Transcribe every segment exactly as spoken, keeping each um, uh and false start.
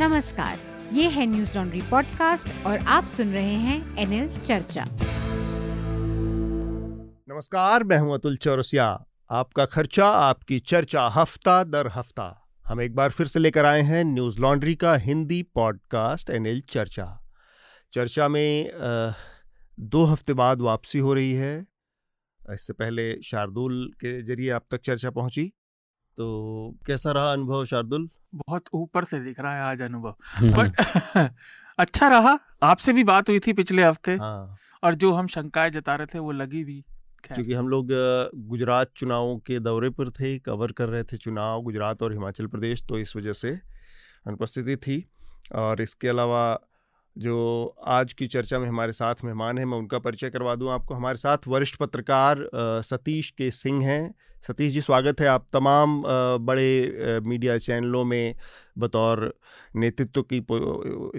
नमस्कार, ये है न्यूज लॉन्ड्री पॉडकास्ट और आप सुन रहे हैं एनएल चर्चा। नमस्कार, मैं हूं अतुल चौरसिया। आपका खर्चा आपकी चर्चा हफ्ता दर हफ्ता हम एक बार फिर से लेकर आए हैं न्यूज लॉन्ड्री का हिंदी पॉडकास्ट एनएल चर्चा। चर्चा में आ, दो हफ्ते बाद वापसी हो रही है। इससे पहले शार्दुल के जरिए आप तक चर्चा पहुंची, तो कैसा रहा अनुभव शार्दुल? बहुत ऊपर से दिख रहा है आज अनुभव, बट अच्छा रहा। आपसे भी बात हुई थी पिछले हफ्ते, हाँ। और जो हम शंकाएं जता रहे थे वो लगी भी, क्योंकि हम लोग गुजरात चुनावों के दौरे पर थे, कवर कर रहे थे चुनाव गुजरात और हिमाचल प्रदेश, तो इस वजह से अनुपस्थिति थी। और इसके अलावा जो आज की चर्चा में हमारे साथ मेहमान हैं, मैं उनका परिचय करवा दूं आपको। हमारे साथ वरिष्ठ पत्रकार सतीश के सिंह हैं। सतीश जी, स्वागत है। आप तमाम बड़े मीडिया चैनलों में बतौर नेतृत्व की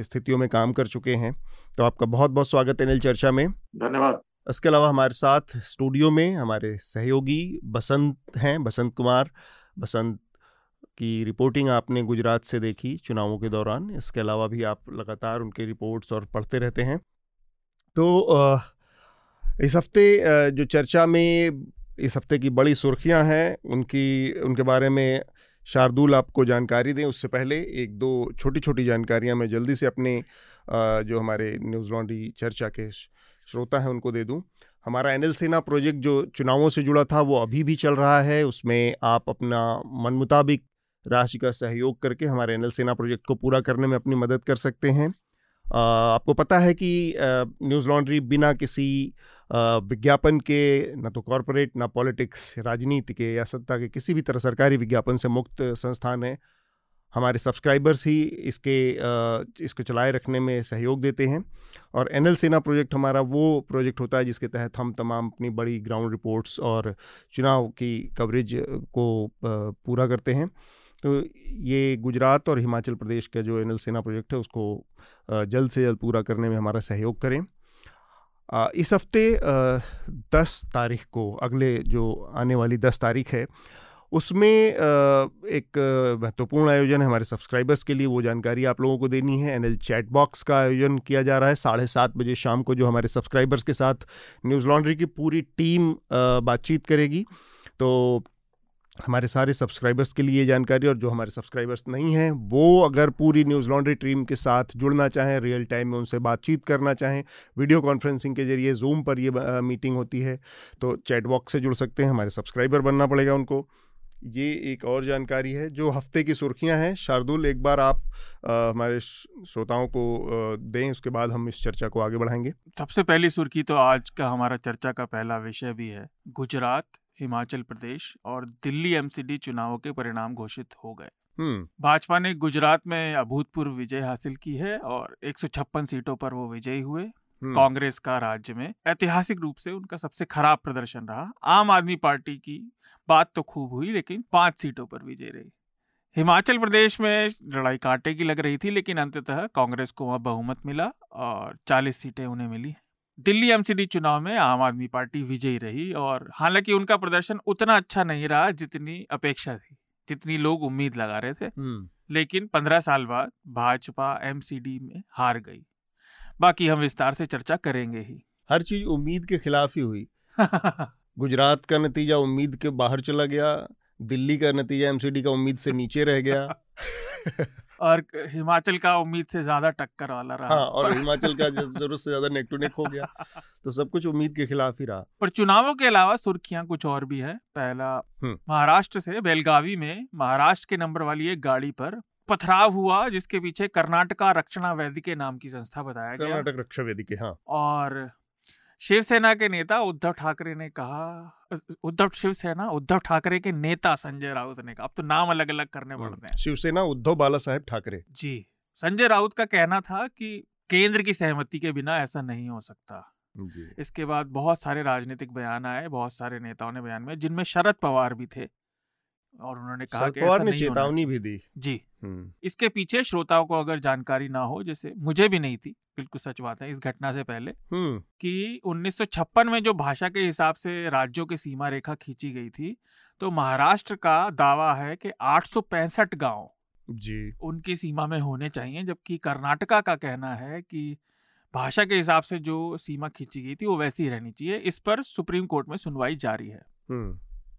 स्थितियों में काम कर चुके हैं, तो आपका बहुत बहुत स्वागत है एनएल चर्चा में। धन्यवाद। इसके अलावा हमारे साथ स्टूडियो में हमारे सहयोगी बसंत हैं, बसंत कुमार। बसंत की रिपोर्टिंग आपने गुजरात से देखी चुनावों के दौरान, इसके अलावा भी आप लगातार उनके रिपोर्ट्स और पढ़ते रहते हैं। तो इस हफ्ते जो चर्चा में इस हफ्ते की बड़ी सुर्खियां हैं, उनकी उनके बारे में शार्दुल आपको जानकारी दें। उससे पहले एक दो छोटी छोटी जानकारियां मैं जल्दी से अपने जो हमारे न्यूज़ लॉन्ड्री चर्चा के श्रोता हैं उनको दे दूं। हमारा एनएल सेना प्रोजेक्ट जो चुनावों से जुड़ा था वो अभी भी चल रहा है। उसमें आप अपना मन मुताबिक राशि का सहयोग करके हमारे एनएल सेना प्रोजेक्ट को पूरा करने में अपनी मदद कर सकते हैं। आ, आपको पता है कि न्यूज़ लॉन्ड्री बिना किसी विज्ञापन के, ना तो कॉरपोरेट ना पॉलिटिक्स, राजनीति के या सत्ता के किसी भी तरह सरकारी विज्ञापन से मुक्त संस्थान है। हमारे सब्सक्राइबर्स ही इसके इसको चलाए रखने में सहयोग देते हैं। और एनएल सेना प्रोजेक्ट हमारा वो प्रोजेक्ट होता है जिसके तहत हम तमाम अपनी बड़ी ग्राउंड रिपोर्ट्स और चुनाव की कवरेज को पूरा करते हैं। तो ये गुजरात और हिमाचल प्रदेश का जो एनएल सेना प्रोजेक्ट है उसको जल्द से जल्द पूरा करने में हमारा सहयोग करें। इस हफ्ते दस तारीख को, अगले जो आने वाली दस तारीख है, उसमें एक महत्वपूर्ण आयोजन है हमारे सब्सक्राइबर्स के लिए। वो जानकारी आप लोगों को देनी है। एनएल चैट बॉक्स का आयोजन किया जा रहा है साढ़े सात बजे शाम को, जो हमारे सब्सक्राइबर्स के साथ न्यूज़ लॉन्ड्री की पूरी टीम बातचीत करेगी। तो हमारे सारे सब्सक्राइबर्स के लिए जानकारी, और जो हमारे सब्सक्राइबर्स नहीं हैं वो अगर पूरी न्यूज़ लॉन्ड्री टीम के साथ जुड़ना चाहें, रियल टाइम में उनसे बातचीत करना चाहें, वीडियो कॉन्फ्रेंसिंग के जरिए जूम पर ये मीटिंग होती है, तो चैट बॉक्स से जुड़ सकते हैं। हमारे सब्सक्राइबर बनना पड़ेगा उनको। ये एक और जानकारी है जो हफ्ते की सुर्खियां हैं। शार्दुल, एक बार आप आ, हमारे श्रोताओं को आ, दें, उसके बाद हम इस चर्चा को आगे बढ़ाएंगे। सबसे पहली सुर्खी तो आज का हमारा चर्चा का पहला विषय भी है। गुजरात, हिमाचल प्रदेश और दिल्ली एमसीडी चुनावों के परिणाम घोषित हो गए। भाजपा ने गुजरात में अभूतपूर्व विजय हासिल की है और एक सौ छप्पन सीटों पर वो विजयी हुए। कांग्रेस का राज्य में ऐतिहासिक रूप से उनका सबसे खराब प्रदर्शन रहा। आम आदमी पार्टी की बात तो खूब हुई, लेकिन पांच सीटों पर विजय रही। हिमाचल प्रदेश में लड़ाई कांटे की लग रही थी, लेकिन अंततः कांग्रेस को वहां बहुमत मिला और चालीस सीटें उन्हें मिली। दिल्ली एमसीडी चुनाव में आम आदमी पार्टी विजयी रही, और हालांकि उनका प्रदर्शन उतना अच्छा नहीं रहा जितनी अपेक्षा थी, जितनी लोग उम्मीद लगा रहे थे, लेकिन पंद्रह साल बाद भाजपा एमसीडी में हार गई। बाकी हम विस्तार से चर्चा करेंगे ही। हर चीज उम्मीद के खिलाफ ही हुई। गुजरात का नतीजा उम्मीद के बाहर चला गया, दिल्ली का नतीजा एमसीडी का उम्मीद से नीचे रह गया और हिमाचल का उम्मीद से ज्यादा टक्कर वाला रहा। हाँ, और हिमाचल का जरूरत से ज्यादा नेक टू नेक हो गया। तो सब कुछ उम्मीद के खिलाफ ही रहा। पर चुनावों के अलावा सुर्खियां कुछ और भी है। पहला, महाराष्ट्र से बेलगावी में महाराष्ट्र के नंबर वाली एक गाड़ी पर पथराव हुआ, जिसके पीछे कर्नाटका रक्षणा वेदिके नाम की संस्था बताया गया। कर्नाटक रक्षा वेदिके, हाँ। और शिवसेना के नेता उद्धव ठाकरे ने कहा, उद्धव शिवसेना उद्धव ठाकरे के नेता संजय राउत ने कहा, अब तो नाम अलग अलग करने पड़ते हैं, शिवसेना उद्धव बाला साहेब ठाकरे जी। संजय राउत का कहना था कि केंद्र की सहमति के बिना ऐसा नहीं हो सकता। इसके बाद बहुत सारे राजनीतिक बयान आए, बहुत सारे नेताओं ने बयान में, जिनमें शरद पवार भी थे, और उन्होंने कहा कि ऐसा नहीं, चेतावनी भी दी जी। इसके पीछे श्रोताओं को अगर जानकारी ना हो, जैसे मुझे भी नहीं थी, बिल्कुल सच बात है, इस घटना से पहले कि उन्नीस सौ छप्पन में जो भाषा के हिसाब से राज्यों की सीमा रेखा खींची गई थी, तो महाराष्ट्र का दावा है कि आठ सौ पैंसठ गाँव जी उनकी सीमा में होने चाहिए, जबकि कर्नाटका का कहना है कि भाषा के हिसाब से जो सीमा खींची गई थी वो वैसी ही रहनी चाहिए। इस पर सुप्रीम कोर्ट में सुनवाई जारी है।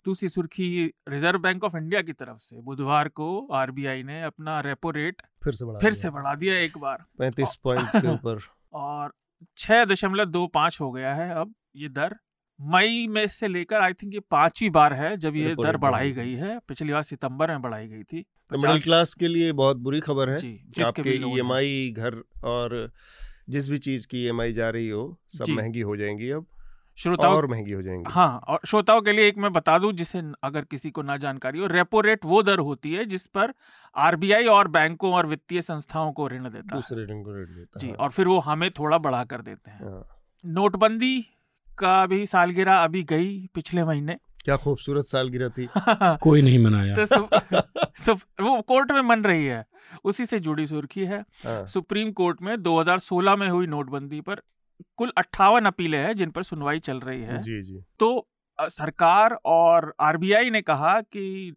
दूसरी सुर्खी रिजर्व बैंक ऑफ इंडिया की तरफ से बुधवार को आरबीआई ने अपना रेपो रेट फिर से बढ़ा फिर से बढ़ा दिया एक बार पैंतीस पॉइंट के ऊपर और छह दशमलव दो पांच हो गया है अब ये दर। मई में से लेकर आई थिंक ये पांचवी बार है जब ये दर बढ़ाई गई है। पिछली बार सितंबर में बढ़ाई गई थी। मिडिल क्लास के लिए बहुत बुरी खबर है जी, आपके ईएमआई घर और जिस भी चीज की ईएमआई जा रही हो सब महंगी हो जाएंगी अब, श्रोताओं और महंगी हो जाएंगी। हाँ, और श्रोताओं के लिए एक मैं बता दूं जिसे अगर किसी को ना जानकारी हो, रेपो रेट वो दर होती है जिस पर आरबीआई और बैंकों और वित्तीय संस्थाओं को ऋण देता दूसरे ऋण को ऋण देता जी, और फिर वो हमें थोड़ा बढ़ा कर देते हैं। नोटबंदी का भी सालगिरह अभी गई पिछले महीने। क्या खूबसूरत सालगिरह थी कोई नहीं मनाया तो सब, सब, वो कोर्ट में मन रही है। उसी से जुड़ी सुर्खी है सुप्रीम कोर्ट में दो हज़ार सोलह में हुई नोटबंदी पर कुल अट्ठावन अपीलें हैं जिन पर सुनवाई चल रही है। जी जी। तो सरकार और आरबीआई ने कहा कि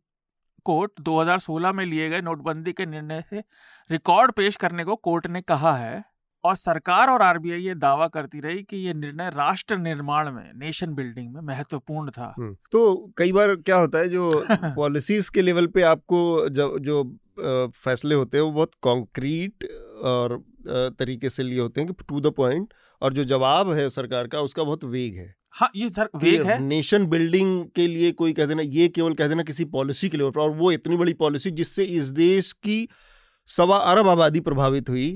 कोर्ट दो हज़ार सोलह में लिए गए नोटबंदी के निर्णय से रिकॉर्ड पेश करने को कोर्ट ने कहा है। और सरकार और आरबीआई ये दावा करती रही कि ये निर्णय राष्ट्र निर्माण में, नेशन बिल्डिंग में महत्वपूर्ण था। तो कई बार क्या होता है जो पॉलिसीज के लेवल पे आपको जो, जो फैसले होते हैं वो बहुत कॉन्क्रीट और तरीके से लिए होते हैं कि टू द पॉइंट, और जो जवाब है सरकार का उसका बहुत वेग है। हाँ, ये सर वेग है। नेशन बिल्डिंग के लिए कोई कह देना, ये केवल कह देना किसी पॉलिसी के लेवल पर, और वो इतनी बड़ी पॉलिसी जिससे इस देश की सवा अरब आबादी प्रभावित हुई,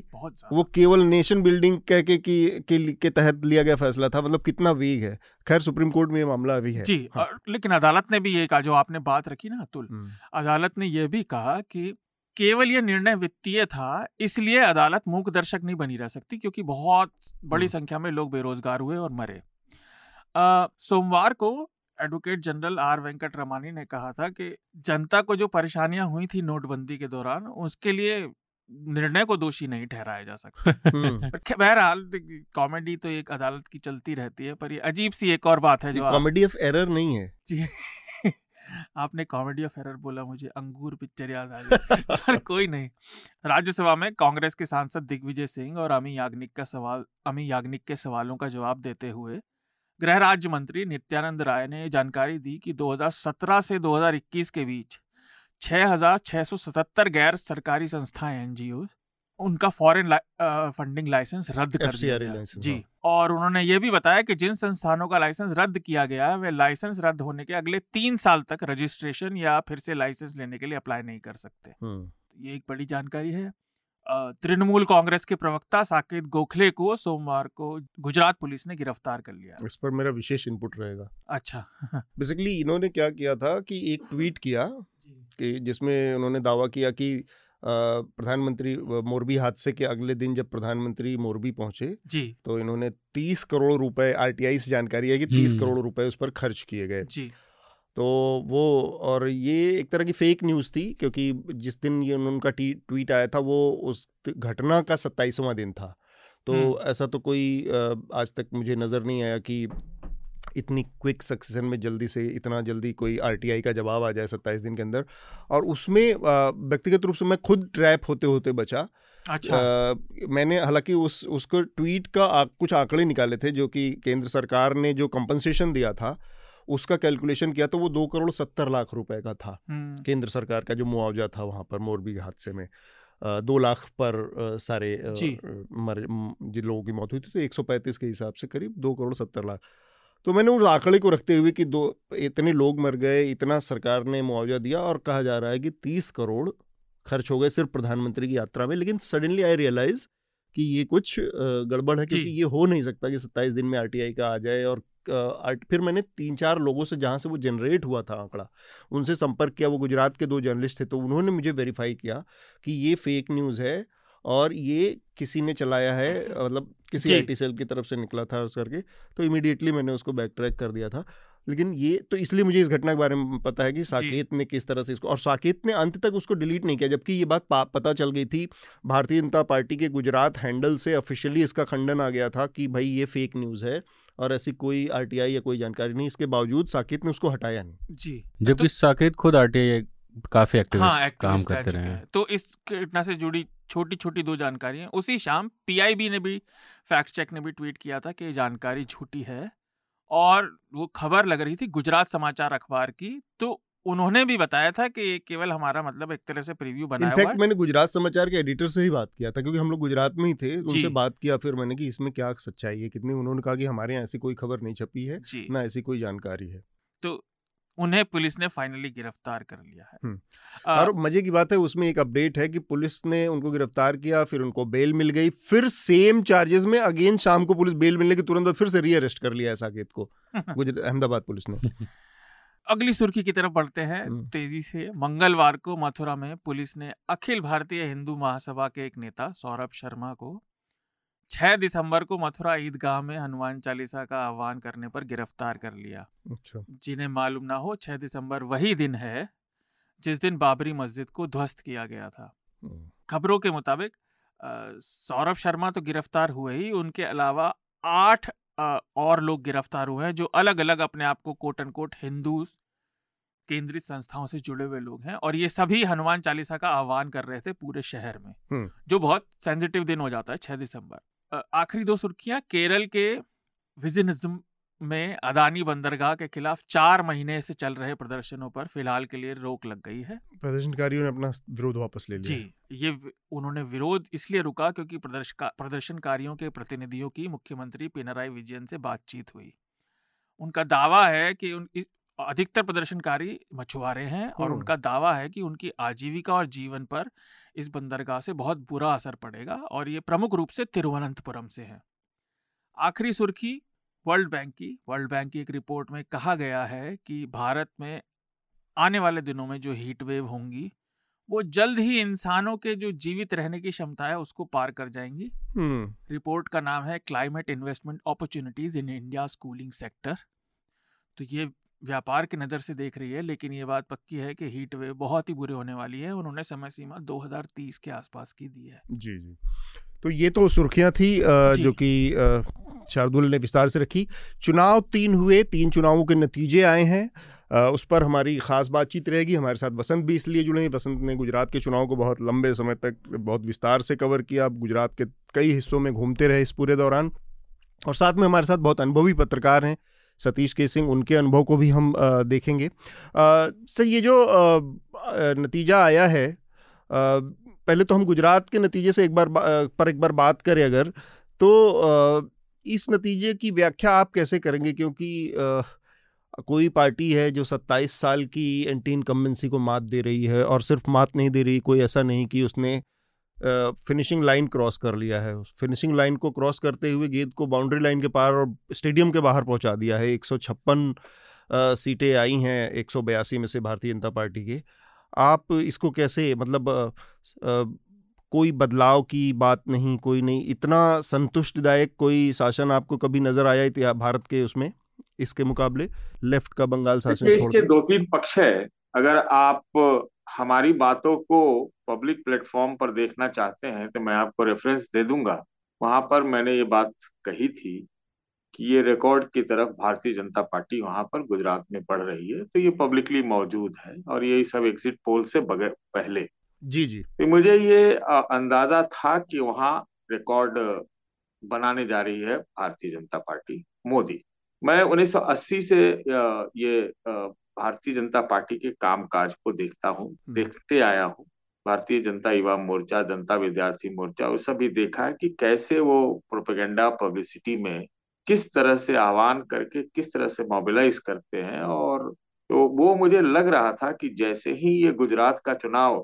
वो केवल नेशन बिल्डिंग कह के, के, के, के तहत लिया गया फैसला था। मतलब कितना वेग है। खैर सुप्रीम कोर्ट में ये मामला अभी है जी। हाँ। और, लेकिन अदालत ने भी ये कहा, जो आपने बात रखी ना अतुल, अदालत ने ये भी कहा कि केवल ये निर्णय वित्तीय था इसलिए अदालत मूक दर्शक नहीं बनी रह सकती, क्योंकि बहुत बड़ी संख्या में लोग बेरोजगार हुए और मरे। सोमवार को advocate general R Venkataramani ने कहा था कि जनता को जो परेशानियां हुई थी नोटबंदी के दौरान उसके लिए निर्णय को दोषी नहीं ठहराया जा सकता। बहरहाल कॉमेडी तो एक अदालत की चलती रहती है, पर ये अजीब सी एक और बात है जो कॉमेडी ऑफ एरर नहीं है जी। आपने कॉमेडी ऑफ एरर बोला, मुझे अंगूर पिक्चर याद आ गई। पर कोई नहीं। राज्यसभा में कांग्रेस के सांसद दिग्विजय सिंह और अमी याग्निक का सवाल अमी याग्निक के सवालों का जवाब देते हुए गृह राज्य मंत्री नित्यानंद राय ने जानकारी दी कि दो हज़ार सत्रह से दो हज़ार इक्कीस के बीच छह हज़ार छह सौ सतहत्तर गैर सरकारी संस्थाएं एनजीओ उनका फॉरेन ला, फंडिंग लाइसेंस रद्द कर दिया गया जी। और उन्होंने ये भी बताया कि जिन संस्थानों का लाइसेंस रद्द किया गया वे लाइसेंस रद्द होने के अगले तीन साल तक रजिस्ट्रेशन या फिर से लाइसेंस लेने के लिए अप्लाई नहीं कर सकते। ये एक बड़ी जानकारी है। तृणमूल कांग्रेस के प्रवक्ता साकेत गोखले को सोमवार को गुजरात पुलिस ने गिरफ्तार कर लिया। इस पर मेरा विशेष इनपुट रहेगा। अच्छा। बेसिकली इन्होंने क्या किया था कि एक ट्वीट किया कि जिसमें उन्होंने दावा किया कि प्रधानमंत्री मोरबी हादसे के अगले दिन जब प्रधानमंत्री मोरबी पहुंचे जी तो इन्होंने तीस करोड़ रुपए, आरटीआई से जानकारी है कि तीस करोड़ रुपए उस पर खर्च किए गए जी। तो वो, और ये एक तरह की फेक न्यूज़ थी क्योंकि जिस दिन ये उनका ट्वीट आया था वो उस घटना का सत्ताईसवां दिन था। तो ऐसा तो कोई आज तक मुझे नज़र नहीं आया कि इतनी क्विक सक्सेशन में जल्दी से इतना जल्दी कोई आरटीआई का जवाब आ जाए सत्ताईस दिन के अंदर। और उसमें व्यक्तिगत रूप से मैं खुद ट्रैप होते होते बचा। अच्छा। आ, मैंने हालांकि उस उसको ट्वीट का आ, कुछ आंकड़े निकाले थे जो कि केंद्र सरकार ने जो कंपनसेशन दिया था उसका कैलकुलेशन किया तो वो दो करोड़ सत्तर लाख रुपए का था केंद्र सरकार का जो मुआवजा था वहाँ पर मोरबी हादसे में। दो लाख पर सारे मरे जिन लोगों की मौत हुई थी, तो एक सौ पैंतीस के हिसाब से करीब दो करोड़ सत्तर लाख। तो मैंने उस आंकड़े को रखते हुए कि दो इतने लोग मर गए, इतना सरकार ने मुआवजा दिया और कहा जा रहा है कि तीस करोड़ खर्च हो गए सिर्फ प्रधानमंत्री की यात्रा में। लेकिन सडनली आई रियलाइज कि ये कुछ गड़बड़ है क्योंकि ये हो नहीं सकता कि सत्ताईस दिन में आरटीआई का आ जाए। और फिर मैंने तीन चार लोगों से जहाँ से वो जनरेट हुआ था आंकड़ा उनसे संपर्क किया। वो गुजरात के दो जर्नलिस्ट थे तो उन्होंने मुझे वेरीफाई किया कि ये फेक न्यूज़ है और ये किसी ने चलाया है, मतलब किसी आईटी सेल की तरफ से निकला था अर्ज करके। तो इमीडिएटली मैंने उसको बैक ट्रैक कर दिया था। लेकिन ये तो इसलिए मुझे इस घटना के बारे में पता है कि साकेत ने किस तरह से इसको, और साकेत ने अंत तक उसको डिलीट नहीं किया जबकि ये बात पता चल गई थी। भारतीय जनता पार्टी के गुजरात हैंडल से ऑफिशियली इसका खंडन आ गया था कि भाई ये फेक न्यूज़ है और ऐसी कोई आरटीआई या कोई जानकारी नहीं। इसके बावजूद साकेत ने उसको हटाया नहीं जी, जबकि तो साकेत खुद आरटीआई काफी एक्टिविस्ट हाँ, काम करते रहे हैं। तो इस घटना से जुड़ी छोटी छोटी दो जानकारियां। उसी शाम पीआईबी ने भी, फैक्ट चेक ने भी ट्वीट किया था कि जानकारी झूठी है, और वो खबर लग रही थी गुजरात समाचार अखबार की, तो उन्होंने भी बताया था कि केवल हमारा मतलब एक तरह से प्रीव्यू बनाया हुआ है। मैंने गुजरात समाचार के एडिटर से ही बात किया था क्योंकि हम लोग गुजरात में ही थे, उनसे बात किया फिर मैंने कि इसमें क्या सच्चाई है कितनी, उन्होंने कहा कि हमारे यहाँ ऐसी कोई खबर नहीं छपी है ना ऐसी कोई जानकारी है। तो उन्हें पुलिस ने फाइनली गिरफ्तार कर लिया है। और मजे की बात है उसमें एक अपडेट है कि पुलिस ने उनको गिरफ्तार किया, फिर उनको बेल मिल गई, फिर सेम चार्जेस में अगेन शाम को पुलिस बेल मिलने के तुरंत बाद फिर से रीअरेस्ट कर लिया है साकेत को अहमदाबाद पुलिस ने। अगली सुर्खी की तरफ बढ़ते हैं तेजी से। मंगलवार को मथुरा में पुलिस ने अखिल भारतीय हिंदू महासभा के एक नेता सौरभ शर्मा को छह दिसंबर को मथुरा ईदगाह में हनुमान चालीसा का आह्वान करने पर गिरफ्तार कर लिया। अच्छा। जिन्हें मालूम ना हो छह दिसंबर वही दिन है जिस दिन बाबरी मस्जिद को ध्वस्त किया गया था। खबरों के मुताबिक सौरभ शर्मा तो गिरफ्तार हुए ही, उनके अलावा आठ और लोग गिरफ्तार हुए हैं जो अलग अलग अपने आप को कोट एंड कोट हिंदू केंद्रित संस्थाओं से जुड़े हुए लोग हैं, और ये सभी हनुमान चालीसा का आह्वान कर रहे थे पूरे शहर में, जो बहुत सेंसिटिव दिन हो जाता है छह दिसंबर। आखिरी दो सुर्खियां। केरल के विजिनिज्म में अदानी बंदरगाह के खिलाफ चार महीने से चल रहे प्रदर्शनों पर फिलहाल के लिए रोक लग गई है। प्रदर्शनकारियों ने अपना विरोध वापस ले लिया। जी, ये उन्होंने विरोध इसलिए रुका क्योंकि प्रदर्शनकारियों के प्रतिनिधियों की मुख्यमंत्री पिनराई विजयन से बातचीत हुई। उनका दावा है कि उन अधिकतर प्रदर्शनकारी मछुआरे हैं और उनका दावा है कि उनकी आजीविका और जीवन पर इस बंदरगाह से बहुत बुरा असर पड़ेगा, और ये प्रमुख रूप से तिरुवनंतपुरम से है। आखिरी सुर्खी वर्ल्ड बैंक की। वर्ल्ड बैंक की एक रिपोर्ट में कहा गया है कि भारत में आने वाले दिनों में जो हीट वेव होंगी वो जल्द ही इंसानों के जो जीवित रहने की क्षमता है उसको पार कर जाएंगी। रिपोर्ट का नाम है climate investment opportunities in India cooling sector. तो ये व्यापार की नज़र से देख रही है, लेकिन ये बात पक्की है कि हीट वेव बहुत ही बुरे होने वाली है। उन्होंने समय सीमा दो हज़ार तीस के आसपास की दी है। जी जी, तो ये तो सुर्खियां थी जो कि शार्दुल ने विस्तार से रखी। चुनाव तीन हुए, तीन चुनावों के नतीजे आए हैं, उस पर हमारी ख़ास बातचीत रहेगी। हमारे साथ वसंत भी इसलिए जुड़े हैं, वसंत ने गुजरात के चुनाव को बहुत लंबे समय तक बहुत विस्तार से कवर किया, गुजरात के कई हिस्सों में घूमते रहे इस पूरे दौरान, और साथ में हमारे साथ बहुत अनुभवी पत्रकार हैं सतीश के सिंह, उनके अनुभव को भी हम देखेंगे। सर, ये जो नतीजा आया है, पहले तो हम गुजरात के नतीजे से एक बार पर एक बार बात करें अगर, तो इस नतीजे की व्याख्या आप कैसे करेंगे? क्योंकि कोई पार्टी है जो सत्ताईस साल की एंटी इनकम्बेंसी को मात दे रही है, और सिर्फ मात नहीं दे रही, कोई ऐसा नहीं कि उसने फिनिशिंग लाइन क्रॉस कर लिया है, फिनिशिंग लाइन को क्रॉस करते हुए गेंद को बाउंड्री लाइन के पार और स्टेडियम के बाहर पहुंचा दिया है। एक सौ छप्पन सीटें आई हैं एक सौ बयासी में से भारतीय जनता पार्टी के। आप इसको कैसे, मतलब आ, कोई बदलाव की बात नहीं, कोई नहीं, इतना संतुष्टदायक कोई शासन आपको कभी नजर आया इतिहास भारत के उसमें, इसके मुकाबले लेफ्ट का बंगाल शासन? इसके दो तीन पक्ष है। अगर आप हमारी बातों को पब्लिक प्लेटफॉर्म पर देखना चाहते हैं तो मैं आपको रेफरेंस दे दूंगा, वहां पर मैंने ये बात कही थी कि ये रिकॉर्ड की तरफ भारतीय जनता पार्टी वहां पर गुजरात में बढ़ रही है, तो ये पब्लिकली मौजूद है, और यही सब एग्जिट पोल से बगैर पहले। जी जी, तो मुझे ये अंदाजा था कि वहां रिकॉर्ड बनाने जा रही है भारतीय जनता पार्टी मोदी। मैं उन्नीस सौ अस्सी से ये भारतीय जनता पार्टी के कामकाज को देखता हूँ, देखते आया हूँ। भारतीय जनता युवा मोर्चा, जनता विद्यार्थी मोर्चा, वो सब भी देखा है कि कैसे वो प्रोपेगेंडा पब्लिसिटी में किस तरह से आह्वान करके किस तरह से मोबिलाइज करते हैं। और तो वो मुझे लग रहा था कि जैसे ही ये गुजरात का चुनाव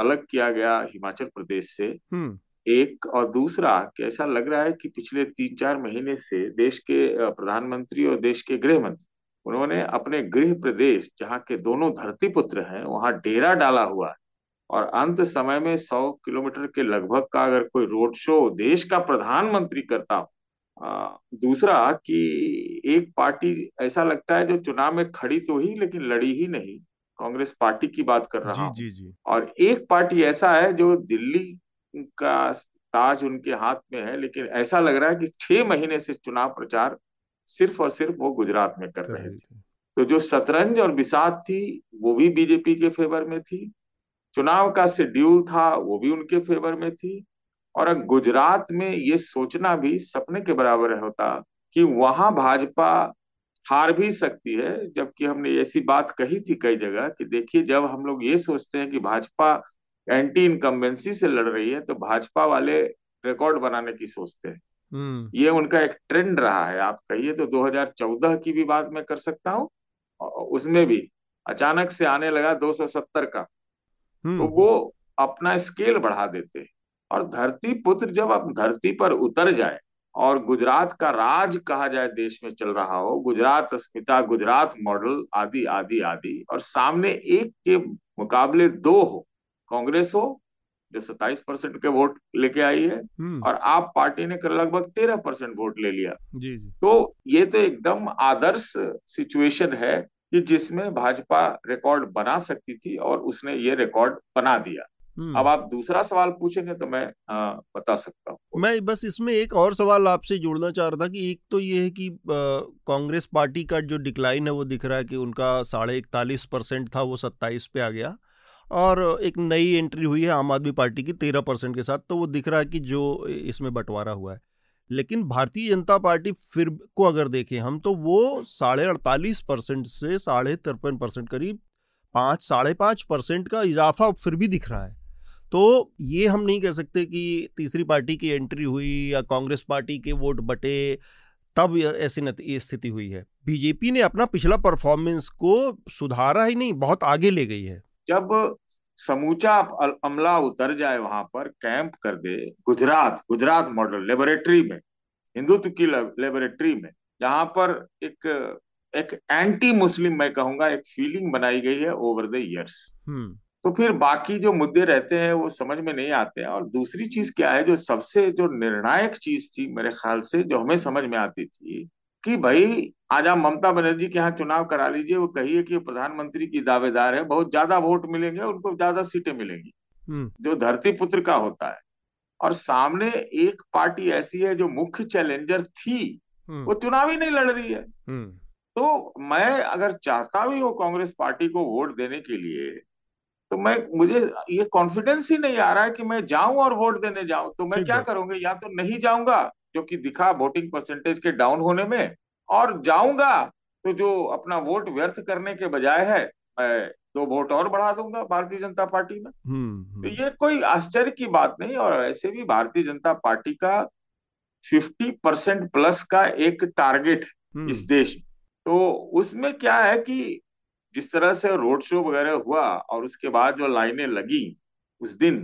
अलग किया गया हिमाचल प्रदेश से, एक और दूसरा कि ऐसा लग रहा है कि पिछले तीन चार महीने से देश के प्रधानमंत्री और देश के गृह मंत्री उन्होंने अपने गृह प्रदेश जहाँ के दोनों धरती पुत्र हैं वहाँ डेरा डाला हुआ है, और अंत समय में सौ किलोमीटर के लगभग का अगर कोई रोड शो देश का प्रधानमंत्री करता हो। दूसरा कि एक पार्टी ऐसा लगता है जो चुनाव में खड़ी तो ही लेकिन लड़ी ही नहीं, कांग्रेस पार्टी की बात कर रहा हूँ। जी, जी, जी। और एक पार्टी ऐसा है जो दिल्ली का ताज उनके हाथ में है, लेकिन ऐसा लग रहा है कि छह महीने से चुनाव प्रचार सिर्फ और सिर्फ वो गुजरात में कर रहे थे। तो जो शतरंज और बिसात थी वो भी बीजेपी के फेवर में थी, चुनाव का शेड्यूल था वो भी उनके फेवर में थी। और गुजरात में ये सोचना भी सपने के बराबर होता कि वहां भाजपा हार भी सकती है, जबकि हमने ऐसी बात कही थी कई जगह कि देखिए जब हम लोग ये सोचते हैं कि भाजपा एंटी इनकम्बेंसी से लड़ रही है तो भाजपा वाले रिकॉर्ड बनाने की सोचते हैं। hmm. ये उनका एक ट्रेंड रहा है। आप कहिए तो दो हज़ार चौदह की भी बात मैं कर सकता हूँ, उसमें भी अचानक से आने लगा दो सौ सत्तर का। hmm. तो वो अपना स्केल बढ़ा देते हैं। और धरती पुत्र जब आप धरती पर उतर जाए और गुजरात का राज कहा जाए देश में चल रहा हो, गुजरात अस्मिता, गुजरात मॉडल आदि आदि आदि, और सामने एक के मुकाबले दो हो, कांग्रेस हो जो सत्ताईस परसेंट के वोट लेके आई है और आप पार्टी ने लगभग तेरह परसेंट वोट ले लिया। जी जी। तो ये तो एकदम आदर्श सिचुएशन है कि जिसमें भाजपा रिकॉर्ड बना सकती थी और उसने ये रिकॉर्ड बना दिया। अब आप दूसरा सवाल पूछेंगे तो मैं आ, बता सकता हूँ। मैं बस इसमें एक और सवाल आपसे जोड़ना चाह रहा था कि एक तो ये है कि कांग्रेस पार्टी का जो डिक्लाइन है वो दिख रहा है कि उनका साढ़े इकतालीस परसेंट था वो सत्ताईस पे आ गया, और एक नई एंट्री हुई है आम आदमी पार्टी की तेरह परसेंट के साथ, तो वो दिख रहा है कि जो इसमें बंटवारा हुआ है। लेकिन भारतीय जनता पार्टी फिर को अगर देखें हम तो वो साढ़े अड़तालीस परसेंट से साढ़े तिरपन परसेंट करीब पाँच साढ़े पाँच परसेंट का इजाफा फिर भी दिख रहा है। तो ये हम नहीं कह सकते कि तीसरी पार्टी की एंट्री हुई या कांग्रेस पार्टी के वोट बटे तब ऐसी स्थिति हुई है। बीजेपी ने अपना पिछला परफॉर्मेंस को सुधारा ही नहीं, बहुत आगे ले गई है। जब समूचा अमला उतर जाए वहां पर, कैंप कर दे गुजरात, गुजरात मॉडल लेबोरेटरी में, हिंदुत्व की लेबोरेटरी में, जहां पर एक एक एंटी मुस्लिम मैं कहूंगा एक फीलिंग बनाई गई है ओवर द इयर्स, तो फिर बाकी जो मुद्दे रहते हैं वो समझ में नहीं आते हैं। और दूसरी चीज क्या है, जो सबसे जो निर्णायक चीज थी मेरे ख्याल से जो हमें समझ में आती थी कि भाई आज आप ममता बनर्जी के यहाँ चुनाव करा लीजिए, वो कहिए कि प्रधानमंत्री की दावेदार है, बहुत ज्यादा वोट मिलेंगे, उनको ज्यादा सीटें मिलेंगी, जो धरती पुत्र का होता है। और सामने एक पार्टी ऐसी है जो मुख्य चैलेंजर थी वो चुनाव ही नहीं लड़ रही है। तो मैं अगर चाहता भी हूँ कांग्रेस पार्टी को वोट देने के लिए तो मैं, मुझे ये कॉन्फिडेंस ही नहीं आ रहा है कि मैं जाऊं और वोट देने जाऊं, तो मैं क्या करूंगा, या तो नहीं जाऊंगा जो कि दिखा वोटिंग परसेंटेज के डाउन होने में, और जाऊंगा तो जो अपना वोट व्यर्थ करने के बजाय है मैं दो वोट और बढ़ा दूंगा भारतीय जनता पार्टी में। हुँ, हुँ. तो ये कोई आश्चर्य की बात नहीं। और ऐसे भी भारतीय जनता पार्टी का फिफ्टी परसेंट प्लस का एक टारगेट इस देश में, तो उसमें क्या है कि जिस तरह से रोड शो वगैरह हुआ और उसके बाद जो लाइनें लगी उस दिन,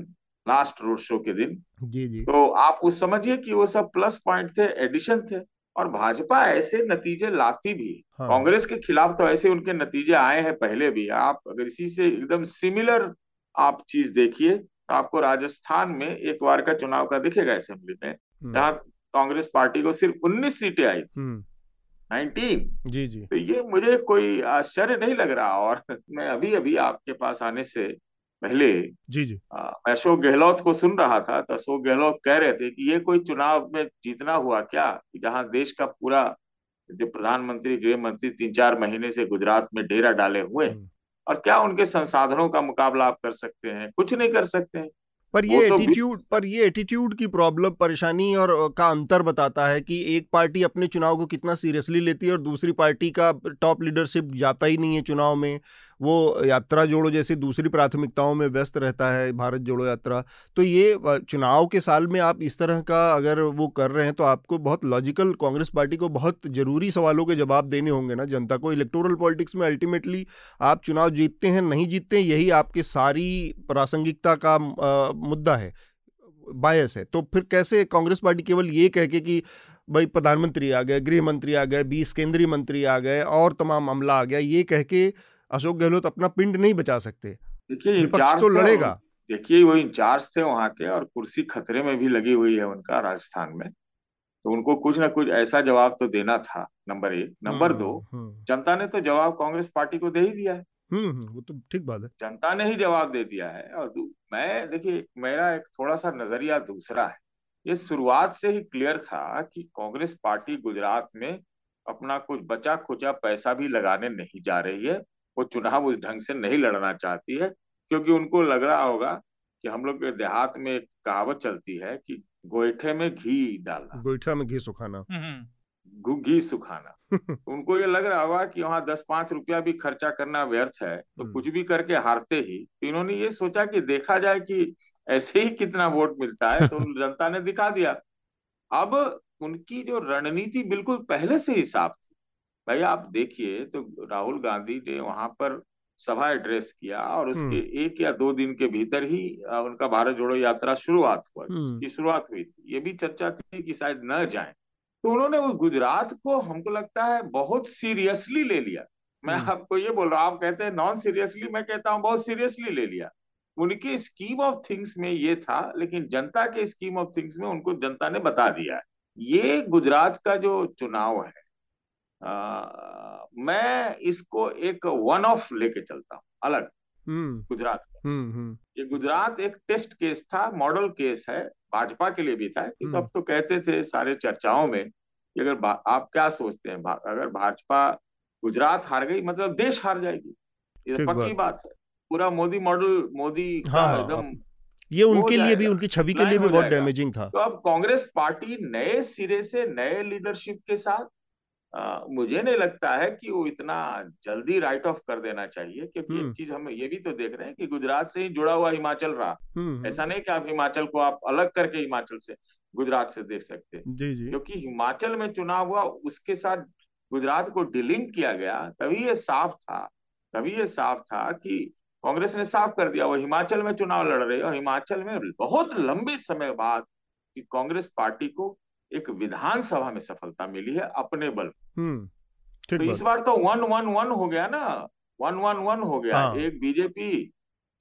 लास्ट रोड शो के दिन, जी जी। तो आप उस समझिए कि वो सब प्लस पॉइंट थे, एडिशन थे। और भाजपा ऐसे नतीजे लाती भी, हाँ। कांग्रेस के खिलाफ तो ऐसे उनके नतीजे आए हैं पहले भी। आप अगर इसी से एकदम सिमिलर आप चीज देखिए तो आपको राजस्थान में एक बार का चुनाव का दिखेगा असेंबली में, जहाँ कांग्रेस पार्टी को सिर्फ उन्नीस सीटें आई थी, नाइनटीन। जी जी। तो ये मुझे कोई आश्चर्य नहीं लग रहा। और मैं अभी अभी आपके पास आने से पहले जी जी अशोक गहलोत को सुन रहा था, तो अशोक गहलोत कह रहे थे कि ये कोई चुनाव में जीतना हुआ क्या, जहां देश का पूरा जो प्रधानमंत्री गृह मंत्री तीन चार महीने से गुजरात में डेरा डाले हुए हैं, और क्या उनके संसाधनों का मुकाबला आप कर सकते हैं? कुछ नहीं कर सकते हैं। पर ये एटीट्यूड तो पर ये एटीट्यूड की प्रॉब्लम, परेशानी और का अंतर बताता है कि एक पार्टी अपने चुनाव को कितना सीरियसली लेती है और दूसरी पार्टी का टॉप लीडरशिप जाता ही नहीं है चुनाव में, वो यात्रा जोड़ो जैसी दूसरी प्राथमिकताओं में व्यस्त रहता है, भारत जोड़ो यात्रा। तो ये चुनाव के साल में आप इस तरह का अगर वो कर रहे हैं तो आपको बहुत लॉजिकल, कांग्रेस पार्टी को बहुत ज़रूरी सवालों के जवाब देने होंगे ना जनता को। इलेक्टोरल पॉलिटिक्स में अल्टीमेटली आप चुनाव जीतते हैं नहीं जीतते, यही आपके सारी प्रासंगिकता का आ, मुद्दा है, बायस है। तो फिर कैसे कांग्रेस पार्टी केवल ये कह के कि भाई प्रधानमंत्री आ गए, गृह मंत्री आ गए, बीस केंद्रीय मंत्री आ गए और तमाम अमला आ गया, ये कह के अशोक गहलोत अपना पिंड नहीं बचा सकते। देखिए तो लड़ेगा, देखिए वो इंचार्ज थे वहां के और कुर्सी खतरे में भी लगी हुई है उनका राजस्थान में, तो उनको कुछ ना कुछ ऐसा जवाब तो देना था। नंबर एक। नंबर दो, जनता ने तो जवाब कांग्रेस पार्टी को दे ही दिया है। हम्म वो तो ठीक बात है, जनता ने ही जवाब दे दिया है। और मैं देखिए, मेरा एक थोड़ा सा नजरिया दूसरा है। ये शुरुआत से ही क्लियर था कि कांग्रेस पार्टी गुजरात में अपना कुछ बचा खुचा पैसा भी लगाने नहीं जा रही है। वो चुनाव उस ढंग से नहीं लड़ना चाहती है, क्योंकि उनको लग रहा होगा कि हम लोग के देहात में एक कहावत चलती है कि गोईठे में घी डालना, गोईठा में घी सुखाना, घी सुखाना। उनको ये लग रहा होगा कि वहाँ दस पांच रुपया भी खर्चा करना व्यर्थ है, तो कुछ भी करके हारते ही। तो इन्होंने ये सोचा कि देखा जाए कि ऐसे ही कितना वोट मिलता है, तो जनता ने दिखा दिया। अब उनकी जो रणनीति बिल्कुल पहले से ही साफ थी। भाई आप देखिए तो राहुल गांधी ने वहां पर सभा एड्रेस किया और उसके एक या दो दिन के भीतर ही उनका भारत जोड़ो यात्रा शुरुआत हुआ की शुरुआत हुई थी। ये भी चर्चा थी कि शायद न जाएं, तो उन्होंने वो गुजरात को हमको लगता है बहुत सीरियसली ले लिया। मैं आपको ये बोल रहा हूँ, आप कहते हैं नॉन सीरियसली, मैं कहता हूँ बहुत सीरियसली ले लिया। उनके स्कीम ऑफ थिंग्स में ये था, लेकिन जनता के स्कीम ऑफ थिंग्स में उनको जनता ने बता दिया है। ये गुजरात का जो चुनाव है, आ, मैं इसको एक वन ऑफ लेके चलता हूँ, अलग गुजरात का। हुँ, हुँ. ये गुजरात एक टेस्ट केस था, मॉडल केस है, भाजपा के लिए भी था। क्योंकि अब तो कहते थे सारे चर्चाओं में कि अगर आप क्या सोचते हैं, भा, अगर भाजपा गुजरात हार गई मतलब देश हार जाएगी, ये पक्की बात है। पूरा मोदी मॉडल, मोदी हाँ, का एकदम हाँ, ये उनके लिए भी, उनकी छवि के लिए भी बहुत डैमेजिंग था। तो अब कांग्रेस पार्टी नए सिरे से, नए लीडरशिप के साथ, आ, मुझे नहीं लगता है कि वो इतना जल्दी राइट ऑफ कर देना चाहिए, क्योंकि एक चीज हम ये भी तो देख रहे हैं कि गुजरात से ही जुड़ा हुआ हिमाचल रहा। ऐसा नहीं कि आप हिमाचल को आप अलग करके हिमाचल से, गुजरात से देख सकते, क्योंकि हिमाचल में चुनाव हुआ, उसके साथ गुजरात को डिलिंक किया गया। तभी ये साफ था, तभी ये साफ था कि कांग्रेस ने साफ कर दिया, वो हिमाचल में चुनाव लड़ रही है। और हिमाचल में बहुत लंबे समय बाद कि कांग्रेस पार्टी को एक विधानसभा में सफलता मिली है अपने बल। तो इस बार तो वन वन वन हो गया ना, वन वन वन हो गया। हाँ। एक बीजेपी,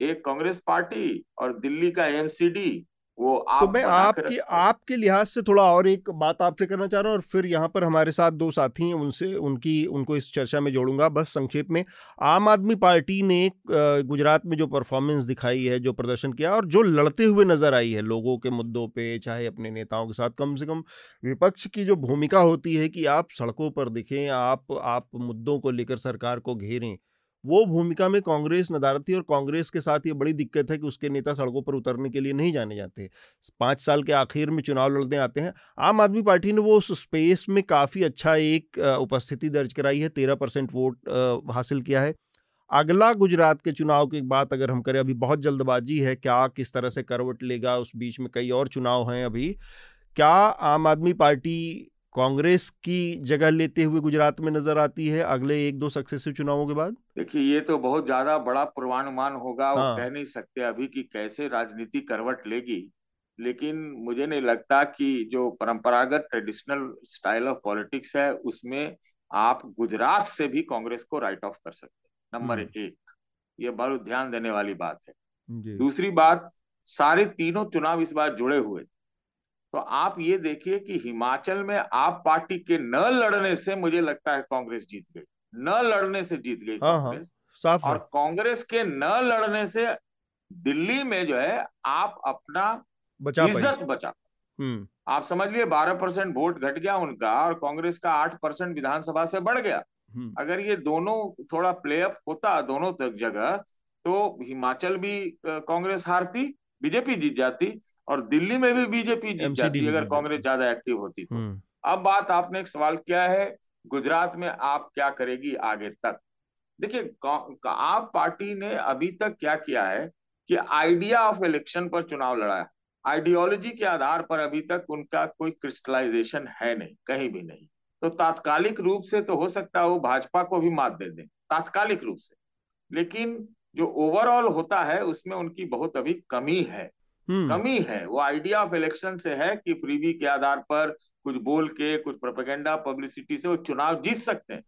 एक कांग्रेस पार्टी और दिल्ली का एमसीडी। वो आप तो मैं आपके आपके लिहाज से थोड़ा और एक बात आपसे करना चाह रहा हूँ, और फिर यहाँ पर हमारे साथ दो साथी हैं, उनसे उनकी उनको इस चर्चा में जोड़ूंगा। बस संक्षेप में, आम आदमी पार्टी ने गुजरात में जो परफॉर्मेंस दिखाई है, जो प्रदर्शन किया और जो लड़ते हुए नजर आई है लोगों के मुद्दों पे, चाहे अपने नेताओं के साथ, कम से कम विपक्ष की जो भूमिका होती है कि आप सड़कों पर दिखें, आप आप मुद्दों को लेकर सरकार को घेरें, वो भूमिका में कांग्रेस नदारत थी। और कांग्रेस के साथ ये बड़ी दिक्कत है कि उसके नेता सड़कों पर उतरने के लिए नहीं जाने जाते, पाँच साल के आखिर में चुनाव लड़ने आते हैं। आम आदमी पार्टी ने वो उस स्पेस में काफ़ी अच्छा एक उपस्थिति दर्ज कराई है, तेरह परसेंट वोट हासिल किया है। अगला गुजरात के चुनाव की बात अगर हम करें, अभी बहुत जल्दबाजी है, क्या किस तरह से करवट लेगा, उस बीच में कई और चुनाव हैं अभी। क्या आम आदमी पार्टी कांग्रेस की जगह लेते हुए गुजरात में नजर आती है अगले एक दो सक्सेसिव चुनावों के बाद? देखिए ये तो बहुत ज्यादा बड़ा पूर्वानुमान होगा, हाँ। वो कह नहीं सकते अभी कि कैसे राजनीति करवट लेगी, लेकिन मुझे नहीं लगता कि जो परंपरागत ट्रेडिशनल स्टाइल ऑफ पॉलिटिक्स है उसमें आप गुजरात से भी कांग्रेस को राइट ऑफ कर सकते, नंबर एक। ये बहुत ध्यान देने वाली बात है। दूसरी बात, सारे तीनों चुनाव इस बार जुड़े हुए, तो आप ये देखिए कि हिमाचल में आप पार्टी के न लड़ने से मुझे लगता है कांग्रेस जीत गई, न लड़ने से जीत गई कांग्रेस। साफ और कांग्रेस के न लड़ने से दिल्ली में जो है आप अपना बचा इज्जत बचा। आप समझ लिए बारह परसेंट वोट घट गया उनका और कांग्रेस का आठ परसेंट विधानसभा से बढ़ गया। अगर ये दोनों थोड़ा प्ले अप होता दोनों तक जगह, तो हिमाचल भी कांग्रेस हारती, बीजेपी जीत जाती, और दिल्ली में भी बीजेपी जीत जाती अगर कांग्रेस ज्यादा एक्टिव होती तो। अब बात, आपने एक सवाल किया है गुजरात में आप क्या करेगी आगे तक। देखिए आप पार्टी ने अभी तक क्या किया है कि आइडिया ऑफ इलेक्शन पर चुनाव लड़ा है, आइडियोलॉजी के आधार पर अभी तक उनका कोई क्रिस्टलाइजेशन है नहीं, कहीं भी नहीं। तो तात्कालिक रूप से तो हो सकता है वो भाजपा को भी मात दे दें तात्कालिक रूप से, लेकिन जो ओवरऑल होता है उसमें उनकी बहुत अभी कमी है, कमी है। वो आइडिया ऑफ इलेक्शन से है कि फ्रीबी के आधार पर कुछ बोल के, कुछ प्रोपेगेंडा पब्लिसिटी से वो चुनाव जीत सकते हैं,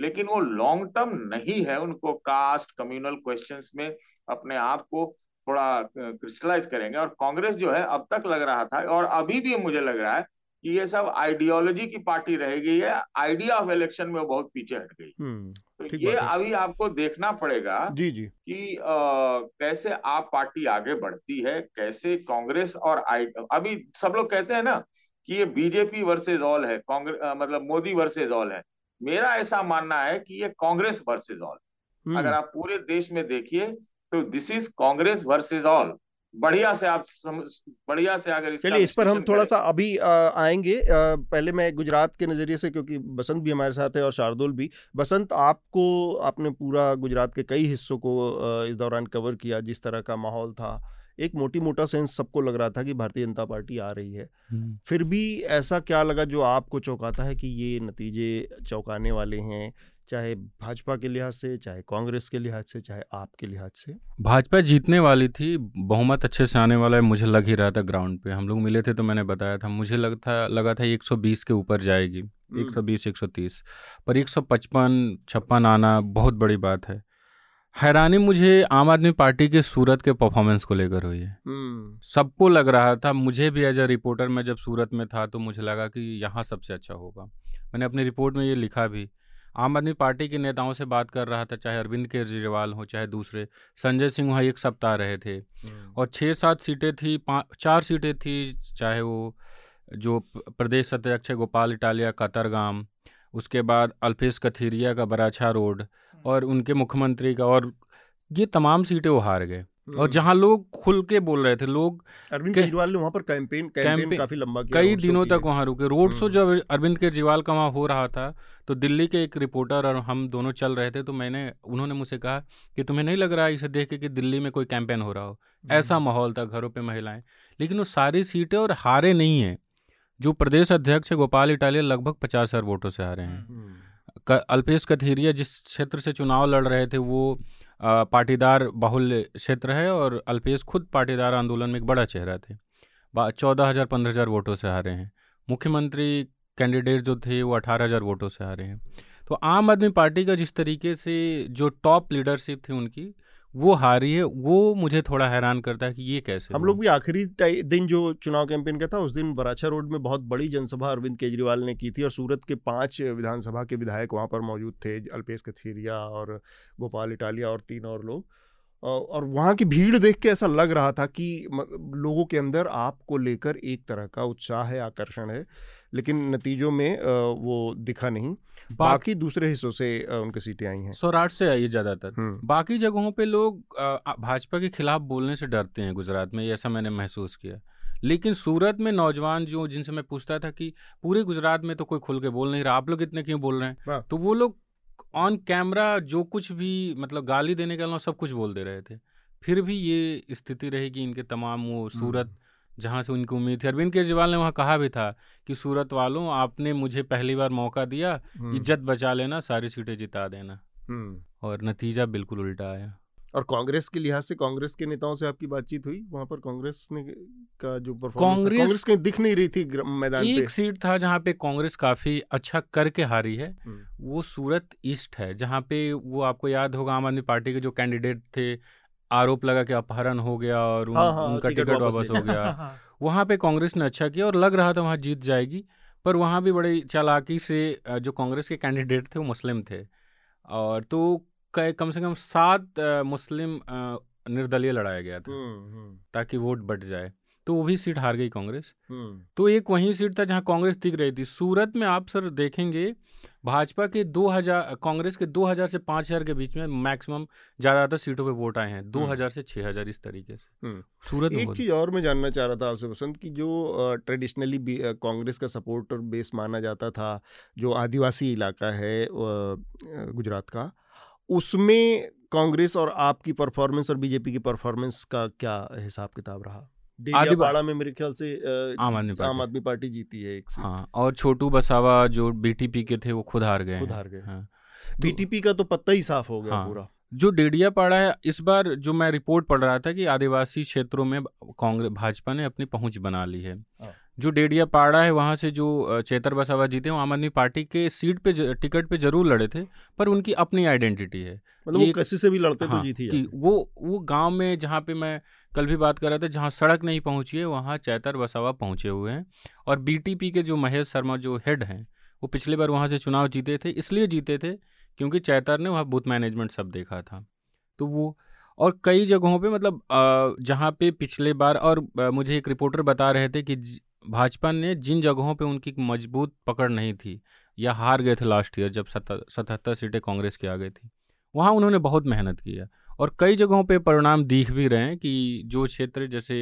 लेकिन वो लॉन्ग टर्म नहीं है। उनको कास्ट, कम्युनल क्वेश्चंस में अपने आप को थोड़ा क्रिस्टलाइज करेंगे। और कांग्रेस जो है अब तक लग रहा था और अभी भी मुझे लग रहा है कि ये सब आइडियोलॉजी की पार्टी रह गई है, आइडिया ऑफ इलेक्शन में वो बहुत पीछे हट गई। तो ये अभी आपको देखना पड़ेगा जी जी कि आ, कैसे आप पार्टी आगे बढ़ती है, कैसे कांग्रेस और अभी सब लोग कहते हैं ना कि ये बीजेपी वर्सेस ऑल है, कांग्रेस मतलब मोदी वर्सेस ऑल है। मेरा ऐसा मानना है कि ये कांग्रेस वर्सेस ऑल। अगर आप पूरे देश में देखिए तो this is Congress versus all. बढ़िया से आप बढ़िया से अगर चलिए इस पर हम थोड़ा सा अभी आ, आएंगे। आ, पहले मैं गुजरात के नज़रिए से, क्योंकि बसंत भी हमारे साथ है और शार्दुल भी। बसंत, आपको आपने पूरा गुजरात के कई हिस्सों को आ, इस दौरान कवर किया। जिस तरह का माहौल था, एक मोटी मोटा सेंस सबको लग रहा था कि भारतीय जनता पार्टी आ रही है। फिर भी ऐसा क्या लगा जो आपको चौंकाता है कि ये नतीजे चौंकाने वाले हैं, चाहे भाजपा के लिहाज से, चाहे कांग्रेस के लिहाज से, चाहे आपके लिहाज से? भाजपा जीतने वाली थी, बहुमत अच्छे से आने वाला है, मुझे लग ही रहा था। ग्राउंड पे हम लोग मिले थे तो मैंने बताया था, मुझे लग था लगा था एक सौ बीस के ऊपर जाएगी, एक सौ बीस एक सौ तीस, पर एक सौ पचपन छप्पन आना बहुत बड़ी बात है। हैरानी मुझे आम आदमी पार्टी के सूरत के परफॉर्मेंस को लेकर हुई है। सबको लग रहा था, मुझे भी एज अ रिपोर्टर, मैं जब सूरत में था तो मुझे लगा कि यहाँ सबसे अच्छा होगा। मैंने अपनी रिपोर्ट में ये लिखा भी, आम आदमी पार्टी के नेताओं से बात कर रहा था, चाहे अरविंद केजरीवाल हो, चाहे दूसरे, संजय सिंह वहाँ एक सप्ताह रहे थे और छः सात सीटें थी, पाँच चार सीटें थी, चाहे वो जो प्रदेश सत्य अक्षय गोपाल इटालिया कतरगाम, उसके बाद अल्फेस कथीरिया का बराछा रोड और उनके मुख्यमंत्री का, और ये तमाम सीटें वो हार गए। और जहाँ लोग खुल के बोल रहे थे, लोग अरविंद केजरीवाल ने वहाँ पर कैंपेन कैंपेन काफी लंबा किया, कई दिनों तक वहाँ रुके। रोड शो जब अरविंद केजरीवाल का वहाँ हो रहा था तो दिल्ली के एक रिपोर्टर और हम दोनों चल रहे थे, तो मैंने उन्होंने मुझसे कहा कि तुम्हें नहीं लग रहा है इसे देख के कि दिल्ली में कोई कैंपेन हो रहा हो? ऐसा माहौल था, घरों पर महिलाएं, लेकिन वो सारी सीटें और हारे नहीं हैं। जो प्रदेश अध्यक्ष गोपाल इटालिया लगभग पचास हज़ार वोटों से हारे हैं। अल्पेश कथीरिया जिस क्षेत्र से चुनाव लड़ रहे थे वो आ, पाटीदार बाहुल्य क्षेत्र है और अल्पेश खुद पाटीदार आंदोलन में एक बड़ा चेहरा थे, चौदह हज़ार पंद्रह हज़ार वोटों से हारे हैं। मुख्यमंत्री कैंडिडेट जो थे वो अठारह हज़ार वोटों से हारे हैं। तो आम आदमी पार्टी का जिस तरीके से जो टॉप लीडरशिप थी उनकी, वो हारी है, वो मुझे थोड़ा हैरान करता है कि ये कैसे। हम लोग भी आखिरी दिन जो चुनाव कैंपेन का था उस दिन बराछा रोड में बहुत बड़ी जनसभा अरविंद केजरीवाल ने की थी और सूरत के पांच विधानसभा के विधायक वहां पर मौजूद थे, अल्पेश कथीरिया और गोपाल इटालिया और तीन और लोग। और वहाँ की भीड़ देख के ऐसा लग रहा था कि लोगों के अंदर आपको लेकर एक तरह का उत्साह है, आकर्षण है, लेकिन नतीजों में वो दिखा नहीं। बाकी दूसरे हिस्सों से उनकी सीटें आई हैं, सौराठ से आई है ज़्यादातर। बाकी जगहों पे लोग भाजपा के खिलाफ बोलने से डरते हैं गुजरात में, ऐसा मैंने महसूस किया। लेकिन सूरत में नौजवान जो, जिनसे मैं पूछता था कि पूरे गुजरात में तो कोई खुल के बोल नहीं रहा, आप लोग इतने क्यों बोल रहे हैं, तो वो लोग ऑन कैमरा जो कुछ भी, मतलब गाली देने के अलावा सब कुछ बोल दे रहे थे। फिर भी ये स्थिति रही कि इनके तमाम वो सूरत जहाँ से उनकी उम्मीद थी। अरविंद केजरीवाल ने वहाँ कहा भी था कि सूरत वालों, आपने मुझे पहली बार मौका दिया, इज्जत बचा लेना, सारी सीटें जिता देना, और नतीजा बिल्कुल उल्टा आया। और कांग्रेस के लिहाज से, कांग्रेस के नेताओं से आपकी बातचीत हुई वहाँ पर? कांग्रेस ने का जो परफॉर्मेंस, कांग्रेस, कांग्रेस के दिख नहीं रही थी मैदान पे। एक सीट था जहाँ पे कांग्रेस काफ़ी अच्छा करके हारी है, वो सूरत ईस्ट है, जहाँ पे वो आपको याद होगा आम आदमी पार्टी के जो कैंडिडेट थे, आरोप लगा कि अपहरण हो गया और उन, हाँ, हाँ, उनका टिकट वापस हो गया। वहाँ पे कांग्रेस ने अच्छा किया और लग रहा था वहाँ जीत जाएगी, पर वहाँ भी बड़ी चालाकी से जो कांग्रेस के कैंडिडेट थे वो मुस्लिम थे, और तो कम से कम सात मुस्लिम निर्दलीय लड़ाया गया था ताकि वोट बट जाए, तो वो भी सीट हार गई कांग्रेस। तो एक वही सीट था जहां कांग्रेस दिख रही थी। सूरत में आप सर देखेंगे भाजपा के दो हज़ार, कांग्रेस के दो हज़ार से पाँच हज़ार के बीच में मैक्सिमम ज़्यादातर सीटों पे वोट आए हैं, दो हज़ार से छह हज़ार, इस तरीके से सूरत में। एक चीज़ और मैं जानना चाह रहा था आपसे बसंत, कि जो ट्रेडिशनली कांग्रेस का सपोर्टर बेस माना जाता था, जो आदिवासी इलाका है गुजरात का, उसमें कांग्रेस और आपकी परफॉर्मेंस और बीजेपी की परफॉर्मेंस का क्या हिसाब किताब रहा? डेडियापाड़ा में मेरे ख्याल से आम आदमी पार्टी, आम आदमी पार्टी जीती है एक से। हाँ, और छोटू बसावा जो बीटीपी के थे वो खुद हार गए खुद हार गए हाँ। बीटीपी का तो पत्ता ही साफ हो गया। हाँ, पूरा जो डेडियापाड़ा है, इस बार जो मैं रिपोर्ट पढ़ रहा था कि आदिवासी क्षेत्रों में कांग्रेस भाजपा ने अपनी पहुंच बना ली है। जो डेडियापाड़ा है वहाँ से जो चेतर बसावा जीते, वो आम आदमी पार्टी के सीट पे ज, टिकट पे जरूर लड़े थे, पर उनकी अपनी आइडेंटिटी है, मतलब वो किसी से भी लड़ते हाँ, तो जीती है। वो वो गांव में, जहाँ पे मैं कल भी बात कर रहा था, जहाँ सड़क नहीं पहुँची है वहाँ चेतर बसावा पहुँचे हुए हैं। और बीटीपी के जो महेश शर्मा जो हेड हैं, वो पिछले बार वहाँ से चुनाव जीते थे, इसलिए जीते थे क्योंकि चेतर ने वहाँ बूथ मैनेजमेंट सब देखा था। तो वो और कई जगहों पर, मतलब जहाँ पे पिछले बार, और मुझे एक रिपोर्टर बता रहे थे कि भाजपा ने जिन जगहों पे उनकी मजबूत पकड़ नहीं थी, या हार गए थे लास्ट ईयर जब सतहत्तर सीटें कांग्रेस की आ गई थी, वहाँ उन्होंने बहुत मेहनत की है और कई जगहों पे परिणाम दिख भी रहे हैं कि जो क्षेत्र जैसे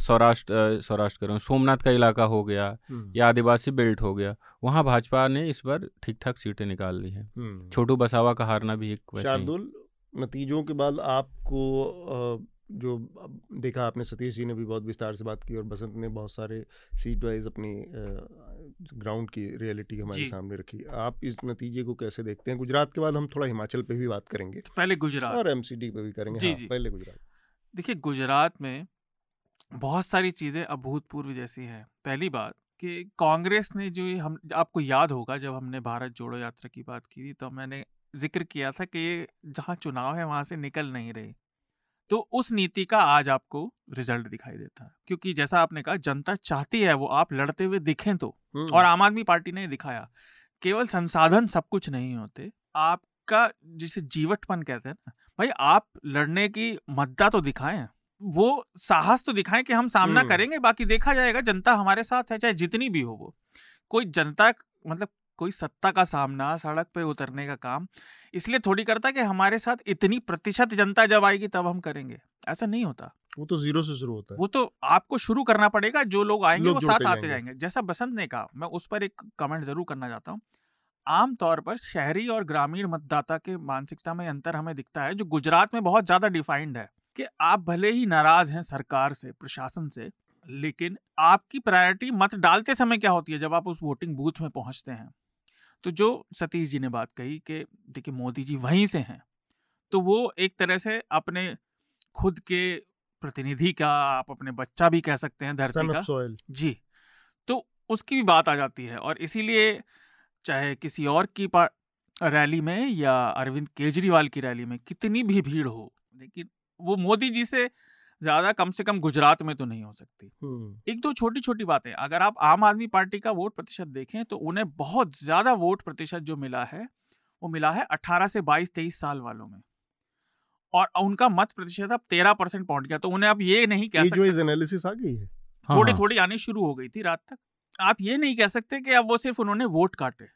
सौराष्ट्र सौराष्ट्र करूँ सोमनाथ का इलाका हो गया या आदिवासी बेल्ट हो गया, वहाँ भाजपा ने इस बार ठीक ठाक सीटें निकाल ली है। छोटू बसावा का हारना भी एक शार्दुल, नतीजों के बाद आपको जो देखा आपने, सतीश जी ने भी बहुत विस्तार से बात की और बसंत ने बहुत सारे सीट वाइज अपनी ग्राउंड की रियलिटी हमारे सामने रखी, आप इस नतीजे को कैसे देखते हैं? गुजरात के बाद हम थोड़ा हिमाचल पे भी बात करेंगे, पहले गुजरात और एमसीडी पे भी करेंगे। जी, हाँ, जी। पहले गुजरात। देखिए गुजरात में बहुत सारी चीज़ें अभूतपूर्व जैसी हैं। पहली बात कि कांग्रेस ने जो ये हम आपको याद होगा जब हमने भारत जोड़ो यात्रा की बात की थी तो मैंने जिक्र किया था कि ये जहाँ चुनाव है वहाँ से निकल नहीं रही, तो उस नीति का आज आपको रिजल्ट दिखाई देता है क्योंकि जैसा आपने कहा जनता चाहती है वो आप लड़ते हुए दिखें तो, और आम आदमी पार्टी ने दिखाया केवल संसाधन सब कुछ नहीं होते, आपका जिसे जीवटपन कहते हैं ना भाई, आप लड़ने की मद्दा तो दिखाएं, वो साहस तो दिखाएं कि हम सामना करेंगे, बाकी देखा जाएगा जनता हमारे साथ है चाहे जितनी भी हो। वो कोई जनता मतलब कोई सत्ता का सामना सड़क पे उतरने का काम इसलिए थोड़ी करता कि हमारे साथ इतनी प्रतिशत जनता जब आएगी तब हम करेंगे, ऐसा नहीं होता। वो तो जीरो से शुरू होता है, वो तो आपको शुरू करना पड़ेगा, जो लोग आएंगे लोग वो साथ आते जाएंगे। जैसा बसंत ने कहा, मैं उस पर एक कमेंट जरूर करना चाहता हूँ, आमतौर पर शहरी और ग्रामीण मतदाता के मानसिकता में अंतर हमें दिखता है जो गुजरात में बहुत ज्यादा डिफाइंड है कि आप भले ही नाराज हैं सरकार से प्रशासन से, लेकिन आपकी प्रायोरिटी मत डालते समय क्या होती है जब आप उस वोटिंग बूथ में पहुँचते हैं। तो जो सतीश जी ने बात कही कि देखिए मोदी जी वहीं से हैं, तो वो एक तरह से अपने खुद के प्रतिनिधि का, आप अपने बच्चा भी कह सकते हैं धरती का जी, तो उसकी भी बात आ जाती है। और इसीलिए चाहे किसी और की रैली में या अरविंद केजरीवाल की रैली में कितनी भी भीड़ हो, लेकिन वो मोदी जी से ज़्यादा कम से कम गुजरात में तो नहीं हो सकती। एक दो छोटी छोटी बातें, अगर आप आम आदमी पार्टी का वोट प्रतिशत देखें तो उन्हें बहुत ज़्यादा वोट प्रतिशत जो मिला है वो मिला है अठारह से बाईस तेईस साल वालों में, और उनका मत प्रतिशत अब तेरह परसेंट पहुंच गया। तो उन्हें आप ये नहीं कह सकते, ये जो एनालिसिस आ गई है थोड़ी थोड़ी आनी शुरू हो गई थी रात तक, आप ये नहीं कह सकते कि अब वो सिर्फ उन्होंने वोट काटे,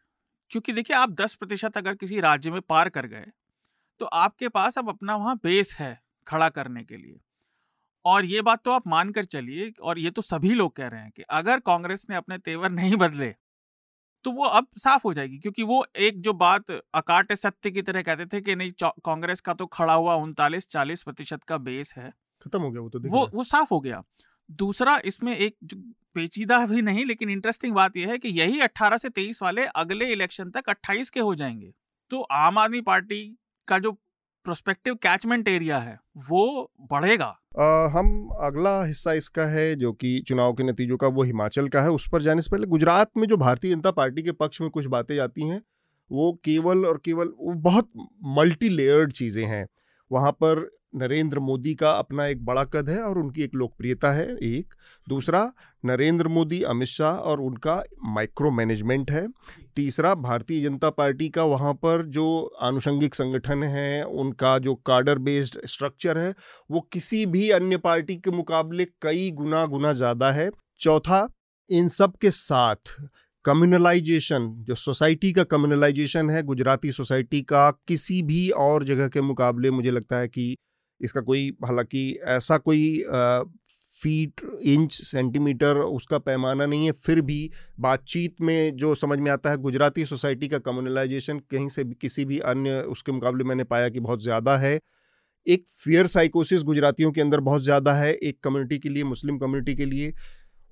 क्योंकि देखिए आप दस प्रतिशत अगर किसी राज्य में पार कर गए तो आपके पास अब अपना वहाँ बेस है खड़ा करने के लिए। और ये बात तो आप मान कर चलिए, और ये तो सभी लोग कह रहे हैं कि अगर कांग्रेस ने अपने तेवर नहीं बदले तो वो अब साफ हो जाएगी, क्योंकि वो एक जो बात अकाट्य सत्य की तरह कहते थे कि नहीं कांग्रेस का तो खड़ा हुआ उनतालीस चालीस प्रतिशत का बेस है, खत्म हो गया वो, तो वो वो साफ हो गया। दूसरा इसमें एक पेचीदा भी नहीं लेकिन इंटरेस्टिंग बात यह है कि यही अट्ठारह से तेईस वाले अगले इलेक्शन तक अट्ठाईस के हो जाएंगे, तो आम आदमी पार्टी का जो प्रोस्पेक्टिव कैचमेंट एरिया है वो बढ़ेगा। आ, हम अगला हिस्सा इसका है जो कि चुनाव के नतीजों का, वो हिमाचल का है। उस पर जाने से पहले गुजरात में जो भारतीय जनता पार्टी के पक्ष में कुछ बातें जाती हैं वो केवल और केवल वो बहुत मल्टी लेयर्ड चीज़ें हैं। वहाँ पर नरेंद्र मोदी का अपना एक बड़ा कद है और उनकी एक लोकप्रियता है, एक दूसरा नरेंद्र मोदी अमित शाह और उनका माइक्रो मैनेजमेंट है, तीसरा भारतीय जनता पार्टी का वहाँ पर जो आनुषंगिक संगठन है उनका जो काडर बेस्ड स्ट्रक्चर है वो किसी भी अन्य पार्टी के मुकाबले कई गुना गुना ज़्यादा है, चौथा इन सब के साथ कम्युनलाइजेशन, जो सोसाइटी का कम्युनलाइजेशन है गुजराती सोसाइटी का किसी भी और जगह के मुकाबले मुझे लगता है कि इसका कोई, हालांकि ऐसा कोई आ, फीट इंच सेंटीमीटर उसका पैमाना नहीं है, फिर भी बातचीत में जो समझ में आता है गुजराती सोसाइटी का कम्युनलाइजेशन कहीं से भी किसी भी अन्य उसके मुकाबले मैंने पाया कि बहुत ज़्यादा है। एक फियर साइकोसिस गुजरातियों के अंदर बहुत ज़्यादा है, एक कम्युनिटी के लिए, मुस्लिम कम्युनिटी के लिए।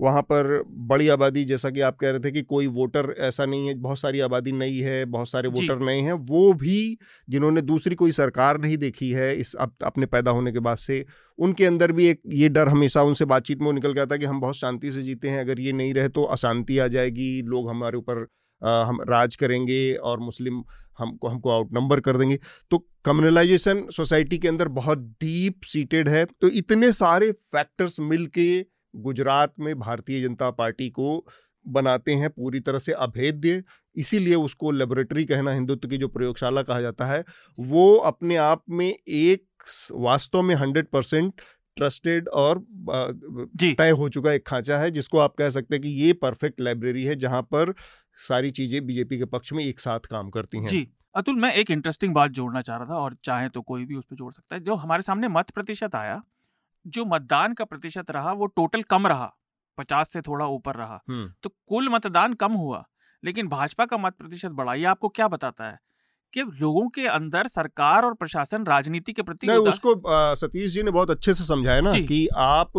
वहाँ पर बड़ी आबादी, जैसा कि आप कह रहे थे कि कोई वोटर ऐसा नहीं है, बहुत सारी आबादी नई है, बहुत सारे वोटर नए हैं, वो भी जिन्होंने दूसरी कोई सरकार नहीं देखी है इस अब अपने पैदा होने के बाद से, उनके अंदर भी एक ये डर हमेशा उनसे बातचीत में निकल जाता है कि हम बहुत शांति से जीते हैं, अगर ये नहीं रहे तो अशांति आ जाएगी, लोग हमारे ऊपर हम राज करेंगे और मुस्लिम हमको हमको आउट नंबर कर देंगे। तो कम्युनलाइजेशन सोसाइटी के अंदर बहुत डीप सीटेड है। तो इतने सारे फैक्टर्स मिल के गुजरात में भारतीय जनता पार्टी को बनाते हैं पूरी तरह से अभेद्य, इसीलिए उसको लेबोरेटरी कहना, हिंदुत्व की जो प्रयोगशाला कहा जाता है, वो अपने आप में एक वास्तव में हंड्रेड परसेंट ट्रस्टेड और तय हो चुका एक खांचा है जिसको आप कह सकते हैं कि ये परफेक्ट लाइब्रेरी है जहाँ पर सारी चीजें बीजेपी के पक्ष में एक साथ काम करती हैं। जी अतुल, मैं एक इंटरेस्टिंग बात जोड़ना चाह रहा था और चाहे तो कोई भी उस पर जोड़ सकता है। जो हमारे सामने मत प्रतिशत आया, जो मतदान का प्रतिशत रहा वो टोटल कम रहा, पचास से थोड़ा ऊपर रहा, तो कुल मतदान कम हुआ लेकिन भाजपा का मत प्रतिशत बढ़ा। ये आपको क्या बताता है कि लोगों के अंदर सरकार और प्रशासन राजनीति के प्रति नहीं, उसको सतीश जी ने बहुत अच्छे से समझाया ना कि आप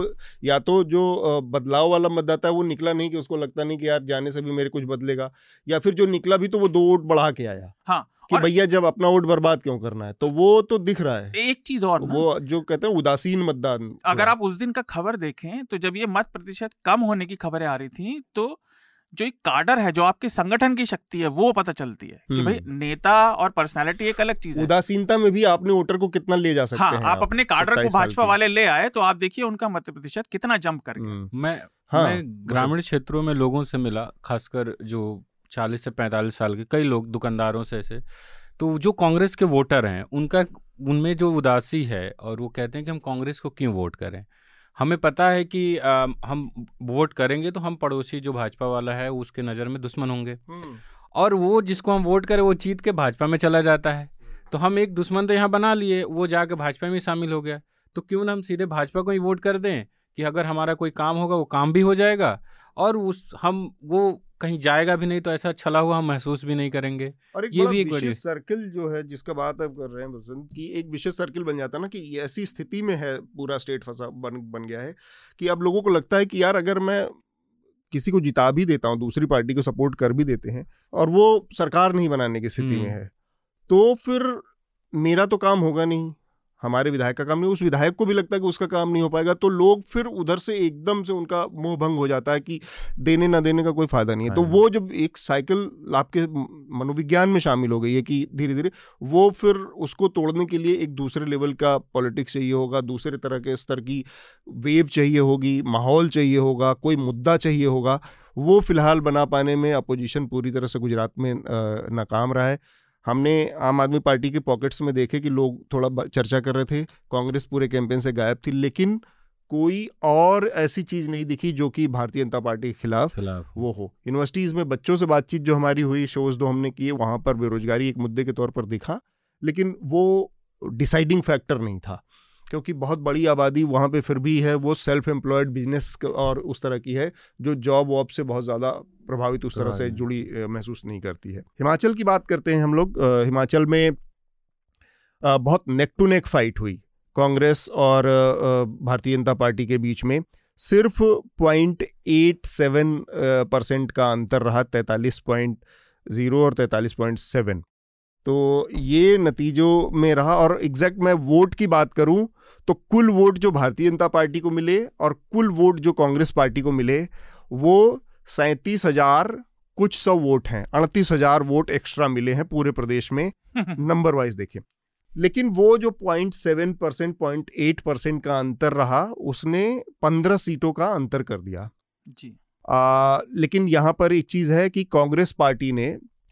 या तो जो बदलाव वाला मतदाता है वो निकला नहीं कि उसको लगता नहीं कि यार जाने से भी मेरे कुछ बदलेगा, या फिर जो निकला भी तो वो दो वोट बढ़ा के आया। हाँ, कि भैया जब अपना वोट बर्बाद क्यों करना है, तो वो तो दिख रहा है। एक चीज और वो जो कहते हैं उदासीन मतदान, अगर आप उस दिन का खबर देखें तो जब ये मत प्रतिशत कम होने की खबरें आ रही थी तो जो एक काडर है, जो आपके संगठन की शक्ति है, वो पता चलती है कि भाई नेता और पर्सनालिटी एक अलग चीज है। उदासीनता में भी आपने वोटर को कितना ले जा सकते हाँ, हैं। आप अपने काडर को भाजपा वाले ले आए तो आप देखिए उनका मत प्रतिशत कितना जंप कर गया। मैं, हाँ, मैं ग्रामीण क्षेत्रों में लोगों से मिला, खासकर जो चालीस से पैंतालीस साल के कई लोग दुकानदारों से ऐसे, तो जो कांग्रेस के वोटर हैं उनका उनमें जो उदासी है और वो कहते हैं कि हम कांग्रेस को क्यों वोट करें, हमें पता है कि आ, हम वोट करेंगे तो हम पड़ोसी जो भाजपा वाला है उसके नज़र में दुश्मन होंगे और वो जिसको हम वोट करें वो जीत के भाजपा में चला जाता है, तो हम एक दुश्मन तो यहाँ बना लिए, वो जाके भाजपा में शामिल हो गया, तो क्यों ना हम सीधे भाजपा को ही वोट कर दें कि अगर हमारा कोई काम होगा वो काम भी हो जाएगा और उस हम वो कहीं जाएगा भी नहीं, तो ऐसा छला हुआ हम महसूस भी नहीं करेंगे। और एक ये भी एक विशेष सर्किल जो है जिसका बात आप कर रहे हैं बसंत, कि एक विशेष सर्किल बन जाता है ना कि ऐसी स्थिति में है पूरा स्टेट फंसा बन बन गया है कि अब लोगों को लगता है कि यार अगर मैं किसी को जिता भी देता हूँ, दूसरी पार्टी को सपोर्ट कर भी देते हैं और वो सरकार नहीं बनाने की स्थिति में है तो फिर मेरा तो काम होगा नहीं, हमारे विधायक का काम नहीं, उस विधायक को भी लगता है कि उसका काम नहीं हो पाएगा, तो लोग फिर उधर से एकदम से उनका मोह भंग हो जाता है कि देने ना देने का कोई फायदा नहीं है। तो वो जब एक साइकिल आपके मनोविज्ञान में शामिल हो गई है कि धीरे धीरे वो फिर उसको तोड़ने के लिए एक दूसरे लेवल का पॉलिटिक्स चाहिए होगा, दूसरे तरह के स्तर की वेव चाहिए होगी, माहौल चाहिए होगा, कोई मुद्दा चाहिए होगा, वो फिलहाल बना पाने में अपोजिशन पूरी तरह से गुजरात में नाकाम रहा है। हमने आम आदमी पार्टी के पॉकेट्स में देखे कि लोग थोड़ा चर्चा कर रहे थे, कांग्रेस पूरे कैंपेन से गायब थी, लेकिन कोई और ऐसी चीज़ नहीं दिखी जो कि भारतीय जनता पार्टी के खिलाफ, खिलाफ वो हो। यूनिवर्सिटीज़ में बच्चों से बातचीत जो हमारी हुई, शोज़ दो हमने किए, वहाँ पर बेरोजगारी एक मुद्दे के तौर पर दिखा लेकिन वो डिसाइडिंग फैक्टर नहीं था, क्योंकि बहुत बड़ी आबादी वहाँ पे फिर भी है, वो सेल्फ एम्प्लॉयड बिजनेस और उस तरह की है जो जॉब वॉब से बहुत ज़्यादा प्रभावित उस तरह से जुड़ी महसूस नहीं करती है। हिमाचल की बात करते हैं हम लोग। हिमाचल में बहुत नेक टू नेक फाइट हुई कांग्रेस और भारतीय जनता पार्टी के बीच में, सिर्फ पॉइंट एट सेवन परसेंट का अंतर रहा, तैंतालीस पॉइंट ज़ीरो और तैंतालीस पॉइंट सेवन, तो ये नतीजों में रहा। और एग्जैक्ट मैं वोट की बात करूं तो कुल वोट जो भारतीय जनता पार्टी को मिले और कुल वोट जो कांग्रेस पार्टी को मिले वो सैंतीस हजार कुछ सौ वोट हैं, अड़तीस हजार वोट एक्स्ट्रा मिले हैं पूरे प्रदेश में नंबर वाइज देखें। लेकिन वो जो point seven percent point eight percent का अंतर रहा उसने पंद्रह सीटों का अंतर कर दिया जी। आ, लेकिन यहाँ पर एक चीज़ है कि कांग्रेस पार्टी ने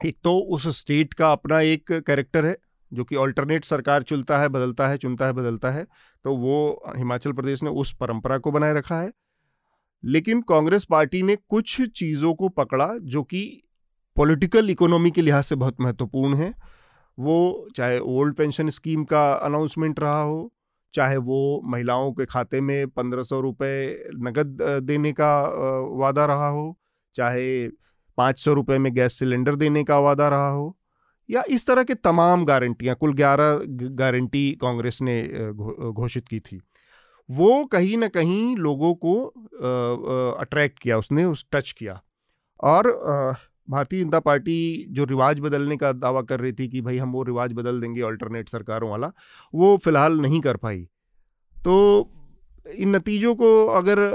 एक तो उस स्टेट का अपना एक कैरेक्टर है जो कि अल्टरनेट सरकार चुनता है बदलता है चुनता है बदलता है, तो वो हिमाचल प्रदेश ने उस परंपरा को बनाए रखा है। लेकिन कांग्रेस पार्टी ने कुछ चीज़ों को पकड़ा जो कि पॉलिटिकल इकोनॉमी के लिहाज से बहुत महत्वपूर्ण है, वो चाहे ओल्ड पेंशन स्कीम का अनाउंसमेंट रहा हो, चाहे वो महिलाओं के खाते में पंद्रह सौ रुपये नकद देने का वादा रहा हो, चाहे पाँच सौ रुपये में गैस सिलेंडर देने का वादा रहा हो, या इस तरह के तमाम गारंटियां, कुल ग्यारह गारंटी कांग्रेस ने घोषित की थी, वो कहीं ना कहीं लोगों को अट्रैक्ट किया, उसने उस टच किया। और भारतीय जनता पार्टी जो रिवाज बदलने का दावा कर रही थी कि भाई हम वो रिवाज बदल देंगे अल्टरनेट सरकारों वाला, वो फिलहाल नहीं कर पाई। तो इन नतीजों को अगर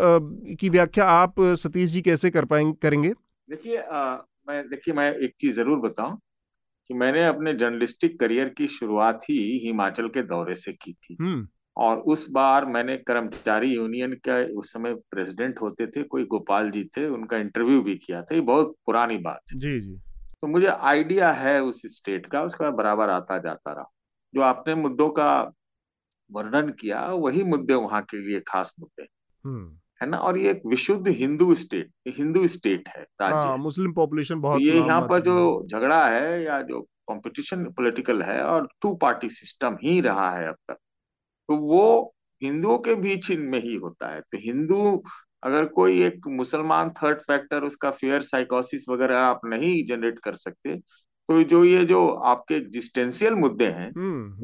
की व्याख्या आप सतीश जी कैसे कर पाएंगे करेंगे? देखिए मैं देखिए मैं एक चीज जरूर बताऊं कि मैंने अपने जर्नलिस्टिक करियर की शुरुआत ही हिमाचल के दौरे से की थी और उस बार मैंने कर्मचारी यूनियन का, उस समय प्रेसिडेंट होते थे कोई गोपाल जी थे, उनका इंटरव्यू भी किया था। ये बहुत पुरानी बात है जी जी, तो मुझे आइडिया है उस स्टेट का, उसका बराबर आता जाता रहा। जो आपने मुद्दों का वर्णन किया वही मुद्दे वहां के लिए खास मुद्दे है ना, और ये एक विशुद्ध हिंदू स्टेट हिंदू स्टेट है। हाँ, मुस्लिम पॉपुलेशन बहुत, ये यहाँ पर जो झगड़ा है या जो कंपटीशन पॉलिटिकल है और टू पार्टी सिस्टम ही रहा है अब तक, तो वो हिंदुओं के बीच इनमें ही होता है। तो हिंदू अगर कोई एक मुसलमान थर्ड फैक्टर उसका फियर साइकोसिस वगैरह आप नहीं जनरेट कर सकते, तो जो ये जो आपके एग्जिस्टेंशियल मुद्दे हैं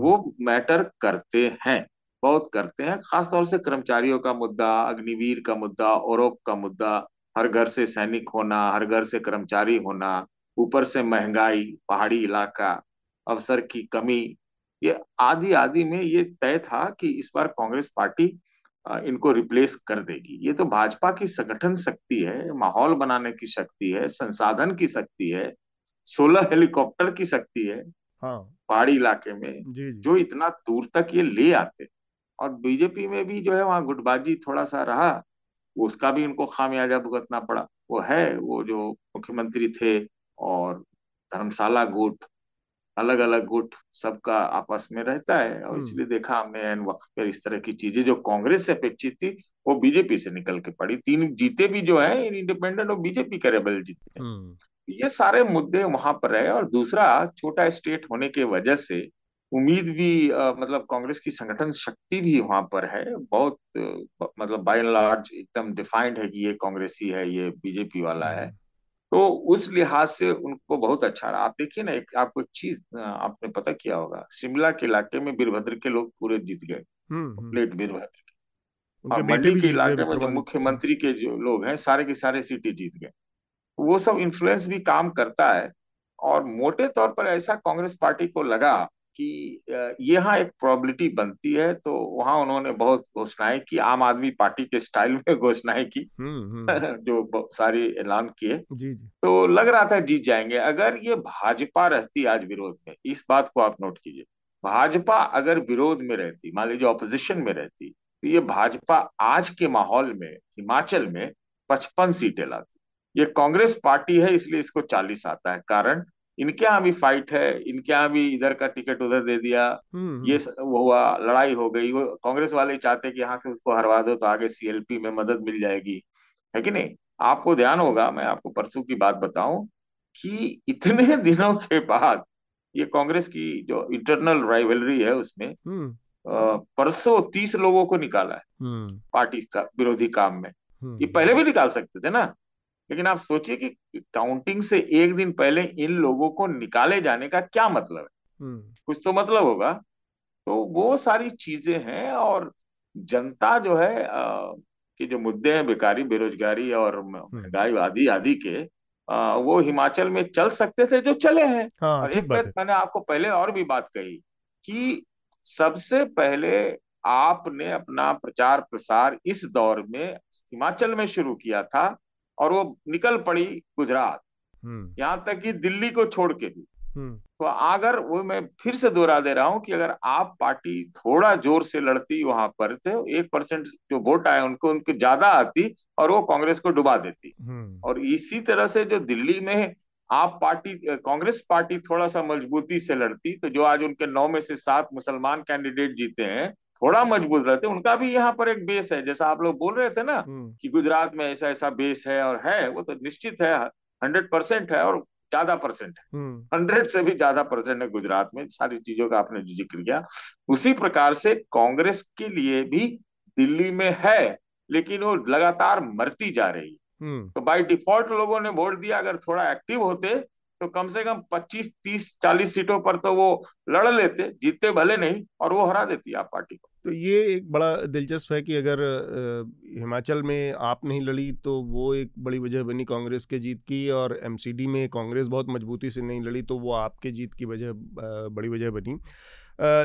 वो मैटर करते हैं, बहुत करते हैं। खासतौर से कर्मचारियों का मुद्दा, अग्निवीर का मुद्दा, ओरोप का मुद्दा, हर घर से सैनिक होना, हर घर से कर्मचारी होना, ऊपर से महंगाई, पहाड़ी इलाका, अवसर की कमी, ये आदि आदि में ये तय था कि इस बार कांग्रेस पार्टी इनको रिप्लेस कर देगी। ये तो भाजपा की संगठन शक्ति है, माहौल बनाने की शक्ति है, संसाधन की शक्ति है, सोलह हेलीकॉप्टर की शक्ति है। हाँ। पहाड़ी इलाके में जी जी। जो इतना दूर तक ये ले आते, और बीजेपी में भी जो है वहाँ गुटबाजी थोड़ा सा रहा, उसका भी इनको खामियाजा भुगतना पड़ा। वो है वो जो मुख्यमंत्री थे और धर्मशाला गुट, अलग अलग गुट सबका आपस में रहता है, और इसलिए देखा हमने एन वक्त पर इस तरह की चीजें जो कांग्रेस से अपेक्षित थी वो बीजेपी से निकल के पड़ी। तीन जीते भी जो है इंडिपेंडेंट और बीजेपी के रेबल जीते। ये सारे मुद्दे वहां पर रहे। और दूसरा, छोटा स्टेट होने के वजह से उम्मीद भी आ, मतलब कांग्रेस की संगठन शक्ति भी वहां पर है, बहुत ब, मतलब बाय एंड लार्ज एकदम डिफाइंड है कि ये कांग्रेसी है, ये बीजेपी वाला है, तो उस लिहाज से उनको बहुत अच्छा रहा। आप देखिए ना, एक आपको चीज आपने पता किया होगा, शिमला के इलाके में वीरभद्र के लोग पूरे जीत गए, प्लेट वीरभद्र के, और मंडी के इलाके में जो मुख्यमंत्री के जो लोग हैं सारे के सारे सीटें जीत गए। वो सब इन्फ्लुएंस भी काम करता है। और मोटे तौर पर ऐसा कांग्रेस पार्टी को लगा कि यहाँ एक प्रोबेबिलिटी बनती है, तो वहाँ उन्होंने बहुत घोषणाएं की, आम आदमी पार्टी के स्टाइल में घोषणाएं की, जो सारी ऐलान किए। तो लग रहा था जीत जाएंगे। अगर ये भाजपा रहती आज विरोध में, इस बात को आप नोट कीजिए, भाजपा अगर विरोध में रहती, मान लीजिए ऑपोजिशन में रहती, तो ये भाजपा आज के माहौल में हिमाचल में पचपन सीटें लाती। ये कांग्रेस पार्टी है इसलिए इसको चालीस आता है, कारण इनके यहाँ भी फाइट है, इनके यहाँ भी इधर का टिकट उधर दे दिया, ये वो हुआ, लड़ाई हो गई। वो कांग्रेस वाले चाहते कि यहाँ से उसको हरवा दो तो आगे सीएलपी में मदद मिल जाएगी, है कि नहीं। आपको ध्यान होगा, मैं आपको परसों की बात बताऊं कि इतने दिनों के बाद ये कांग्रेस की जो इंटरनल राइवलरी है उसमें परसों तीस लोगों को निकाला है पार्टी का विरोधी काम में। ये पहले भी निकाल सकते थे ना, लेकिन आप सोचिए कि काउंटिंग से एक दिन पहले इन लोगों को निकाले जाने का क्या मतलब है, कुछ तो मतलब होगा। तो वो सारी चीजें हैं। और जनता जो है आ, कि जो मुद्दे हैं बेकारी, बेरोजगारी और महंगाई आदि आदि के, आ, वो हिमाचल में चल सकते थे जो चले हैं। हाँ, और एक बात मैंने आपको पहले और भी बात कही कि सबसे पहले आपने अपना प्रचार प्रसार इस दौर में हिमाचल में शुरू किया था और वो निकल पड़ी गुजरात, यहाँ तक कि दिल्ली को छोड़ के भी। तो अगर वो, मैं फिर से दोहरा दे रहा हूँ कि अगर आप पार्टी थोड़ा जोर से लड़ती वहां पर, तो एक परसेंट जो वोट आए उनको उनके ज्यादा आती और वो कांग्रेस को डुबा देती। और इसी तरह से जो दिल्ली में आप पार्टी कांग्रेस पार्टी थोड़ा सा मजबूती से लड़ती, तो जो आज उनके नौ में से सात मुसलमान कैंडिडेट जीते हैं, थोड़ा मजबूत रहते, उनका भी यहाँ पर एक बेस है। जैसा आप लोग बोल रहे थे ना कि गुजरात में ऐसा ऐसा बेस है, और है, वो तो निश्चित है, हंड्रेड परसेंट है और ज्यादा परसेंट है, हंड्रेड से भी ज्यादा परसेंट है गुजरात में। सारी चीजों का आपने जिक्र किया। उसी प्रकार से कांग्रेस के लिए भी दिल्ली में है, लेकिन वो लगातार मरती जा रही है। तो बाई डिफॉल्ट लोगों ने वोट दिया। अगर थोड़ा एक्टिव होते तो कम से कम पच्चीस, तीस, चालीस सीटों पर तो वो लड़ लेते, जीतते भले नहीं, और वो हरा देती आप पार्टी को। तो ये एक बड़ा दिलचस्प है कि अगर हिमाचल में आप नहीं लड़ी तो वो एक बड़ी वजह बनी कांग्रेस के जीत की, और एमसीडी में कांग्रेस बहुत मजबूती से नहीं लड़ी तो वो आपके जीत की वजह बड़ी वजह बनी।